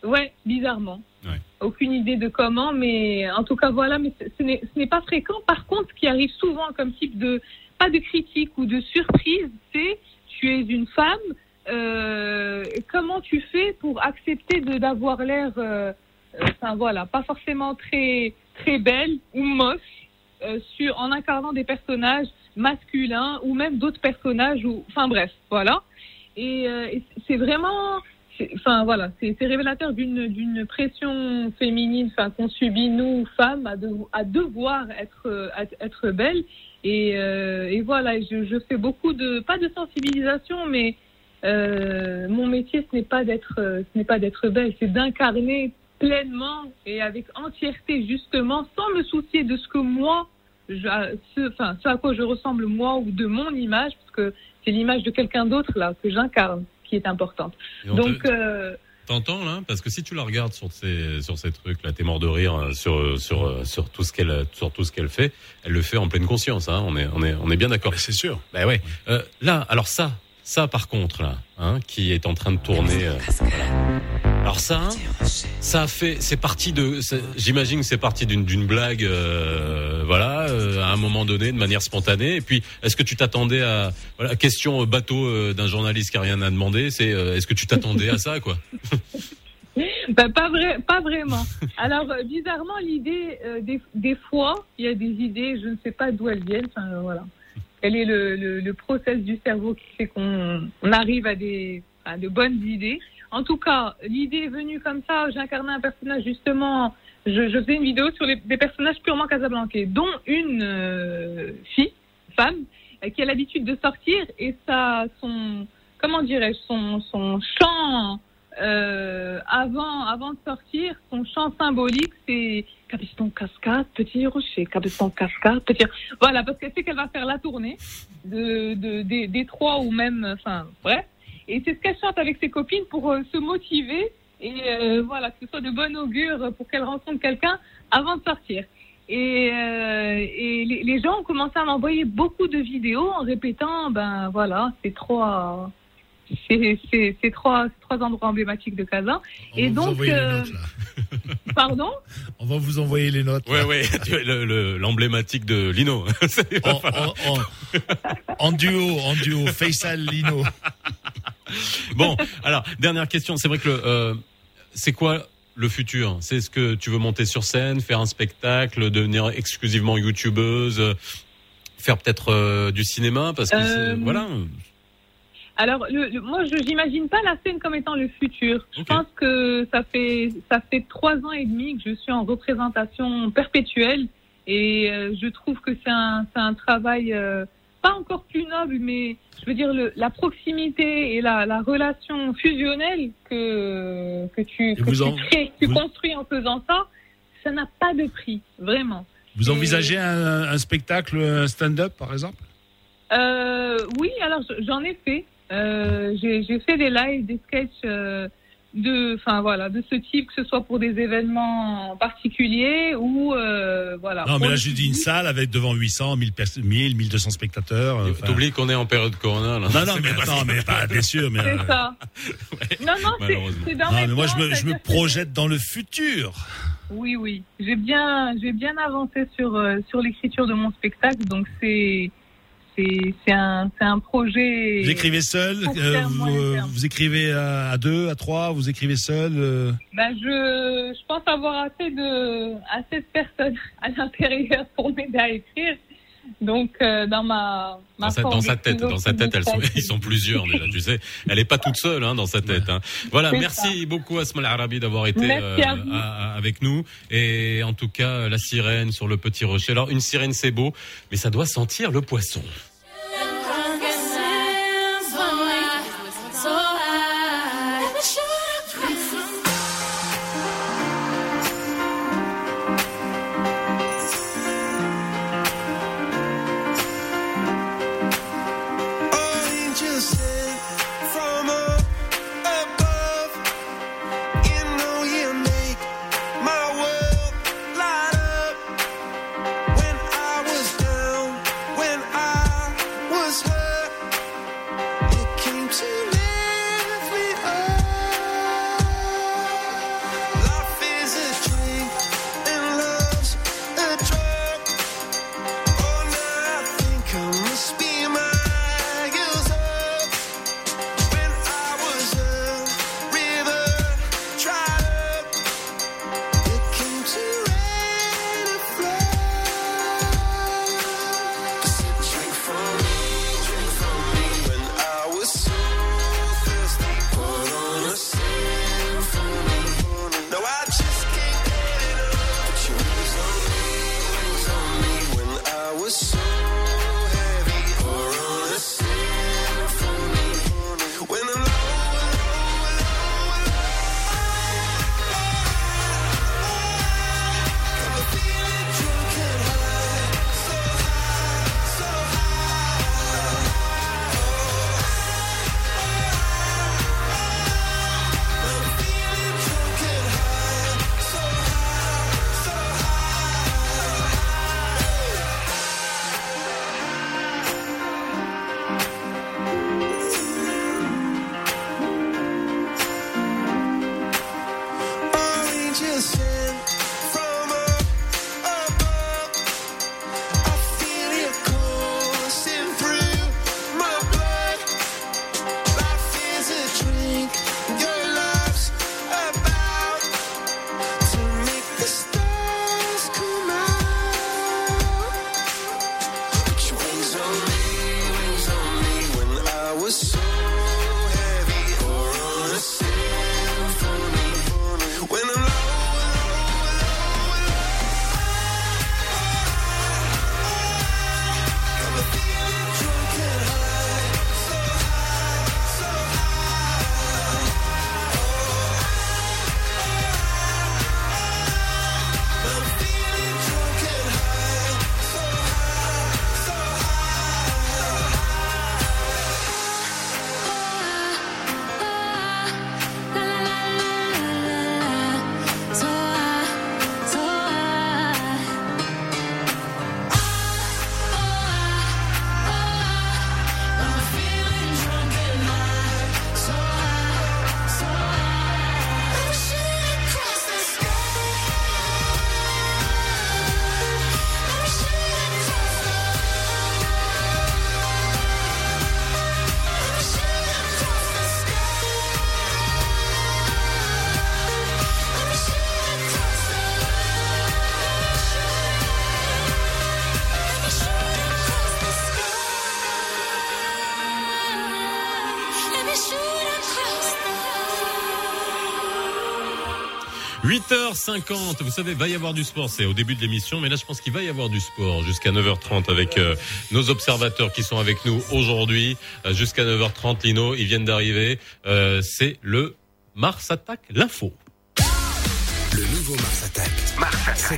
Ouais, bizarrement. Ouais. Aucune idée de comment, mais en tout cas mais ce n'est pas fréquent. Par contre, ce qui arrive souvent comme type de pas de critique ou de surprise, c'est tu es une femme, comment tu fais pour accepter d'avoir l'air, pas forcément très, très belle ou moche, en incarnant des personnages masculins ou même d'autres personnages, . Et c'est vraiment, c'est révélateur d'une pression féminine, qu'on subit nous femmes à devoir être belle. Et voilà, je fais beaucoup pas de sensibilisation, mais mon métier ce n'est pas d'être belle, c'est d'incarner pleinement et avec entièreté justement, sans me soucier de ce que moi, ce à quoi je ressemble moi ou de mon image, parce que c'est l'image de quelqu'un d'autre là que j'incarne qui est importante. Donc t'entends là, parce que si tu la regardes sur ces trucs là, t'es mort de rire sur tout ce qu'elle fait. Elle le fait en pleine conscience, hein. On est bien d'accord. Bah, c'est sûr. Bah ouais. Là, alors ça par contre là, hein, qui est en train de tourner. Alors j'imagine que c'est parti d'une blague, à un moment donné, de manière spontanée. Et puis, est-ce que tu t'attendais à, question bateau d'un journaliste qui a rien à demander, c'est, est-ce que tu t'attendais à ça, quoi? Pas vraiment. Alors, bizarrement, l'idée, des fois, il y a des idées, je ne sais pas d'où elles viennent, Quel est le process du cerveau qui fait qu'on arrive à de bonnes idées? En tout cas, l'idée est venue comme ça. J'incarnais un personnage, justement. Je faisais une vidéo sur des personnages purement casablancais, dont une femme, qui a l'habitude de sortir, et son chant avant de sortir, son chant symbolique, c'est Cabeston Cascade, Petit Rocher, Cabeston Cascade, Petit. Voilà, parce qu'elle sait qu'elle va faire la tournée des trois ou même, bref. Et c'est ce qu'elle chante avec ses copines pour se motiver et que ce soit de bon augure pour qu'elle rencontre quelqu'un avant de sortir. Et les gens ont commencé à m'envoyer beaucoup de vidéos en répétant ces trois endroits emblématiques de Casa. Et donc pardon. On va vous envoyer les notes. Ouais, ouais. L'emblématique de Lino. en duo, Faisal Lino. Bon, alors dernière question. C'est vrai que c'est quoi le futur? C'est ce que tu veux monter sur scène, faire un spectacle, devenir exclusivement youtubeuse, faire peut-être du cinéma, parce que Alors, moi, je n'imagine pas la scène comme étant le futur. Okay. Je pense que ça fait 3 ans et demi que je suis en représentation perpétuelle et je trouve que c'est un travail pas encore plus noble, mais je veux dire la proximité et la relation fusionnelle que tu construis en faisant ça, ça n'a pas de prix, vraiment. Vous envisagez un spectacle, un stand-up, par exemple ? Oui, alors j'en ai fait. J'ai fait des lives, des sketchs de ce type, que ce soit pour des événements particuliers ou Non, mais là j'ai dit une salle avec devant 800, 1000, 1200 spectateurs. T'oublies qu'on est en période corona là. Bien sûr, mais c'est ça. Ouais. C'est dans mes plans. Moi je me projette dans le futur. Oui, j'ai bien avancé sur l'écriture de mon spectacle, donc c'est un projet. Vous écrivez seul, vous écrivez à deux, à trois, vous écrivez seul. Je pense avoir assez de personnes à l'intérieur pour m'aider à écrire. Donc dans sa tête, ils sont plusieurs déjà, tu sais. Elle est pas toute seule dans sa tête. Hein. Voilà, merci beaucoup Asma Al-Arabi d'avoir été avec nous. Et en tout cas, la sirène sur le petit rocher. Alors une sirène c'est beau, mais ça doit sentir le poisson. Vous savez, va y avoir du sport, c'est au début de l'émission, mais là je pense qu'il va y avoir du sport jusqu'à 9h30 avec nos observateurs qui sont avec nous aujourd'hui jusqu'à 9h30. Lino, ils viennent d'arriver, c'est le Mars Attack, l'info. Le nouveau Mars Attack,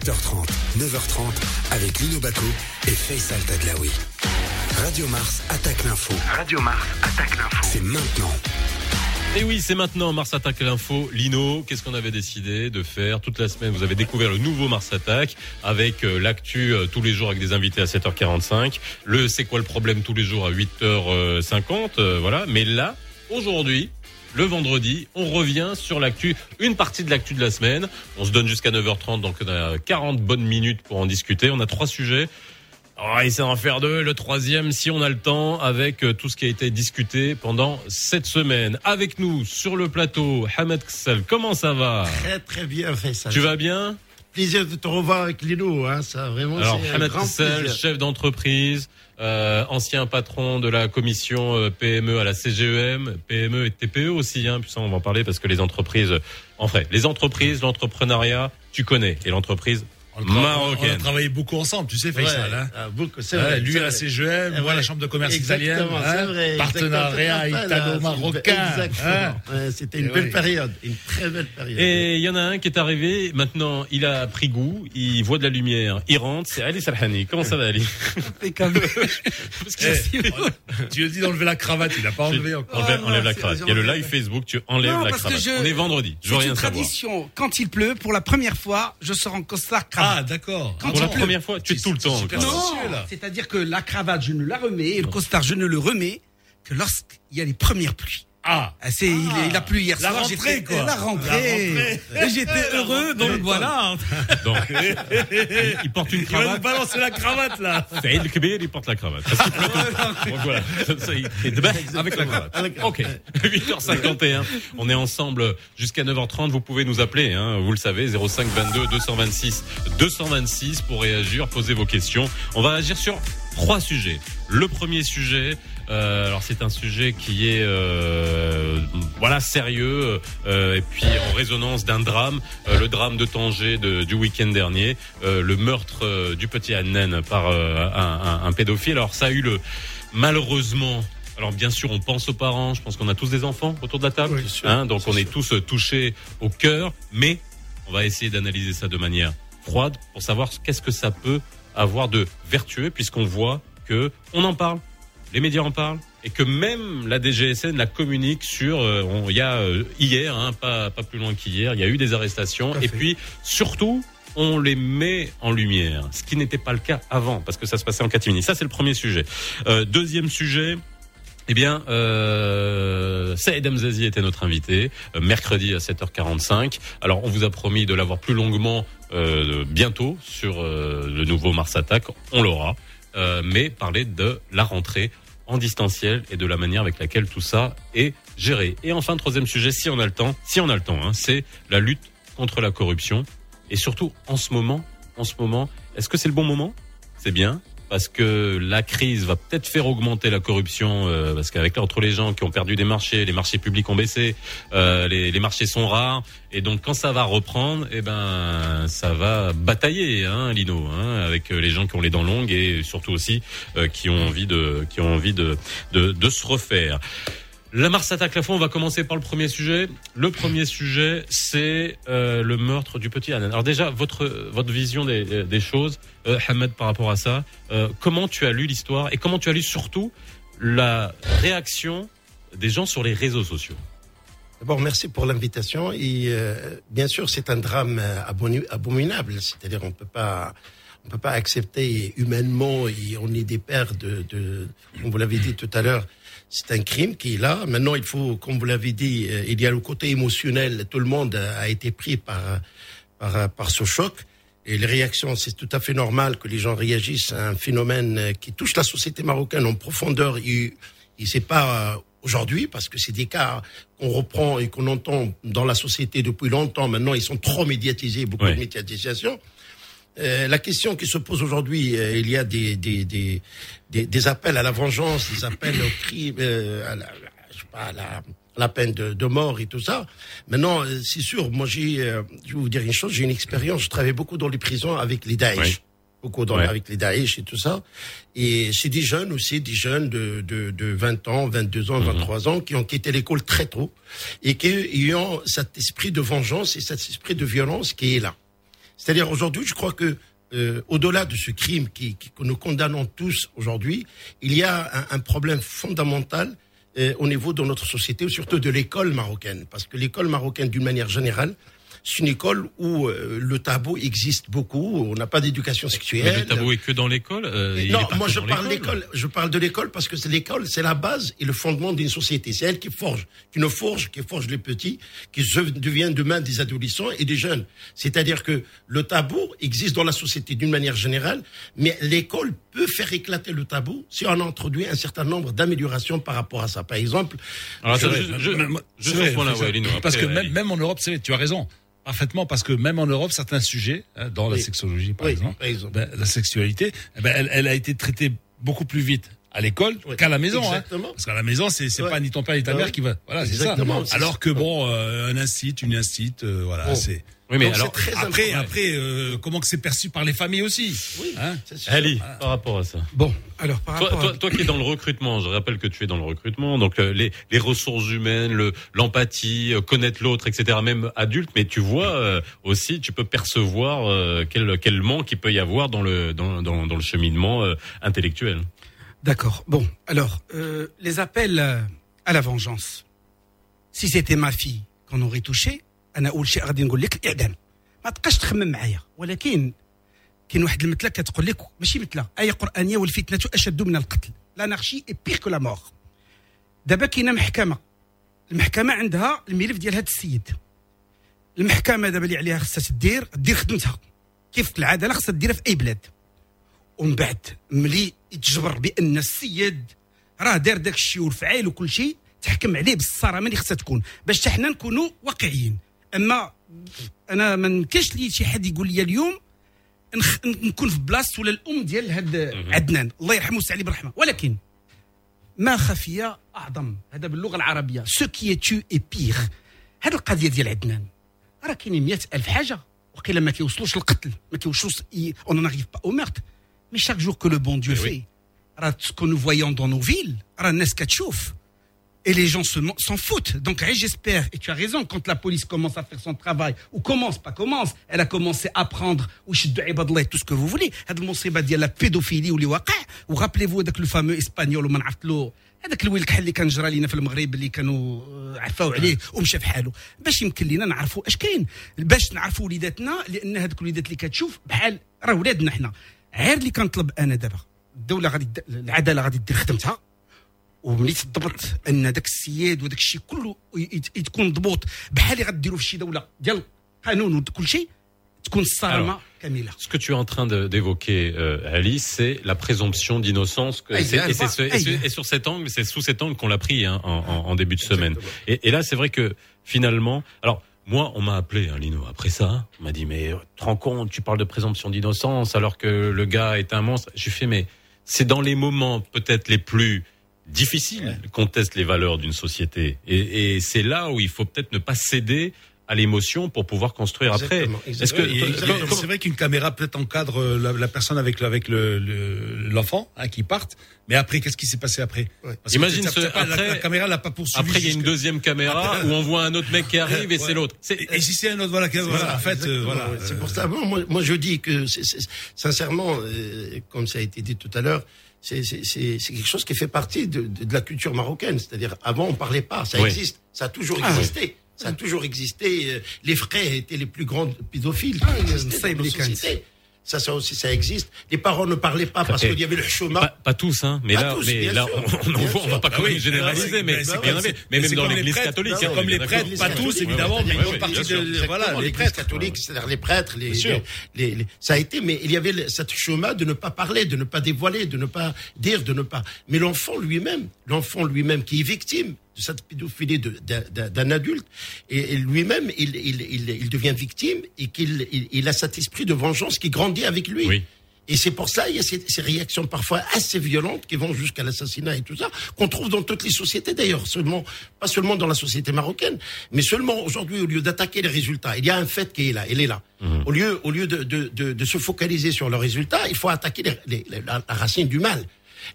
7h30, 9h30 avec Lino Bacco et Faisal Tadlaoui. Radio Mars Attack, l'info. Radio Mars Attack, l'info. C'est maintenant. Et oui, c'est maintenant Mars Attack l'info. Lino, qu'est-ce qu'on avait décidé de faire toute la semaine? Vous avez découvert le nouveau Mars Attack avec l'actu tous les jours avec des invités à 7h45. Le c'est quoi le problème tous les jours à 8h50. Voilà. Mais là, aujourd'hui, le vendredi, on revient sur l'actu, une partie de l'actu de la semaine. On se donne jusqu'à 9h30, donc on a 40 bonnes minutes pour en discuter. On a 3 sujets. On va essayer d'en faire 2, le troisième si on a le temps, avec tout ce qui a été discuté pendant cette semaine. Avec nous sur le plateau, Ahmed Kessel, comment ça va? Très bien, Faisal. Tu vas bien? plaisir de te revoir avec Lino, hein, ça vraiment. Alors, c'est Hamad Tissel, chef d'entreprise, ancien patron de la commission PME à la CGEM, PME et TPE aussi, hein, puis ça on va en parler parce que les entreprises, en vrai, les entreprises, l'entrepreneuriat, tu connais, et l'entreprise marocaine. On a travaillé beaucoup ensemble, tu sais, Faisal. Ouais, hein. Beaucoup, c'est vrai. Lui à la CGM, moi à la Chambre de commerce italienne. C'est vrai. Partenariat italo-marocain. Exactement. Ouais, c'était une belle période, une très belle période. Et il y en a un qui est arrivé, maintenant, il a pris goût, il voit de la lumière, il rentre, c'est Ali Salhani. Comment ça va, Ali? Impeccable. Tu lui as dit d'enlever la cravate, il n'a pas enlevé encore. Enlève la cravate. Il y a le live Facebook, tu enlèves la cravate. On est vendredi, je veux rien savoir. C'est une tradition, quand il pleut, pour la première fois, je sors en costard cravate. Ah, d'accord. Quand pour la première fois, tu es tout le temps. Non, c'est-à-dire que la cravate, je ne la remets, et le costard, je ne le remets que lorsqu'il y a les premières pluies. Ah, c'est, il a plu hier soir. La rentrée, quoi. La rentrée. Et j'étais heureux, donc voilà. Donc, il porte une cravate. Il va nous balancer la cravate, là. C'est El Kébir, il porte la cravate. Donc voilà. Ça, avec la cravate. Ok. 8h51. On est ensemble jusqu'à 9h30. Vous pouvez nous appeler, hein. Vous le savez. 05 22 226 226 pour réagir, poser vos questions. On va agir sur 3 sujets. Le premier sujet, alors c'est un sujet qui est voilà, sérieux, et puis en résonance d'un drame, le drame de Tanger du week-end dernier, le meurtre du petit Adnan par un pédophile. Alors ça a eu malheureusement. Alors bien sûr, on pense aux parents. Je pense qu'on a tous des enfants autour de la table, oui, hein, donc on est tous touchés au cœur. Mais on va essayer d'analyser ça de manière froide pour savoir qu'est-ce que ça peut avoir de vertueux, puisqu'on voit que on en parle, les médias en parlent, et que même la DGSN la communique sur. Il y a hier, hein, pas plus loin qu'hier, il y a eu des arrestations, et puis surtout on les met en lumière, ce qui n'était pas le cas avant, parce que ça se passait en catimini. Ça c'est le premier sujet. Deuxième sujet. Eh bien, Saïd Hamzazi était notre invité, mercredi à 7h45. Alors, on vous a promis de l'avoir plus longuement bientôt sur le nouveau Mars Attack. On l'aura. Mais parler de la rentrée en distanciel et de la manière avec laquelle tout ça est géré. Et enfin, troisième sujet, si on a le temps, hein, c'est la lutte contre la corruption. Et surtout, en ce moment, est-ce que c'est le bon moment? C'est bien. Parce que la crise va peut-être faire augmenter la corruption, parce qu'avec entre les gens qui ont perdu des marchés, les marchés publics ont baissé, les marchés sont rares, et donc quand ça va reprendre, eh ben ça va batailler, hein, Lino, hein, avec les gens qui ont les dents longues et surtout aussi qui ont envie de se refaire. La Mars Attaque la fond, on va commencer par le premier sujet. Le premier sujet, c'est le meurtre du petit Adnan. Alors déjà, votre vision des choses, Hamad, par rapport à ça, comment tu as lu l'histoire et comment tu as lu surtout la réaction des gens sur les réseaux sociaux? D'abord, merci pour l'invitation. Et bien sûr, c'est un drame abominable. C'est-à-dire, on peut pas accepter humainement. Et on est des pères de comme vous l'avez dit tout à l'heure. C'est un crime qui est là. Maintenant, il faut, comme vous l'avez dit, il y a le côté émotionnel. Tout le monde a été pris par ce choc. Et les réactions, c'est tout à fait normal que les gens réagissent à un phénomène qui touche la société marocaine en profondeur. Et c'est pas aujourd'hui, parce que c'est des cas qu'on reprend et qu'on entend dans la société depuis longtemps. Maintenant, ils sont trop médiatisés, beaucoup de médiatisation. La question qui se pose aujourd'hui, il y a des appels à la vengeance, des appels au crime, à la peine de mort et tout ça. Maintenant, c'est sûr, moi je vais vous dire une chose, j'ai une expérience, je travaille beaucoup dans les prisons avec les Daesh. Oui. Avec les Daesh et tout ça. Et c'est des jeunes aussi, de 20 ans, 22 ans, 23 ans, qui ont quitté l'école très tôt et qui ont cet esprit de vengeance et cet esprit de violence qui est là. C'est-à-dire aujourd'hui, je crois que au-delà de ce crime que nous condamnons tous aujourd'hui, il y a un problème fondamental au niveau de notre société, surtout de l'école marocaine, parce que l'école marocaine, d'une manière générale, c'est une école où le tabou existe beaucoup. On n'a pas d'éducation sexuelle. Mais le tabou est que dans l'école. Non, moi je parle l'école. Je parle de l'école parce que c'est l'école, c'est la base et le fondement d'une société. C'est elle qui forge les petits, qui deviennent demain des adolescents et des jeunes. C'est-à-dire que le tabou existe dans la société d'une manière générale, mais l'école peut faire éclater le tabou si on introduit un certain nombre d'améliorations par rapport à ça. Par exemple, parce que même en Europe, tu as raison. parfaitement, parce que même en Europe, certains sujets, dans la sexologie par exemple, ben, la sexualité, ben, elle a été traitée beaucoup plus vite à l'école qu'à la maison, parce qu'à la maison c'est pas ni ton père ni ta mère qui va, voilà, c'est ça. Alors que bon, une incite, voilà, c'est. Oui, mais donc alors après, comment que c'est perçu par les familles aussi. Oui, hein, Ali, voilà, par rapport à ça. Bon, alors par rapport toi qui es dans le recrutement, je rappelle que tu es dans le recrutement, donc les ressources humaines, l'empathie, connaître l'autre, etc. Même adulte, mais tu vois aussi, tu peux percevoir quel manque il peut y avoir dans le cheminement intellectuel. D'accord. Bon, alors les appels à la vengeance. Si c'était ma fille qu'on aurait touchée, أنا أول شيء غادي نقول لك الإعدام. ما تبقاش تخمم معايا. ولكن كاين واحد المثلة كتقول لك ماشي مثلة. آية قرآنية والفتنة أشد من القتل. لانارشي إي بيغ كو لا مور. دابا كاينة محكمة. المحكمة عندها الملف ديال هاد السيد. المحكمة دابا اللي عليها خصها دير خدمتها. كيف العدالة خصها ديرها في أي بلاد. ومن بعد ملي يتجبر بأن السيد راه دار داك الشيء والفعال وكل شيء تحكم عليه بالصرامة اللي خصها تكون باش حتى حنا نكونوا واقعيين. اما انا ما نكاش لي شي حد يقول لي اليوم نكون في بلاصه ولا الام ديال هاد عدنان الله يرحمه ويسع عليه بالرحمه. ولكن ما خفيه اعظم، هذا باللغه العربيه سو كي تو اي بيغ. هاد القضيه ديال عدنان راه كاينين 100,000 حاجه وقيلا ما كيوصلوش للقتل، ما كيوصلوش اون ناريف با او ميرت. مي شاك جور كو لو بون ديو في راه سكو نو فويون دون نو فيل راه الناس كتشوف. Et les gens s'en foutent. Donc, j'espère, et tu as raison, quand la police commence à faire son travail, ou commence, elle a commencé à prendre, ou tout ce que vous voulez. La pédophilie, ou les waqah, ou rappelez-vous, le fameux espagnol, ou man'aftlo, هذاك الويلكح اللي كان جرى لينا في المغرب اللي كانوا عفاو عليه ومشى بحاله باش يمكن لينا نعرفوا اش كاين باش نعرفوا وليداتنا. لان هذوك الوليدات اللي كتشوف بحال راه ولادنا حنا. غير اللي كنطلب انا دابا الدوله غادي العداله غادي دير خدمتها. وملي تضبط ان داك السياد وداك الشيء كله تكون ضبوط بحال اللي غديروا في شي دوله ديال القانون وكل شيء تكون الصرامه كامله. Ce que tu es en train d'évoquer, Ali, c'est la présomption d'innocence. Et sur cet angle, c'est sous cet angle qu'on l'a pris hein, en début de semaine. Et là, c'est vrai que finalement, alors. Moi, on m'a appelé, hein, Lino, après ça. On m'a dit, mais te rends compte, tu parles de présomption d'innocence alors que le gars est un monstre. J'ai fait, mais c'est dans les moments peut-être les plus difficiles qu'on teste les valeurs d'une société. Et c'est là où il faut peut-être ne pas céder à l'émotion pour pouvoir construire après. Est-ce que c'est vrai qu'une caméra peut-être encadre la personne avec l'enfant hein, qui parte. Mais après, qu'est-ce qui s'est passé après? Parce imagine que, après, la caméra l'a pas poursuivi. Après, il y a une deuxième caméra où on voit un autre mec qui arrive et c'est l'autre. Et si c'est un autre, voilà, en fait, voilà. C'est pour ça. Bon, moi, je dis que, sincèrement, comme ça a été dit tout à l'heure, c'est quelque chose qui fait partie de la culture marocaine. C'est-à-dire, avant, on parlait pas. Ça existe. Ça a toujours existé. Oui. Ça a toujours existé. Les frères étaient les plus grands pédophiles. Ça aussi, ça existe. Les parents ne parlaient pas parce qu'il y avait le chômage. Pas tous, hein. Mais là, on va pas quand même généraliser, mais même dans l'église catholique, c'est comme les prêtres, pas tous, évidemment, mais voilà, les prêtres catholiques, c'est-à-dire les prêtres, ça a été, mais il y avait cette chômage de ne pas parler, de ne pas dévoiler, de ne pas dire, de ne pas. Mais l'enfant lui-même qui est victime de cette pédophilie d'un adulte, et lui-même, il devient victime et qu'il a cet esprit de vengeance qui grandit avec lui. Oui. Et c'est pour ça il y a ces réactions parfois assez violentes qui vont jusqu'à l'assassinat et tout ça, qu'on trouve dans toutes les sociétés d'ailleurs, pas seulement dans la société marocaine, mais seulement aujourd'hui au lieu d'attaquer les résultats, il y a un fait qui est là, il est là. Mmh. Au lieu de se focaliser sur le résultat, il faut attaquer la racine du mal.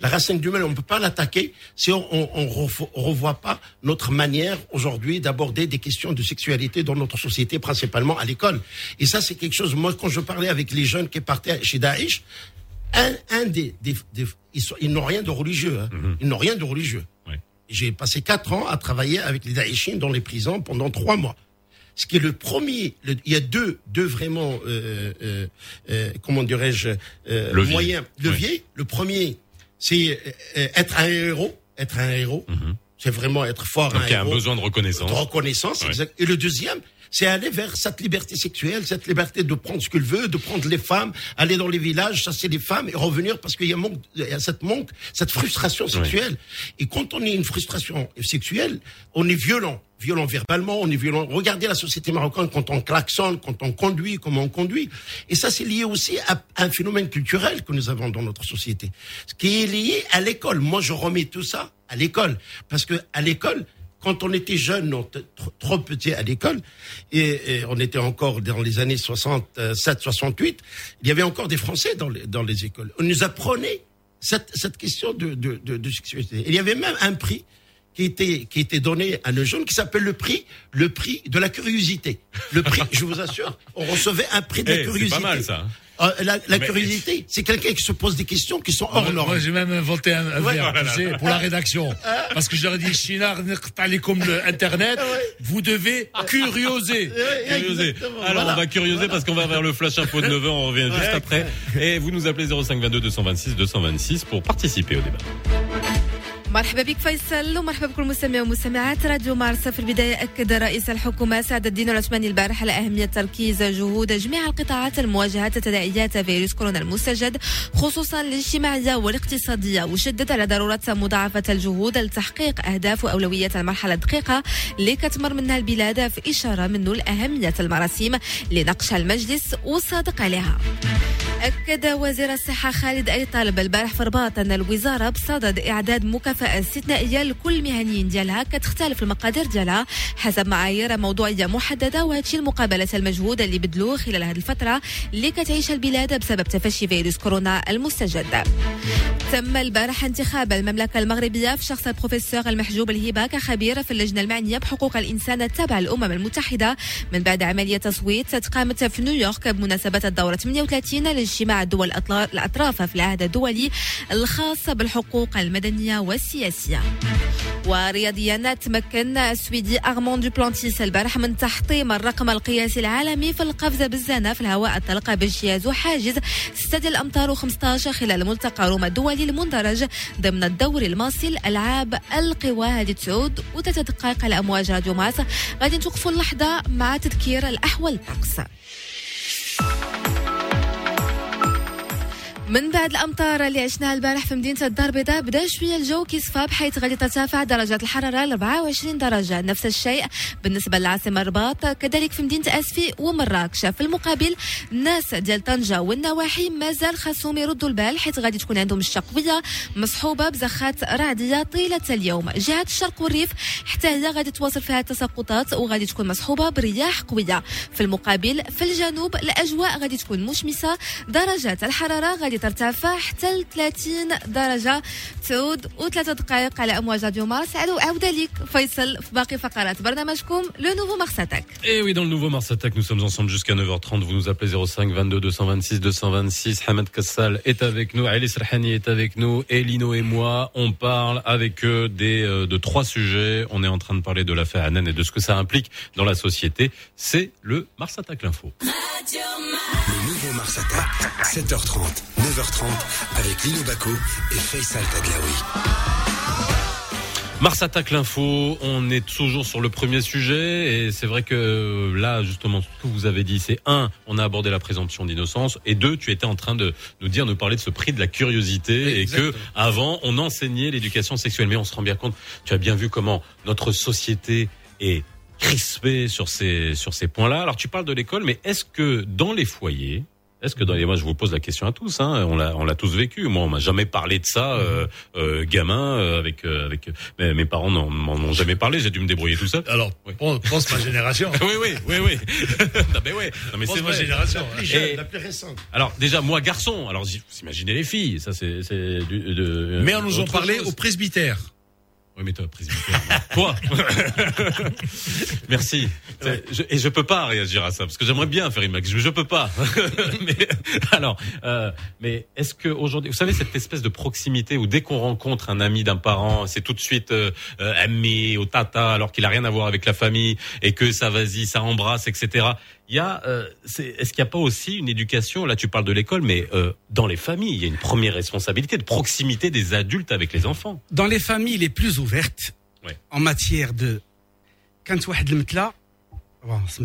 La racine du mal, on ne peut pas l'attaquer si on revoit pas notre manière aujourd'hui d'aborder des questions de sexualité dans notre société, principalement à l'école. Et ça, c'est quelque chose, moi, quand je parlais avec les jeunes qui partaient chez Daesh, ils n'ont rien de religieux. Hein. Mm-hmm. Ils n'ont rien de religieux. Ouais. J'ai passé 4 ans à travailler avec les Daeshiens dans les prisons pendant 3 mois. Ce qui est le premier, il y a deux vraiment, comment dirais-je, moyens, leviers. Ouais. Le premier, c'est être un héros, mm-hmm. C'est vraiment être fort. Donc il y a un besoin de reconnaissance. Et le deuxième, c'est aller vers cette liberté sexuelle, cette liberté de prendre ce qu'il veut, de prendre les femmes, aller dans les villages, chasser les femmes et revenir parce qu'il y a manque, cette frustration sexuelle. Ouais. Et quand on a une frustration sexuelle, on est violent verbalement, on est violent. Regardez la société marocaine quand on klaxonne, quand on conduit, comment on conduit. Et ça, c'est lié aussi à un phénomène culturel que nous avons dans notre société, ce qui est lié à l'école. Moi, je remets tout ça à l'école, parce que à l'école, quand on était jeune, trop petit à l'école, et on était encore dans les années 67, 68, il y avait encore des Français dans les écoles. On nous apprenait cette question de sexualité. Et il y avait même un prix qui était donné à nos jeunes, qui s'appelle le prix de la curiosité. Le prix, je vous assure, on recevait un prix de la curiosité. C'est pas mal, ça. La curiosité, c'est quelqu'un qui se pose des questions qui sont hors normes. Moi, j'ai même inventé un verre, tu sais, pour la rédaction. Parce que j'aurais dit, Chinar, allez comme Internet, vous devez curioser. Alors, voilà. On va curioser parce qu'on va vers le flash info de 9h, on revient juste après. Et vous nous appelez 0522 226 226 pour participer au débat. مرحبا بك فيصل ومرحبا بكل مستمعي ومستمعات راديو مارسا. في البداية أكد رئيس الحكومة سعد الدين العثماني البارح على أهمية تركيز جهود جميع القطاعات لمواجهة تداعيات فيروس كورونا المستجد خصوصا الاجتماعية والاقتصادية، وشدد على ضرورة مضاعفة الجهود لتحقيق أهداف وأولويات المرحلة الدقيقة اللي كتمر منها البلاد، في إشارة منه لأهمية المراسيم لنقشها المجلس وصادق عليها. أكد وزير الصحة خالد أي طالب البارح في الرباط أن الوزارة بصدد إعداد مكافأة استثنائية لكل مهنيين ديالها كتختلف المقادير ديالها حسب معايير موضوعية محددة، وهادشي مقابلة المجهود اللي بدلوه خلال هذه الفترة اللي كتعيش البلاد بسبب تفشي فيروس كورونا المستجد. تم البارح انتخاب المملكة المغربية في شخص البروفيسور المحجوب الهبة كخبير في اللجنة المعنية بحقوق الإنسان التابعة للأمم المتحدة من بعد عملية تصويت تقامت في نيويورك بمناسبة الدورة 38 اجتماع الدول الأطراف في العهد الدولي الخاص بالحقوق المدنية والسياسية. ورياضيا، تمكن السويدي أغمون دوبلانتيس البارح من تحطيم الرقم القياسي العالمي في القفزة بالزانة في الهواء الطلق باجتياز حاجز 6 الأمتار و15 خلال ملتقى روما الدولي المندرج ضمن الدور الماصي لألعاب القوى. هذه تعود وتتدقق على أمواج راديو ماس. غادي نتوقفوا اللحظة مع تذكير الأحوال الطقس. من بعد الأمطار اللي عشناها البارح في مدينة الدار البيضاء بدا شوية الجو كيصفى، بحيث غادي ترتفع درجات الحرارة ل 24 درجة. نفس الشيء بالنسبة للعاصمة الرباط، كذلك في مدينة أسفي ومراكش. في المقابل الناس ديال طنجة والنواحي مازال خاصهم يردوا البال، حيث غادي تكون عندهم الشتا قوية مصحوبة بزخات رعدية طيلة اليوم. جهة الشرق والريف حتى هي غادي تواصل فيها التساقطات وغادي تكون مصحوبة برياح قوية. في المقابل في الجنوب الأجواء غادي تكون مشمسة، درجات الحرارة غادي ترتفع حتى ل 30 درجة. تعود و3 دقائق على أمواج راديو مارس. عودة ليك فيصل في باقي فقرات برنامجكم لو نوفو مارس اتاك. Et oui, dans le nouveau Mars Attack, nous sommes ensemble jusqu'à 9h30. Vous nous appelez 05 22 226 226. Hamad Kassal est avec nous, Ali Serhani est avec nous, et Lino et moi, on parle avec eux de trois sujets. On est en train de parler de l'affaire Hanan et de ce que ça implique dans la société. C'est le Mars Attack l'info. Le nouveau Mars Attack, 7h30, 9h30, avec Lino Bacco et Faisal Tadlaoui. Mars Attack l'info, on est toujours sur le premier sujet, et c'est vrai que là, justement, ce que vous avez dit, c'est un, on a abordé la présomption d'innocence, et deux, tu étais en train de nous dire, nous parler de ce prix de la curiosité, exactement. Et que avant, on enseignait l'éducation sexuelle, mais on se rend bien compte, tu as bien vu comment notre société est crispée sur ces points-là. Alors, tu parles de l'école, mais est-ce que dans les foyers, moi je vous pose la question à tous, hein, on l'a tous vécu. Moi on m'a jamais parlé de ça, gamin, avec mes parents m'en ont jamais parlé. J'ai dû me débrouiller tout seul. Alors pense ma génération. oui. Non mais ouais. Non mais pense c'est ma génération. La plus récente. Alors déjà moi garçon. Alors vous imaginez les filles, ça c'est mais on nous en parlait au presbytère. Oui, mais toi, presbytère. Toi. Merci. Ouais. Je peux pas réagir à ça, parce que j'aimerais bien faire une blague. Je peux pas. mais est-ce que aujourd'hui, vous savez, cette espèce de proximité où dès qu'on rencontre un ami d'un parent, c'est tout de suite, ami ou tata, alors qu'il a rien à voir avec la famille, et que ça vas-y, ça embrasse, etc. Est-ce qu'il n'y a pas aussi une éducation, là tu parles de l'école, mais dans les familles, il y a une première responsabilité de proximité des adultes avec les enfants. Dans les familles les plus ouvertes, en matière de...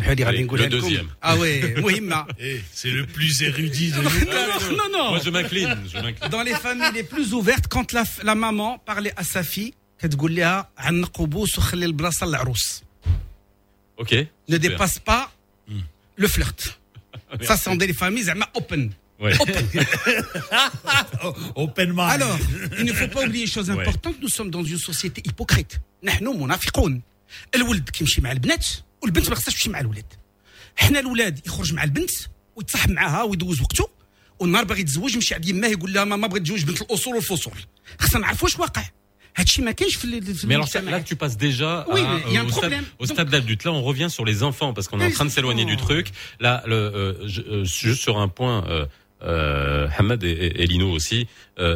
Allez, le deuxième. Ah ouais, Mouhimma. C'est le plus érudit de nous. Non. Moi, je m'incline. Dans les familles les plus ouvertes, quand la maman parlait à sa fille, elle disait « Anqubou soukhli l'blasa l'arous ». Ok. Ne dépasse pas le flirt. Ça, c'est dans les familles, c'est open. Ouais. Open mind. Alors, il ne faut pas oublier une chose importante, nous sommes dans une société hypocrite. Nous, munafiqoun. Le ولد كيمشي مع البنات والبنت ما خصهاش تمشي مع الولاد. حنا الولاد يخرج مع البنت ويتصاحب معاها ويدوز وقته، والنهار باغي يتزوج يمشي عند يماه يقول لها ما بغيت نتزوج بنت الاصول والفصول. خصنا نعرفوا واش واقع. هادشي ما كاينش في المجتمع. Là tu passes déjà au stade d'adulte. Là on revient sur les enfants parce qu'on est en train de s'éloigner du truc. Là juste sur un point Hamad et Lino aussi,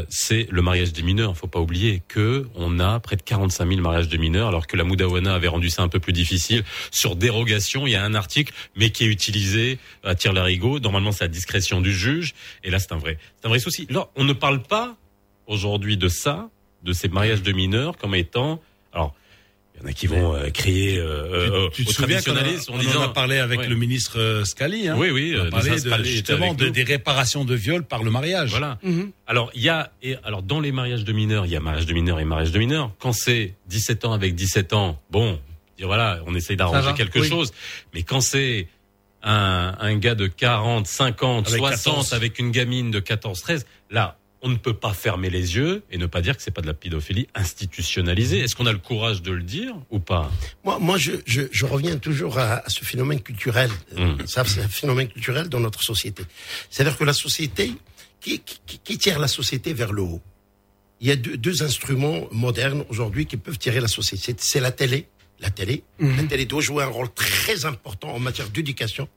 c'est le mariage des mineurs. Faut pas oublier que on a près de 45 000 mariages de mineurs, alors que la Moudawana avait rendu ça un peu plus difficile. Sur dérogation, il y a un article, mais qui est utilisé à tire-larigot. Normalement, c'est à discrétion du juge. Et là, c'est un vrai souci. Là, on ne parle pas aujourd'hui de ça, de ces mariages de mineurs, comme étant, alors, il y en a qui vont crier aux traditionalistes en disant... On a parlé avec le ministre Scali. Hein, oui. On a parlé justement des réparations de viol par le mariage. Voilà. Mm-hmm. Alors, dans les mariages de mineurs, il y a mariage de mineurs et mariage de mineurs. Quand c'est 17 ans avec 17 ans, bon, voilà, on essaye d'arranger quelque chose. Mais quand c'est un gars de 40, 50, avec 60, 14. Avec une gamine de 14, 13, là... On ne peut pas fermer les yeux et ne pas dire que c'est pas de la pédophilie institutionnalisée. Est-ce qu'on a le courage de le dire ou pas ? Moi, je reviens toujours à ce phénomène culturel. Ça, c'est un phénomène culturel dans notre société. C'est-à-dire que la société, qui tire la société vers le haut ? Il y a deux instruments modernes aujourd'hui qui peuvent tirer la société. C'est la télé. La télé doit jouer un rôle très important en matière d'éducation.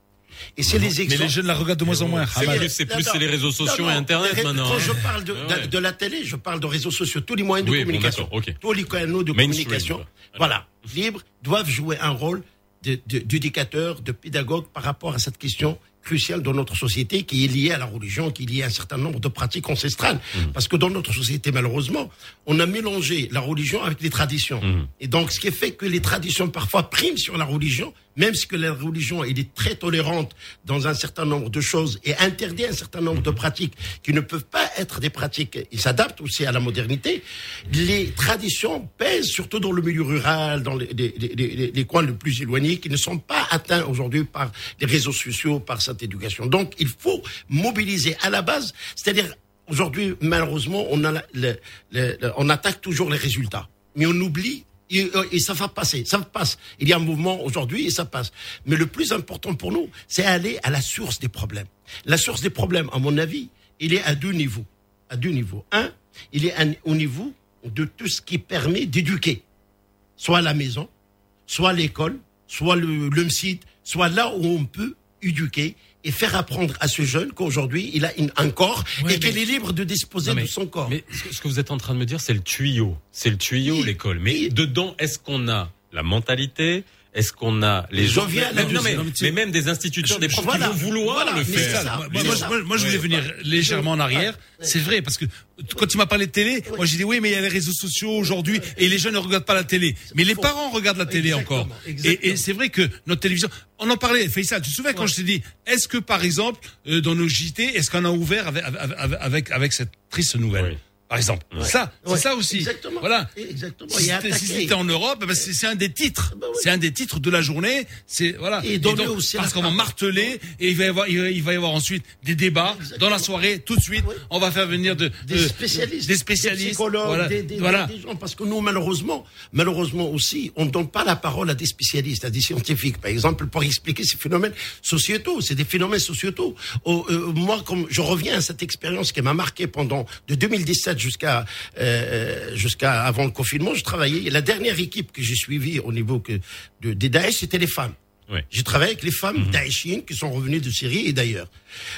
Et c'est les exemples. Mais les jeunes la regardent de moins en moins. C'est les réseaux sociaux et Internet maintenant. Quand je parle de la télé, je parle de réseaux sociaux, tous les moyens de communication, tous les canaux de communication, voilà, libres, doivent jouer un rôle d'éducateur, de pédagogue par rapport à cette question cruciale dans notre société qui est liée à la religion, qui est liée à un certain nombre de pratiques ancestrales. Parce que dans notre société, malheureusement, on a mélangé la religion avec les traditions. Et donc, ce qui fait que les traditions parfois priment sur la religion, même si que la religion est très tolérante dans un certain nombre de choses et interdit un certain nombre de pratiques qui ne peuvent pas être des pratiques. Ils s'adaptent aussi à la modernité. Les traditions pèsent surtout dans le milieu rural, dans les coins les plus éloignés, qui ne sont pas atteints aujourd'hui par les réseaux sociaux, par cette éducation. Donc, il faut mobiliser à la base, c'est-à-dire aujourd'hui, malheureusement, on attaque toujours les résultats, mais on oublie. Et ça va passer. Il y a un mouvement aujourd'hui et ça passe. Mais le plus important pour nous, c'est aller à la source des problèmes. La source des problèmes, à mon avis, il est à deux niveaux. Un, il est au niveau de tout ce qui permet d'éduquer. Soit à la maison, soit à l'école, soit le MSID, soit là où on peut éduquer et faire apprendre à ce jeune qu'aujourd'hui, il a un corps et qu'il est libre de disposer de son corps. Mais ce que vous êtes en train de me dire, c'est le tuyau. L'école. Mais dedans, est-ce qu'on a la mentalité ? Est-ce qu'on a les gens mais même des instituteurs, des profs qui vont vouloir le faire. Moi, je voulais venir légèrement en arrière. C'est vrai, parce que quand tu m'as parlé de télé, moi j'ai dit mais il y a les réseaux sociaux aujourd'hui et les jeunes ne regardent pas la télé. Mais les parents regardent la télé encore. Et c'est vrai que notre télévision... On en parlait, Faisal, tu te souviens quand je t'ai dit, est-ce que par exemple, dans nos JT, est-ce qu'on a ouvert avec cette triste nouvelle ? Par exemple, c'est ça aussi. Exactement. Voilà. Exactement. Si c'était en Europe, ben c'est un des titres. Ben oui. C'est un des titres de la journée. C'est voilà. Et donc, aussi parce qu'on va marteler et il va y avoir ensuite des débats dans la soirée tout de suite. Oui. On va faire venir des spécialistes, des psychologues, voilà. Des gens, parce que nous malheureusement aussi, on ne donne pas la parole à des spécialistes, à des scientifiques, par exemple, pour expliquer ces phénomènes sociétaux. C'est des phénomènes sociétaux. Moi, comme je reviens à cette expérience qui m'a marqué pendant de 2017. Jusqu'à avant le confinement, je travaillais. Et la dernière équipe que j'ai suivie au niveau des Daesh, c'était les femmes. Oui. J'ai travaillé avec les femmes daéchiennes qui sont revenues de Syrie et d'ailleurs.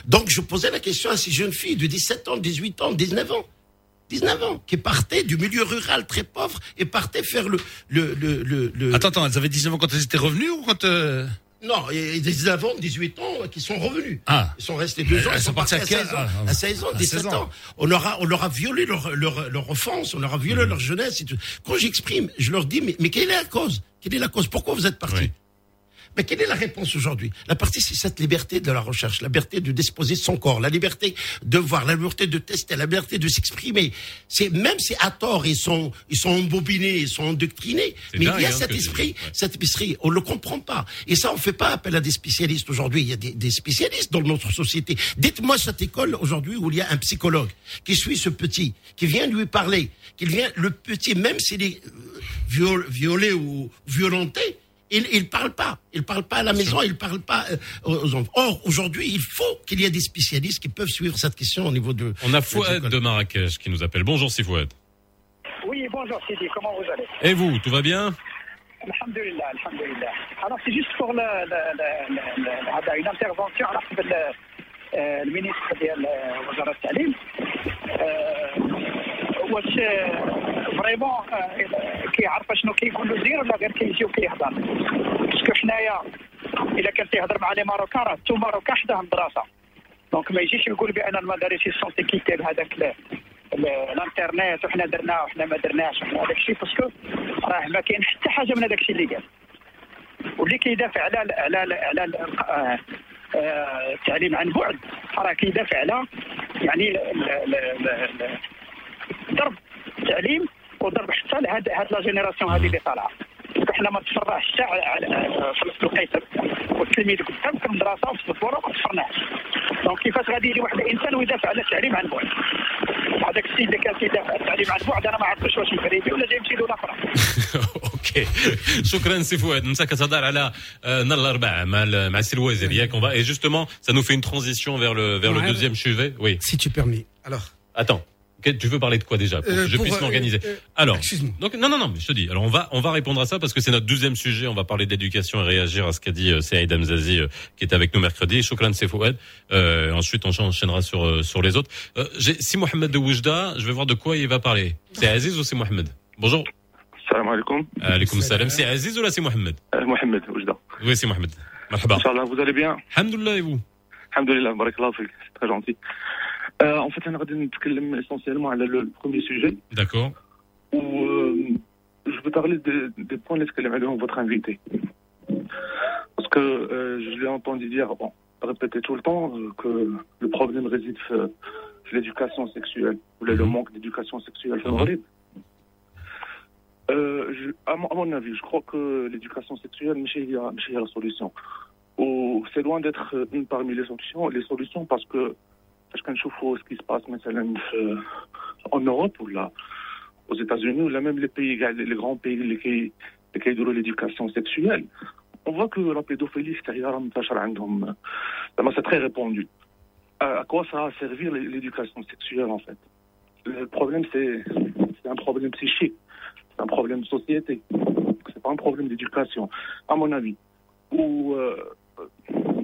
Donc, je posais la question à ces jeunes filles de 17 ans, 18 ans, 19 ans, qui partaient du milieu rural très pauvre et partaient faire le... Attends, elles avaient 19 ans quand elles étaient revenues ou quand... Non, il y a des avant 18 ans qui sont revenus. Ah. Ils sont restés 2 ans, ils sont partis à 15 ans, à 16 ans, 17 ans. On leur a violé leur offense, on leur a violé leur jeunesse. Et tout. Quand j'exprime, je leur dis, mais quelle est la cause ? Pourquoi vous êtes partis ? Mais quelle est la réponse aujourd'hui ? La partie, c'est cette liberté de la recherche, la liberté de disposer de son corps, la liberté de voir, la liberté de tester, la liberté de s'exprimer. C'est, même si à tort, ils sont embobinés, ils sont endoctrinés, c'est mais il y a cet esprit, on ne le comprend pas. Et ça, on ne fait pas appel à des spécialistes aujourd'hui. Il y a des spécialistes dans notre société. Dites-moi cette école aujourd'hui où il y a un psychologue qui suit ce petit, qui vient lui parler, qui vient le petit, même s'il est violé ou violenté, il parle pas à la maison, il parle pas aux enfants. Or, aujourd'hui, il faut qu'il y ait des spécialistes qui peuvent suivre cette question au niveau de... On a Fouad de Marrakech qui nous appelle. Bonjour, c'est Fouad. Oui, bonjour, Sidi. Comment vous allez ? Et vous, tout va bien ? Alhamdulillah, alhamdulillah. Alors, c'est juste pour une intervention. Alors, le ministre de la Wazara Talim, فريمون كيعرف شنو كيقول له دير ولا غير كيجي وكيهضر باسكو حنايا الا كان تيهضر مع لي ماروكان راه تو ماروكا حداهم دراسه دونك ما يجيش يقول بان المدارس السونتي كيتاب هذاك الانترنت وحنا درناه وحنا ما درناش وحنا هذاك الشيء باسكو راه ما كاين حتى حاجه من هذاك الشيء اللي قال واللي كيدافع على التعليم عن بعد راه كيدافع على يعني ضرب التعليم وضرب حتى لهاد لا جينيراسيون هذه اللي طالعه حنا ما تفرحش حتى على في القيصر والتلميذ قدام في المدرسه وفي الصوره ما تفرناش دونك كيفاش غادي يجي واحد الانسان ويدافع على التعليم عن بعد هذاك السيد اللي كان كيدافع على التعليم عن بعد انا ما عرفتش واش مغربي ولا جاي من شي دوله اخرى اوكي شكرا سي فؤاد انت كتهضر على نهار الاربعاء مع السلوازل ياك on va et justement ça nous fait une transition vers le deuxième sujet oui si tu permets alors attends tu veux parler de quoi déjà pour que je puisse m'organiser. Alors, excuse-moi. Donc non, mais je te dis. Alors on va répondre à ça parce que c'est notre deuxième sujet. On va parler d'éducation et réagir à ce qu'a dit Saïd Hamzazi qui était avec nous mercredi. Choukran Sefouad. Ensuite on enchaînera sur les autres. Si Mohamed de Oujda, je vais voir de quoi il va parler. C'est Aziz ou c'est Mohamed ? Bonjour. Salam alaikum. Alaikum salam. C'est Aziz ou là c'est Mohamed ? Mohamed Oujda. Oui c'est Mohamed. Marhaba. Inch'Allah vous allez bien. Alhamdoulilah et vous ? Alhamdoulilah. Barakallah fik. C'est très gentil. En fait, on va parler essentiellement de le premier sujet. D'accord. Où je veux parler des points que votre invité. Parce que je l'ai entendu dire, répéter tout le temps, que le problème réside sur l'éducation sexuelle, ou le manque d'éducation sexuelle. À mon avis, je crois que l'éducation sexuelle, c'est la solution. Ou, c'est loin d'être une parmi les solutions parce que parce qu'on trouve ce qui se passe مثلا en Europe ou là aux États-Unis ou là même les grands pays qui déroulent l'éducation sexuelle on voit que la pédophilie c'est très répandu. À quoi ça va servir l'éducation sexuelle en fait? Le problème c'est un problème psychique, c'est un problème de société, c'est pas un problème d'éducation à mon avis. Ou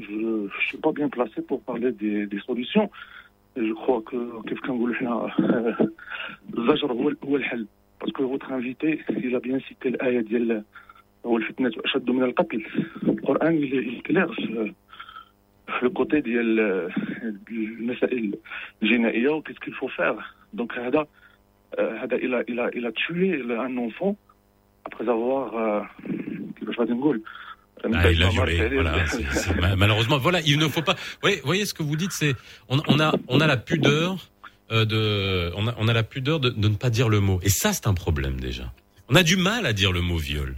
je suis pas bien placé pour parler des solutions. Je crois que quelqu'un voulait Zajr ou al-Hal parce que votre invité il a bien cité l'aya ديال والفتنة أشد من القتل. Le Coran il est clair le côté ديال المسائل الجنائية ou qu'est-ce qu'il faut faire. Donc هذا il a tué un enfant après avoir كيفاش غادي نقول il a juré, voilà, c'est malheureusement, voilà, il ne faut pas. Voyez ce que vous dites, c'est on a la pudeur on a la pudeur de ne pas dire le mot. Et ça, c'est un problème déjà. On a du mal à dire le mot viol.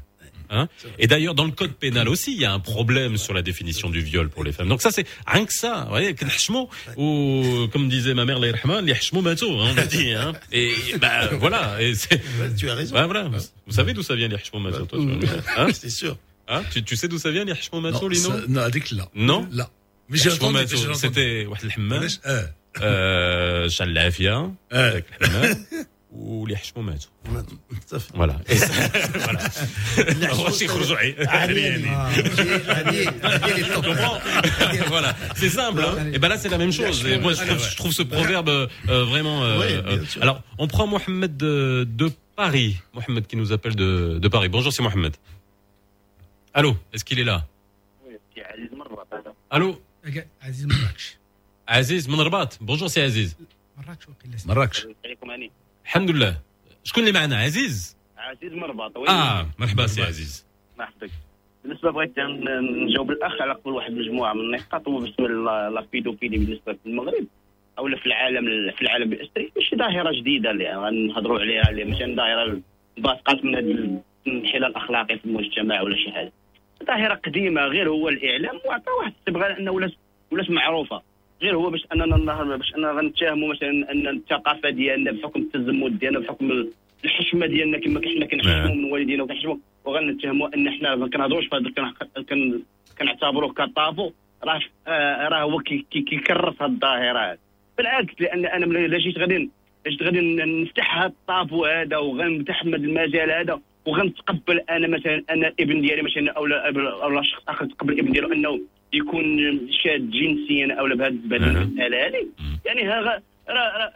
Hein ? Et d'ailleurs, dans le code pénal aussi, il y a un problème sur la définition du viol pour les femmes. Donc ça, c'est rien que ça. Vous voyez, ou comme disait ma mère, les hachemou matou, on a dit. Hein. Et bah voilà. Et tu as raison. Bah, voilà. Vous savez d'où ça vient les hachemou matou, toi, hein ? C'est sûr. Ah, tu sais d'où ça vient les hachemou matou Lino ? Non, avec là. Non ? Là. Mais j'ai entendu c'était واحد الحمام شال العافيه هذاك الحمام واللي حشمو ماتوا. فوالا. فوالا. واش يخرجوا عريانين. Voilà, c'est simple hein. Et ben là c'est la même chose. Et moi je trouve ce proverbe vraiment alors, on prend Mohamed de Paris. Mohamed qui nous appelle de Paris. Bonjour, c'est Mohamed. Allô, est-ce qu'il est là ? Oui, c'est Aziz Marrabat. Allô ? Aziz Marrakech. Aziz Marrabat. Bonjour, c'est Aziz. Marrakech. Alhamdoulilah. شكون اللي معنا؟ عزيز؟ عزيز مرباط. اه مرحبا سي عزيز. مرحبا. بالنسبه بغيت نجاوب الاخ على قول واحد المجموعه من النقاط. هو بالنسبه لابيدوفيلي بالنسبه في المغرب او في العالم الاسري ماشي ظاهره جديده اللي غنهضروا عليها، اللي ماشي ظاهره باقات من هذا الانحلال الاخلاقي في المجتمع ولا شي حاجه، ظاهره قديمه. غير هو الاعلام وعطى واحد الصبغه انه ولات معروفه، غير هو باش اننا النهار باش اننا غنتهموا مثلا ان الثقافه ديالنا بحكم التزمت ديالنا بحكم الحشمه ديالنا كما حنا كنحشموا من والدينا وكنحشموا وغنتهموا ان حنا ما كنهضروش في هذا كنعتبروه كطابو. راه هو كيكرس هذه الظاهره. بالعكس لان انا ملي جيت غادي نفتح هذا الطابو هذا وغنفتح هذا المجال هذا وغنتقبل انا مثلا انا الابن ديالي مثلا او شخص اخر تقبل الابن ديالو انه يكون شاد جنسيا او بهذه المساله هذه، يعني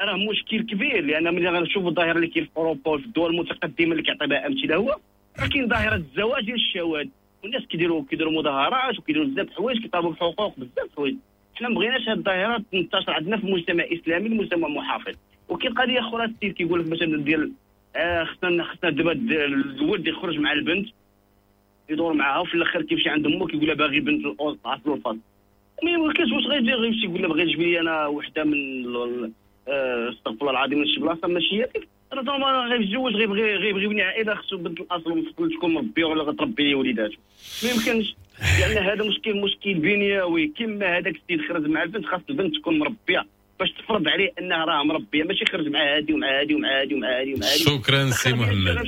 راه مشكل كبير. لان ملي غنشوفوا الظاهره اللي كاين في اوروبا وفي الدول المتقدمه اللي كيعطي بها امثله هو راه كاين ظاهره الزواج ديال الشواذ، والناس كيديروا مظاهرات وكيديروا بزاف الحوايج، كيطالبوا بحقوق بزاف الحوايج. حنا ما بغيناش هذه الظاهره تنتشر عندنا في المجتمع الاسلامي المجتمع المحافظ. وكاين قضيه اخرى السيد كيقول لك مثلا ديال خصنا دابا الولد يخرج مع البنت يدور معاها وفي الاخر كيمشي عند امه كيقول لها باغي بنت الأوز تعطلو الفضل. ما يمكنش واش غيدير غيمشي يقول لها باغي تجيب لي انا وحده من استغفر الله العظيم من شي بلاصه ماشي هذيك، انا زعما غيتزوج غيبغيوني عائله خصو بنت الاصل تكون مربيه ولا غتربي لي وليداتو. ما يمكنش لان هذا مشكل بنيوي. كما هذاك السيد خرج مع البنت خاص البنت تكون مربيه باش تفرض عليه انها راه مربيه، ماشي خرج مع هادي ومع هادي ومع هادي ومع هادي ومع هادي. شكرا سي محمد.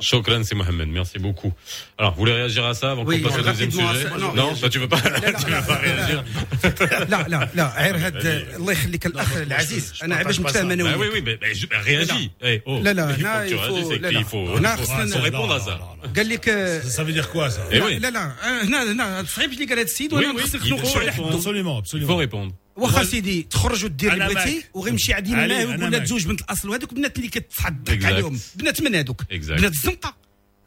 شكرا سي محمد. Merci beaucoup. Alors, vous voulez réagir à ça avant qu'on passe au deuxième sujet? Non, ça tu veux pas. Tu veux pas réagir. لا غير هاد الله يخليك الاخ العزيز انا باش نتفاهم انا وياك. réagis. لا هنا il faut répondre à ça. قال لك ça veut dire quoi ça? لا هنا صعيب اللي قال هاد السيد وانا خصك نوقفوا لحدو. Absolument. Faut répondre. واخا سيدي تخرج ودير اللي بغيتي وغيمشي عاد يماه ويقول لها تزوج بنت الاصل، وهذوك البنات اللي كتضحك عليهم بنات من هذوك بنات الزنقه.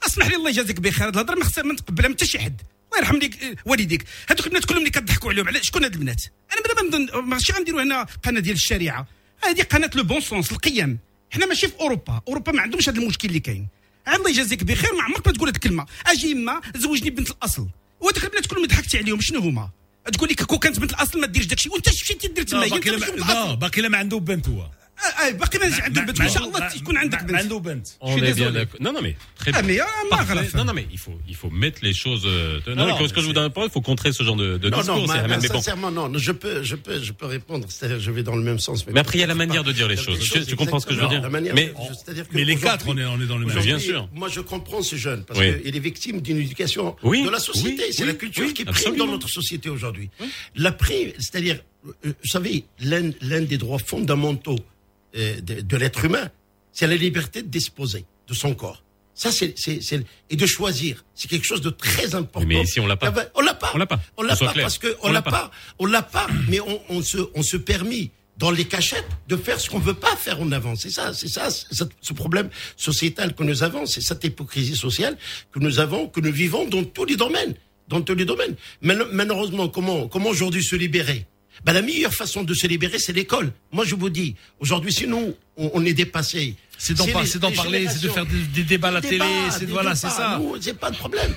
اسمح لي الله يجازيك بخير، هاد الهضره ما خصها ما تقبلها حتى شي حد، الله يرحم ليك والديك. هذوك البنات كلهم اللي كضحكوا عليهم، على شكون هاد البنات؟ انا ماشي غنديروا هنا قناه ديال الشريعه، هذه قناه لو بون سونس القيم. حنا ماشي في اوروبا ما عندهمش هاد المشكل اللي كاين. الله يجازيك بخير ما عمرك ما تقول هاد الكلمه اجي يما زوجني بنت الاصل، وهذوك البنات كلهم ضحكتي عليهم شنو هما؟ تقول لك كو كانت بنت الاصل ما ديرش داكشي وانت شفتي دير تما. باقي لا ما عنده بنت هو باقي ما عنده بنت. ان شاء الله تكون عندك بنت. عنده بنت non mais il faut mettre les choses parce que je vous donne la parole, il faut contrer ce genre de discours. Sincèrement non, je peux répondre, c'est-à-dire je vais dans le même sens mais après il y a la manière de dire les choses. Tu comprends ce que je veux dire? Mais les quatre on est dans le même. Bien sûr. Moi je comprends ce jeune parce qu'il est victime d'une éducation de la société, c'est la culture qui prime dans notre société aujourd'hui. La prime, c'est-à-dire, vous savez, l'un des droits fondamentaux de l'être humain, c'est la liberté de disposer de son corps. Ça, c'est et de choisir, c'est quelque chose de très important. Mais ici, on l'a pas. On l'a pas parce que on l'a pas. Mais on se permet dans les cachettes de faire ce qu'on veut pas faire en avant. C'est ça, ce problème sociétal que nous avons, c'est cette hypocrisie sociale que nous avons, que nous vivons dans tous les domaines. Malheureusement, comment aujourd'hui se libérer? La meilleure façon de se libérer, c'est l'école. Moi, je vous dis, aujourd'hui, sinon, on est dépassé. C'est d'en parler, c'est de faire des débats à la télé, c'est ça. Nous, c'est pas de problème.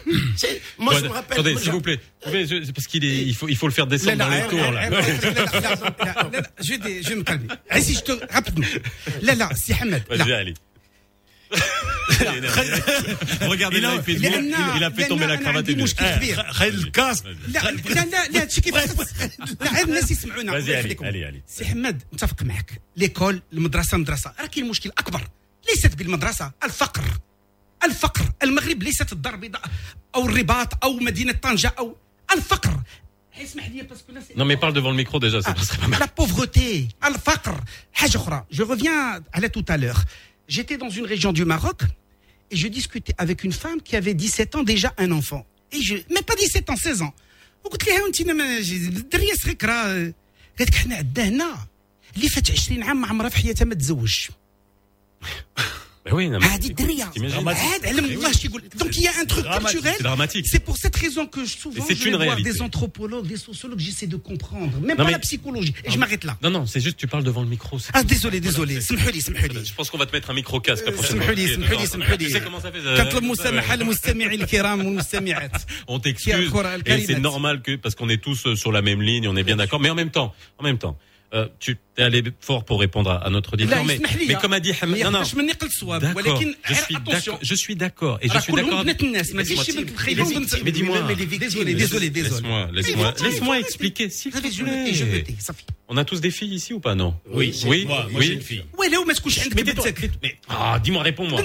Moi, je me rappelle. Attendez, s'il vous plaît. C'est parce qu'il faut le faire descendre dans les tours, là. Je vais me calmer. Allez-y, rapidement. Si Ahmed. Vas-y, allez. Regardez là il a fait tomber la cravate et nous خلي الكاس لا هادشي كيفاش لا الناس يسمعونا. علي سي حماد متفق معك. ليكول المدرسه راه كاين مشكل اكبر ليست بالمدرسه. الفقر المغرب ليست الدار البيضاء او الرباط او مدينه طنجه او الفقر. اسمح لي باسكو لا مي parle devant le micro déjà ça passerait pas mal. La pauvreté, الفقر حاجه اخرى. Je reviens à tout à l'heure. J'étais dans une région du Maroc et je discutais avec une femme qui avait 17 ans déjà un enfant. Et même pas 17 ans, 16 ans. On dit là انتي ما دريس غير كرا. قالت حنا عندنا هنا اللي فات 20 عام ما عمرها في حياتها ما تزوجش. Oui, non, donc il y a un truc culturel. C'est dramatique. C'est pour cette raison que souvent je vais voir des anthropologues, des sociologues, j'essaie de comprendre, même pas la psychologie. Et je m'arrête là. Non, non, c'est juste tu parles devant le micro. Ah désolé. Je pense qu'on va te mettre un micro casque la prochaine fois. Tu sais comment ça fait. On t'excuse. Et c'est normal que parce qu'on est tous sur la même ligne, on est bien d'accord. Mais en même temps. Tu es allé fort pour répondre à notre auditeur, mais comme a dit Hamad, non, je suis d'accord, et je suis d'accord. Mais dis-moi, laisse-moi expliquer. S'il te plaît. On a tous des filles ici ou pas, non? Oui, moi j'ai une fille. Dis-moi, réponds-moi.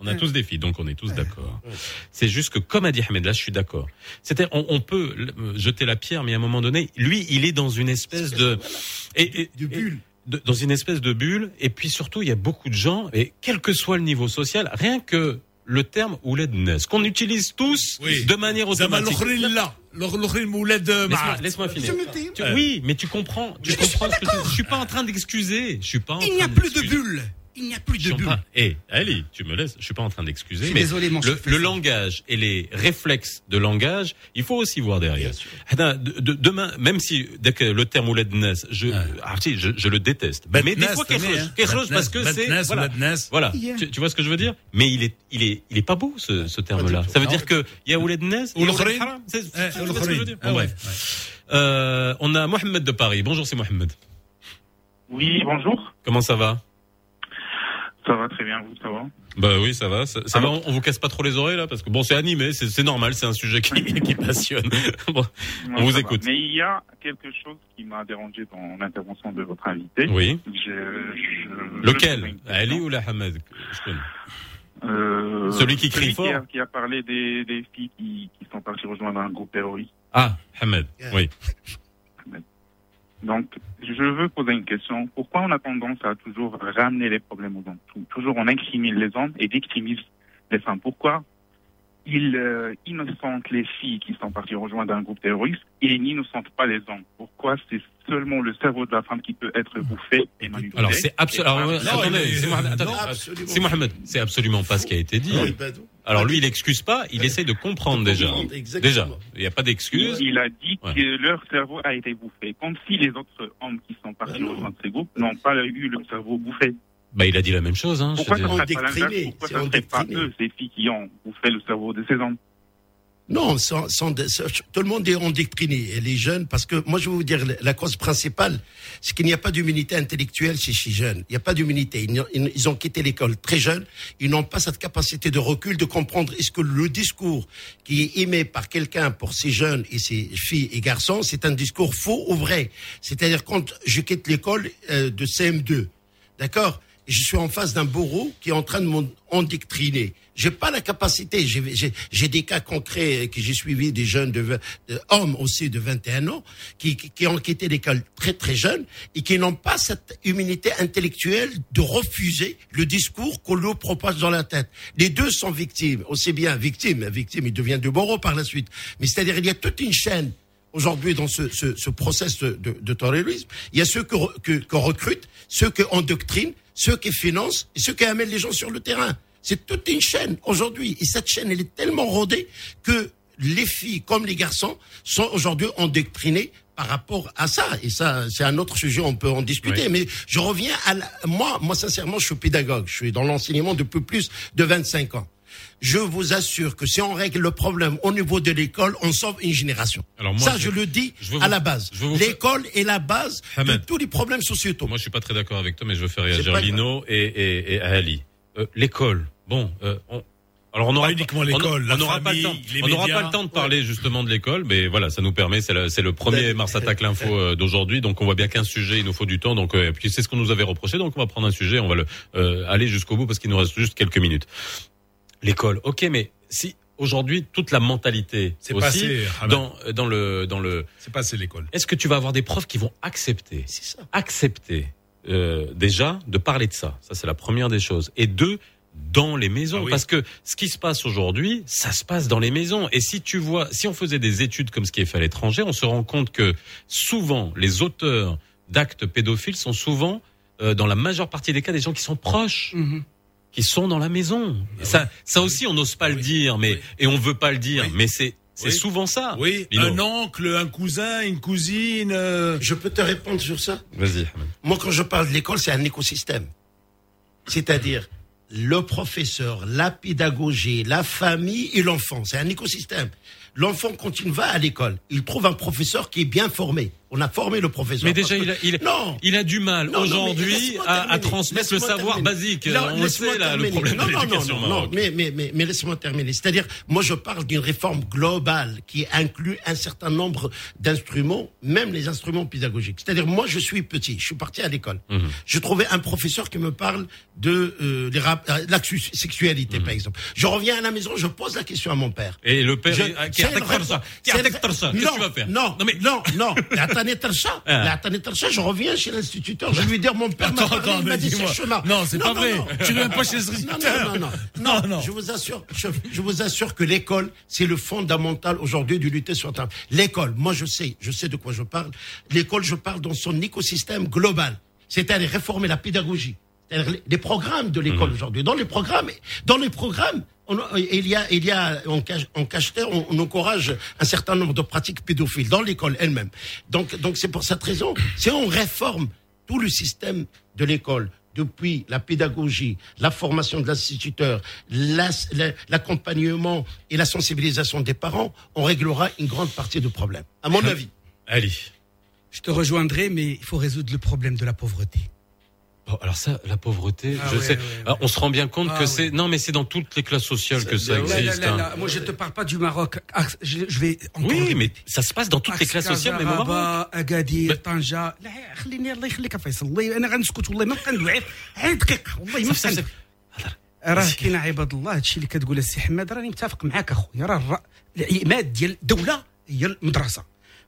On a tous des filles, donc on est tous d'accord. C'est juste que comme a dit Hamad, là, je suis d'accord. C'était, on peut jeter la pierre, mais à un moment donné, lui, il est dans une espèce dans une espèce de bulle, et puis surtout il y a beaucoup de gens, et quel que soit le niveau social, rien que le terme ouladness qu'on utilise tous de manière automatique. Laisse-moi finir. Oui, mais tu comprends ce que je suis pas en train d'excuser. Il n'y a plus de bulle. Allez, tu me laisses. Je suis pas en train d'excuser, mais désolé, le langage et les réflexes de langage, il faut aussi voir derrière. Demain, même si dès que le terme ouladness, je le déteste. Mais des fois quelque chose parce que c'est voilà. Tu vois ce que je veux dire ? Mais il est pas beau ce terme-là. Ça veut dire que il y a ouladness. C'est ce que je veux dire. Bref, on a Mohamed de Paris. Bonjour, c'est Mohamed. Oui, bonjour. Comment ça va ? Ça va très bien, vous, ça va ? Bah oui, ça va. Ça va, on vous casse pas trop les oreilles, là, parce que bon, c'est animé, c'est normal, c'est un sujet qui passionne. Bon, on vous écoute. Mais il y a quelque chose qui m'a dérangé dans l'intervention de votre invité. Oui. Lequel ? Ali ou la Hamad ? Celui qui crie fort. Qui a parlé des filles qui sont parties rejoindre un groupe terroriste. Ah, Hamad, oui. Donc, je veux poser une question. Pourquoi on a tendance à toujours ramener les problèmes aux hommes ? Toujours on incrimine les hommes et victimise les femmes. Pourquoi ils innocentent les filles qui sont parties rejoindre un groupe terroriste et ils n'innocentent pas les hommes ? Pourquoi c'est seulement le cerveau de la femme qui peut être bouffé et manipulé ? Alors, c'est Mohamed. C'est absolument pas ce qui a été dit. Alors lui, il excuse pas, il essaie de comprendre déjà. Déjà, il n'y a pas d'excuse. Il a dit que leur cerveau a été bouffé, comme si les autres hommes qui sont partis dans ces groupes n'ont pas eu le cerveau bouffé. Bah, il a dit la même chose. Pourquoi ça ne serait pas l'inverse ? Pourquoi ça ne serait pas eux, ces filles qui ont bouffé le cerveau de ces hommes ? Non, tout le monde est endoctriné, et les jeunes, parce que moi je vais vous dire, la cause principale, c'est qu'il n'y a pas d'humanité intellectuelle chez ces jeunes. Il n'y a pas d'humanité. Ils ont quitté l'école très jeunes. Ils n'ont pas cette capacité de recul, de comprendre est-ce que le discours qui est émis par quelqu'un pour ces jeunes et ces filles et garçons, c'est un discours faux ou vrai. C'est-à-dire quand je quitte l'école de CM2, d'accord ? Je suis en face d'un bourreau qui est en train de m'endoctriner. J'ai pas la capacité. J'ai des cas concrets que j'ai suivis, des jeunes hommes aussi de 21 ans qui ont quitté l'école très très jeunes et qui n'ont pas cette humilité intellectuelle de refuser le discours qu'on leur propose dans la tête. Les deux sont victimes, aussi bien victime, il devient de bourreau par la suite. Mais c'est-à-dire il y a toute une chaîne. Aujourd'hui, dans ce process de terrorisme, il y a ceux qu'on recrute, ceux qu'on endoctrine, ceux qui financent et ceux qui amènent les gens sur le terrain. C'est toute une chaîne aujourd'hui. Et cette chaîne, elle est tellement rodée que les filles comme les garçons sont aujourd'hui endoctrinés par rapport à ça. Et ça, c'est un autre sujet, on peut en discuter. Oui. Mais je reviens moi, sincèrement, je suis pédagogue. Je suis dans l'enseignement depuis plus de 25 ans. Je vous assure que si on règle le problème au niveau de l'école, on sauve une génération. Alors moi, je le dis à la base. L'école est la base de tous les problèmes sociétaux. Moi, je suis pas très d'accord avec toi, mais je veux faire réagir Lino et Ali. L'école. Bon, alors on aura uniquement l'école, la famille, les médias. On n'aura pas le temps de parler justement de l'école, mais voilà, ça nous permet. C'est le premier Mars Attaque l'info d'aujourd'hui, donc on voit bien qu'un sujet, il nous faut du temps. Donc et puis c'est ce qu'on nous avait reproché, donc on va prendre un sujet, on va le aller jusqu'au bout parce qu'il nous reste juste quelques minutes. L'école, ok, mais si aujourd'hui toute la mentalité c'est aussi passé, dans le c'est passé l'école. Est-ce que tu vas avoir des profs qui vont accepter déjà de parler de ça ? Ça c'est la première des choses. Et deux, dans les maisons, parce que ce qui se passe aujourd'hui, ça se passe dans les maisons. Et si on faisait des études comme ce qui est fait à l'étranger, on se rend compte que souvent les auteurs d'actes pédophiles sont souvent dans la majeure partie des cas, des gens qui sont proches, qui sont dans la maison. Ah, ça, ça aussi, on n'ose pas le dire, mais et on veut pas le dire, mais c'est souvent ça. Oui, Lino. Un oncle, un cousin, une cousine. Je peux te répondre sur ça ? Vas-y. Moi, quand je parle de l'école, c'est un écosystème. C'est-à-dire le professeur, la pédagogie, la famille et l'enfant. C'est un écosystème. L'enfant, quand il va à l'école, il trouve un professeur qui est bien formé. On a formé le professeur. Mais déjà, il a du mal aujourd'hui à transmettre le savoir basique. On sait là le problème de l'éducation. Mais laisse-moi terminer. C'est-à-dire, moi, je parle d'une réforme globale qui inclut un certain nombre d'instruments, même les instruments pédagogiques. C'est-à-dire, moi, je suis petit, je suis parti à l'école. Je trouvais un professeur qui me parle de la sexualité, par exemple. Je reviens à la maison, je pose la question à mon père. Et le père, qui qu'est-ce que tu vas faire? Non. Je reviens chez l'instituteur, je lui dis mon père m'a dit ce chemin. Non, c'est pas vrai. Tu ne viens pas chez l'instituteur. Non. Je vous assure que l'école, c'est le fondamental aujourd'hui de lutter sur terre. L'école, moi je sais de quoi je parle. L'école, je parle dans son écosystème global. C'est-à-dire réformer la pédagogie, c'est-à-dire les programmes de l'école aujourd'hui. Dans les programmes, on encourage un certain nombre de pratiques pédophiles dans l'école elle-même. Donc c'est pour cette raison, si on réforme tout le système de l'école, depuis la pédagogie, la formation de l'instituteur, l'accompagnement et la sensibilisation des parents, on réglera une grande partie du problème, à mon avis. Allez. Je te rejoindrai, mais il faut résoudre le problème de la pauvreté. Alors ça, la pauvreté, je sais. Ouais. On se rend bien compte que c'est... Non, mais c'est dans toutes les classes sociales que ça existe. Là. Moi, je te parle pas du Maroc. Je vais... Oui, mais ça se passe dans toutes les classes sociales, même au Maroc. Rabat, Agadir, Tanja... راه كاين عباد الله هادشي اللي كتقول السي حماد راني متفق معاك اخويا راه العماد ديال الدولة هي المدرسة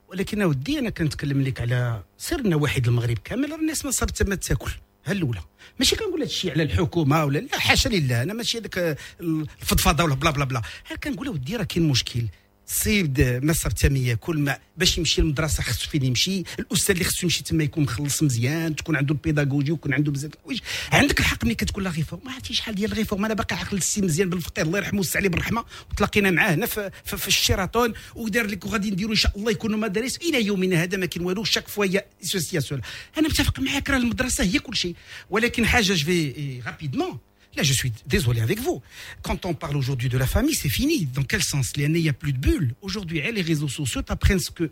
ولكن اودي انا كنتكلم لك على سرنا واحد المغرب كامل الناس ما صارت ما تاكل هاللولا ماشي كنقول هذا الشيء على الحكومه ولا لا حاشا لله انا ماشي هذاك الفضفاضه ولا بلا بلا بلا ها كنقول اودي راه كاين مشكل سيبدا ما صرت ما ياكل ما باش يمشي للمدرسه خصو فين يمشي الاستاذ اللي خصو يمشي تما يكون مخلص مزيان تكون عنده البيداغوجي ويكون عنده بزاف الحوايج عندك الحق ملي كتقول لا غيفورم ما عرفتي شحال ديال الغيفورم انا باقي عقل السي مزيان بالفقير الله يرحمه وسع عليه بالرحمه وتلاقينا معاه هنا في الشيراتون ودار لك وغادي نديروا ان شاء الله يكونوا مدارس الى يومنا هذا ما كاين والو شاك فوايا اسوسياسيون انا متفق معاك راه المدرسه هي كل شيء ولكن حاجه جو في رابيدمون. Là, je suis désolé avec vous. Quand on parle aujourd'hui de la famille, c'est fini. Dans quel sens ? Il n'y a plus de bulle. Aujourd'hui, les réseaux sociaux t'apprennent ce que...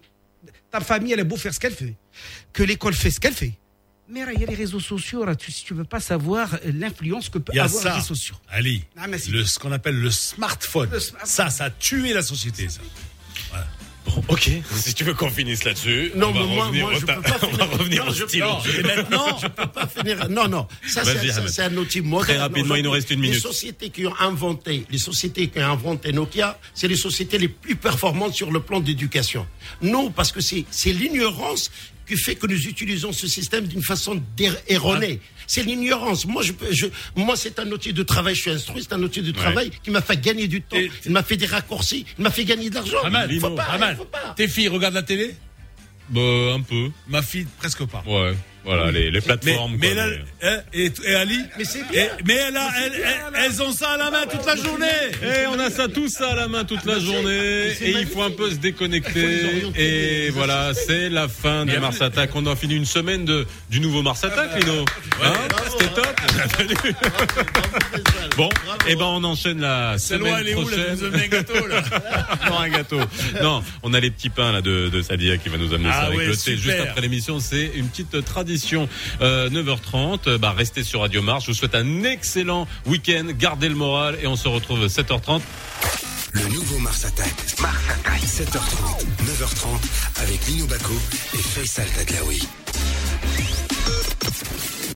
Ta famille, elle a beau faire ce qu'elle fait. Que l'école fait ce qu'elle fait. Mais il y a les réseaux sociaux. Tu ne peux pas savoir l'influence que peut avoir les réseaux sociaux. Ali, ce qu'on appelle le smartphone. Ça a tué la société. Ça. Voilà. Bon, ok, si tu veux qu'on finisse là-dessus, on va revenir au stylo. Non, ça c'est un outil moderne. Très rapidement, il nous reste une minute. Les sociétés qui ont inventé Nokia, c'est les sociétés les plus performantes sur le plan d'éducation. Non, parce que c'est l'ignorance qui fait que nous utilisons ce système d'une façon erronée. C'est l'ignorance. Moi, c'est un outil de travail. Je suis instruit. C'est un outil de travail qui m'a fait gagner du temps. Il m'a fait des raccourcis. Il m'a fait gagner de l'argent. Faut pas. Tes filles regardent la télé ? Bah, un peu. Ma fille, presque pas. Ouais. Voilà, les plateformes. Et Ali ? Mais c'est bien. Elles ont ça à la main toute la journée. Et on a ça tous ça à la main toute la journée. Et il faut un peu se déconnecter. Et voilà, c'est la fin de Mars Attack. On a fini une semaine du nouveau Mars Attack, Lino. C'était top. Bienvenue. Bon, et ben on enchaîne la semaine prochaine. Vous avez un gâteau là ? Non, un gâteau. Non, on a les petits pains là de Sadia qui va nous amener ça avec le thé juste après l'émission. C'est une petite tradition. 9h30, restez sur Radio Mars. Je vous souhaite un excellent week-end. Gardez le moral et on se retrouve 7h30. Le nouveau Mars Attack. Mars Attack. 7h30, 9h30 avec Lino Bacco et Faisal Tadlaoui.